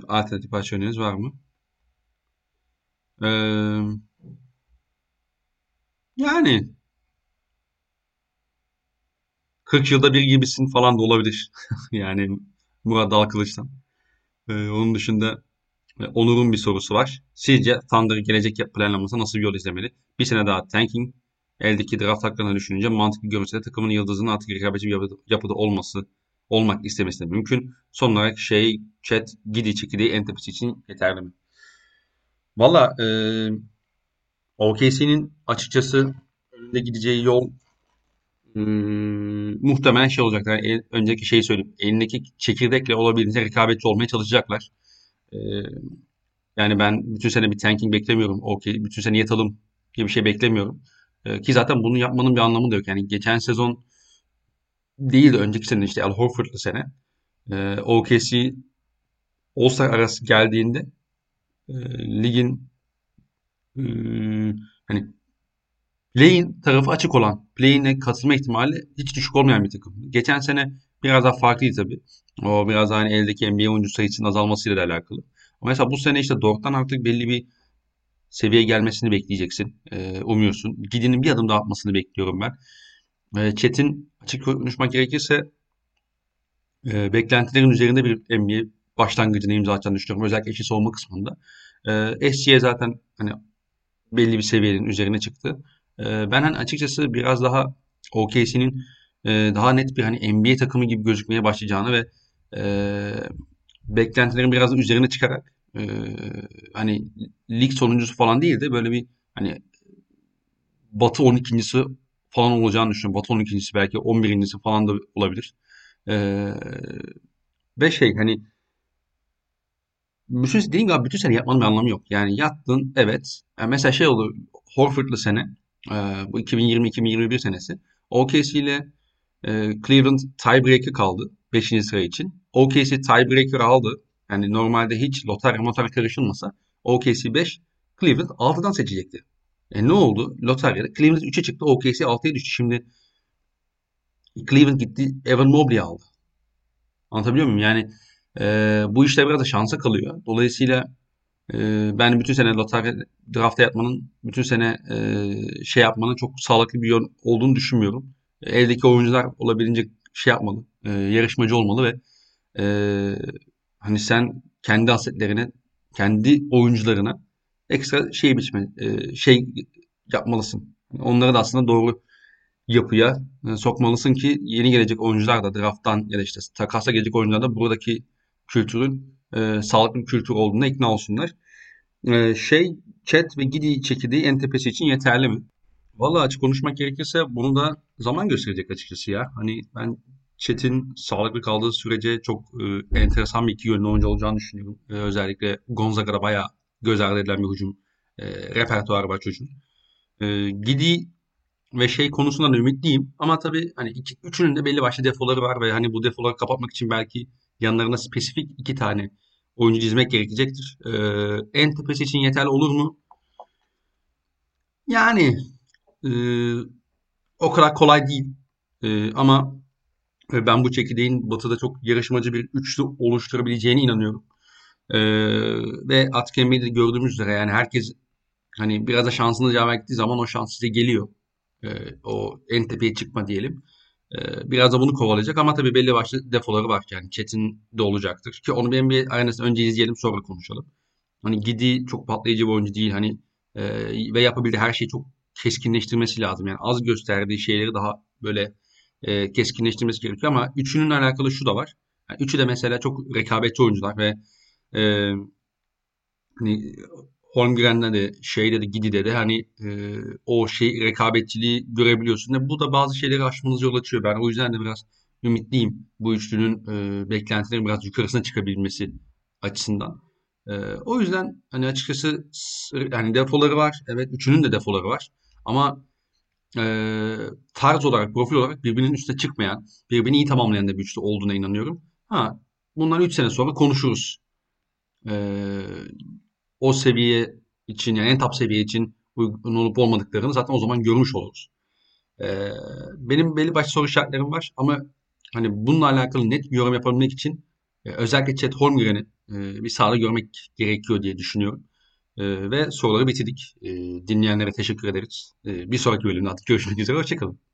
alternatif parça öneriniz var mı? E, yani kırk yılda bir gibisin falan da olabilir. Yani Murat Dalkılıç'tan. E, onun dışında Onur'un bir sorusu var. Sizce Thunder gelecek planlamasına nasıl bir yol izlemeli? Bir sene daha tanking. Eldeki draft hakkında düşününce mantıklı görünse de takımın yıldızının artık rekabetçi bir yapıda olması, olmak istemesi mümkün. Son olarak şey, chat, gidi çekirdeği entepisi için yeterli mi? Valla e, O K C'nin açıkçası önünde gideceği yol e, muhtemelen şey olacaklar. Yani el, önceki şeyi söyleyeyim. Elindeki çekirdekle olabildiğince rekabetçi olmaya çalışacaklar. E, yani ben bütün sene bir tanking beklemiyorum. O K, bütün sene yatalım gibi bir şey beklemiyorum. Ki zaten bunu yapmanın bir anlamı da yok. Yani geçen sezon değil de önceki sene işte Al Horford'lu sene O K C All-Star arası geldiğinde ligin hani play-in tarafı açık olan play-in'e katılma ihtimali hiç düşük olmayan bir takım. Geçen sene biraz daha farklıydı tabii. O biraz daha hani eldeki N B A oyuncu sayısının azalmasıyla da alakalı. Ama mesela bu sene işte Dort'tan artık belli bir seviyeye gelmesini bekleyeceksin. E, umuyorsun. Gidinin bir adım daha atmasını bekliyorum ben. E, Çetin açık konuşmak gerekirse e, beklentilerin üzerinde bir N B A başlangıcını imza atacağını düşünüyorum. Özellikle eşit savunma kısmında. E, S C'ye zaten hani belli bir seviyenin üzerine çıktı. E, ben hani açıkçası biraz daha O K C'nin e, daha net bir hani N B A takımı gibi gözükmeye başlayacağını ve e, beklentilerin biraz da üzerine çıkarak Ee, hani lig sonuncusu falan değil de böyle bir hani Batı on ikincisi falan olacağını düşünüyorum. Batı on ikincisi belki on birincisi falan da olabilir. Ee, ve şey hani bütün dediğim gibi bütün sene yapmanın bir anlamı yok. Yani yattın evet. Yani mesela şey oldu Horford'lu sene e, bu iki bin yirmi iki bin yirmi bir senesi O K C ile e, Cleveland tiebreaker kaldı beşinci sıra için. O K C tiebreaker aldı. Yani normalde hiç lotarya motarya karışılmasa O K C beş, Cleveland altıdan seçecekti. E ne oldu? Lotaryada Cleveland üçe çıktı, O K C altıya düştü. Şimdi Cleveland gitti, Evan Mobley aldı. Anlatabiliyor muyum? Yani e, bu işler biraz da şansa kalıyor. Dolayısıyla e, ben bütün sene lotarya drafta yatmanın, bütün sene e, şey yapmanın çok sağlıklı bir yön olduğunu düşünmüyorum. Eldeki oyuncular olabildiğince şey yapmalı, e, yarışmacı olmalı ve e, hani sen kendi asetlerine, kendi oyuncularına ekstra şey biçme, şey yapmalısın. Onları da aslında doğru yapıya sokmalısın ki yeni gelecek oyuncular da drafttan ya da işte takasa gelecek oyuncular da buradaki kültürün e, sağlıklı bir kültür olduğuna ikna olsunlar. E, şey, chat ve gidi çekirdeği N T P'si için yeterli mi? Vallahi açık konuşmak gerekirse bunu da zaman gösterecek açıkçası ya. Hani ben Çetin sağlıklı kaldığı sürece çok e, enteresan bir iki yönlü oyuncu olacağını düşünüyorum. E, özellikle Gonzaga'da bayağı göz ardı edilen bir hücum e, repertuarı var çocuğun. E, Gidi ve şey konusundan ümitliyim. Ama tabii hani iki, üçünün de belli başlı defoları var ve hani bu defoları kapatmak için belki yanlarına spesifik iki tane oyuncu dizmek gerekecektir. E, en tepesi için yeterli olur mu? Yani e, o kadar kolay değil. E, ama ben bu çekirdeğin Batı'da çok yarışmacı bir üçlü oluşturabileceğine inanıyorum. Ee, ve artık N B A'de gördüğümüz üzere yani herkes hani biraz da şansını cevap ettiği zaman o şans size geliyor. Ee, o en tepeye çıkma diyelim. Ee, biraz da bunu kovalayacak ama tabii belli başlı defoları var. Yani Çetin de olacaktır. Ki onu bir N B A arenasını önce izleyelim sonra konuşalım. Hani Gidi çok patlayıcı bir oyuncu değil. Hani Ee, ve yapabildiği her şeyi çok keskinleştirmesi lazım. Yani az gösterdiği şeyleri daha böyle e, keskinleştirmesi gerekiyor. Ama üçünün alakalı şu da var. Yani üçü de mesela çok rekabetçi oyuncular ve e, hani Holmgren'de de şeyde de Gidi'de de hani e, o şey rekabetçiliği görebiliyorsun. Yani bu da bazı şeyleri aşmanız yol açıyor. Ben o yüzden de biraz ümitliyim bu üçlünün e, beklentilerin biraz yukarısına çıkabilmesi açısından. Ee, o yüzden hani açıkçası yani defoları var. Evet, üçünün de defoları var. Ama e, tarz olarak, profil olarak birbirinin üstüne çıkmayan, birbirini iyi tamamlayan da bir üçlü olduğuna inanıyorum. Ha, bundan üç sene sonra konuşuruz. Ee, o seviye için, yani en top seviye için uygun olup olmadıklarını zaten o zaman görmüş oluruz. Ee, benim belli başlı soru işaretlerim var ama hani bununla alakalı net bir yorum yapabilmek için e, özellikle Chet Holmgren'i bir sahada görmek gerekiyor diye düşünüyorum. Ve soruları bitirdik. Dinleyenlere teşekkür ederiz. Bir sonraki bölümde artık görüşmek üzere. Hoşçakalın.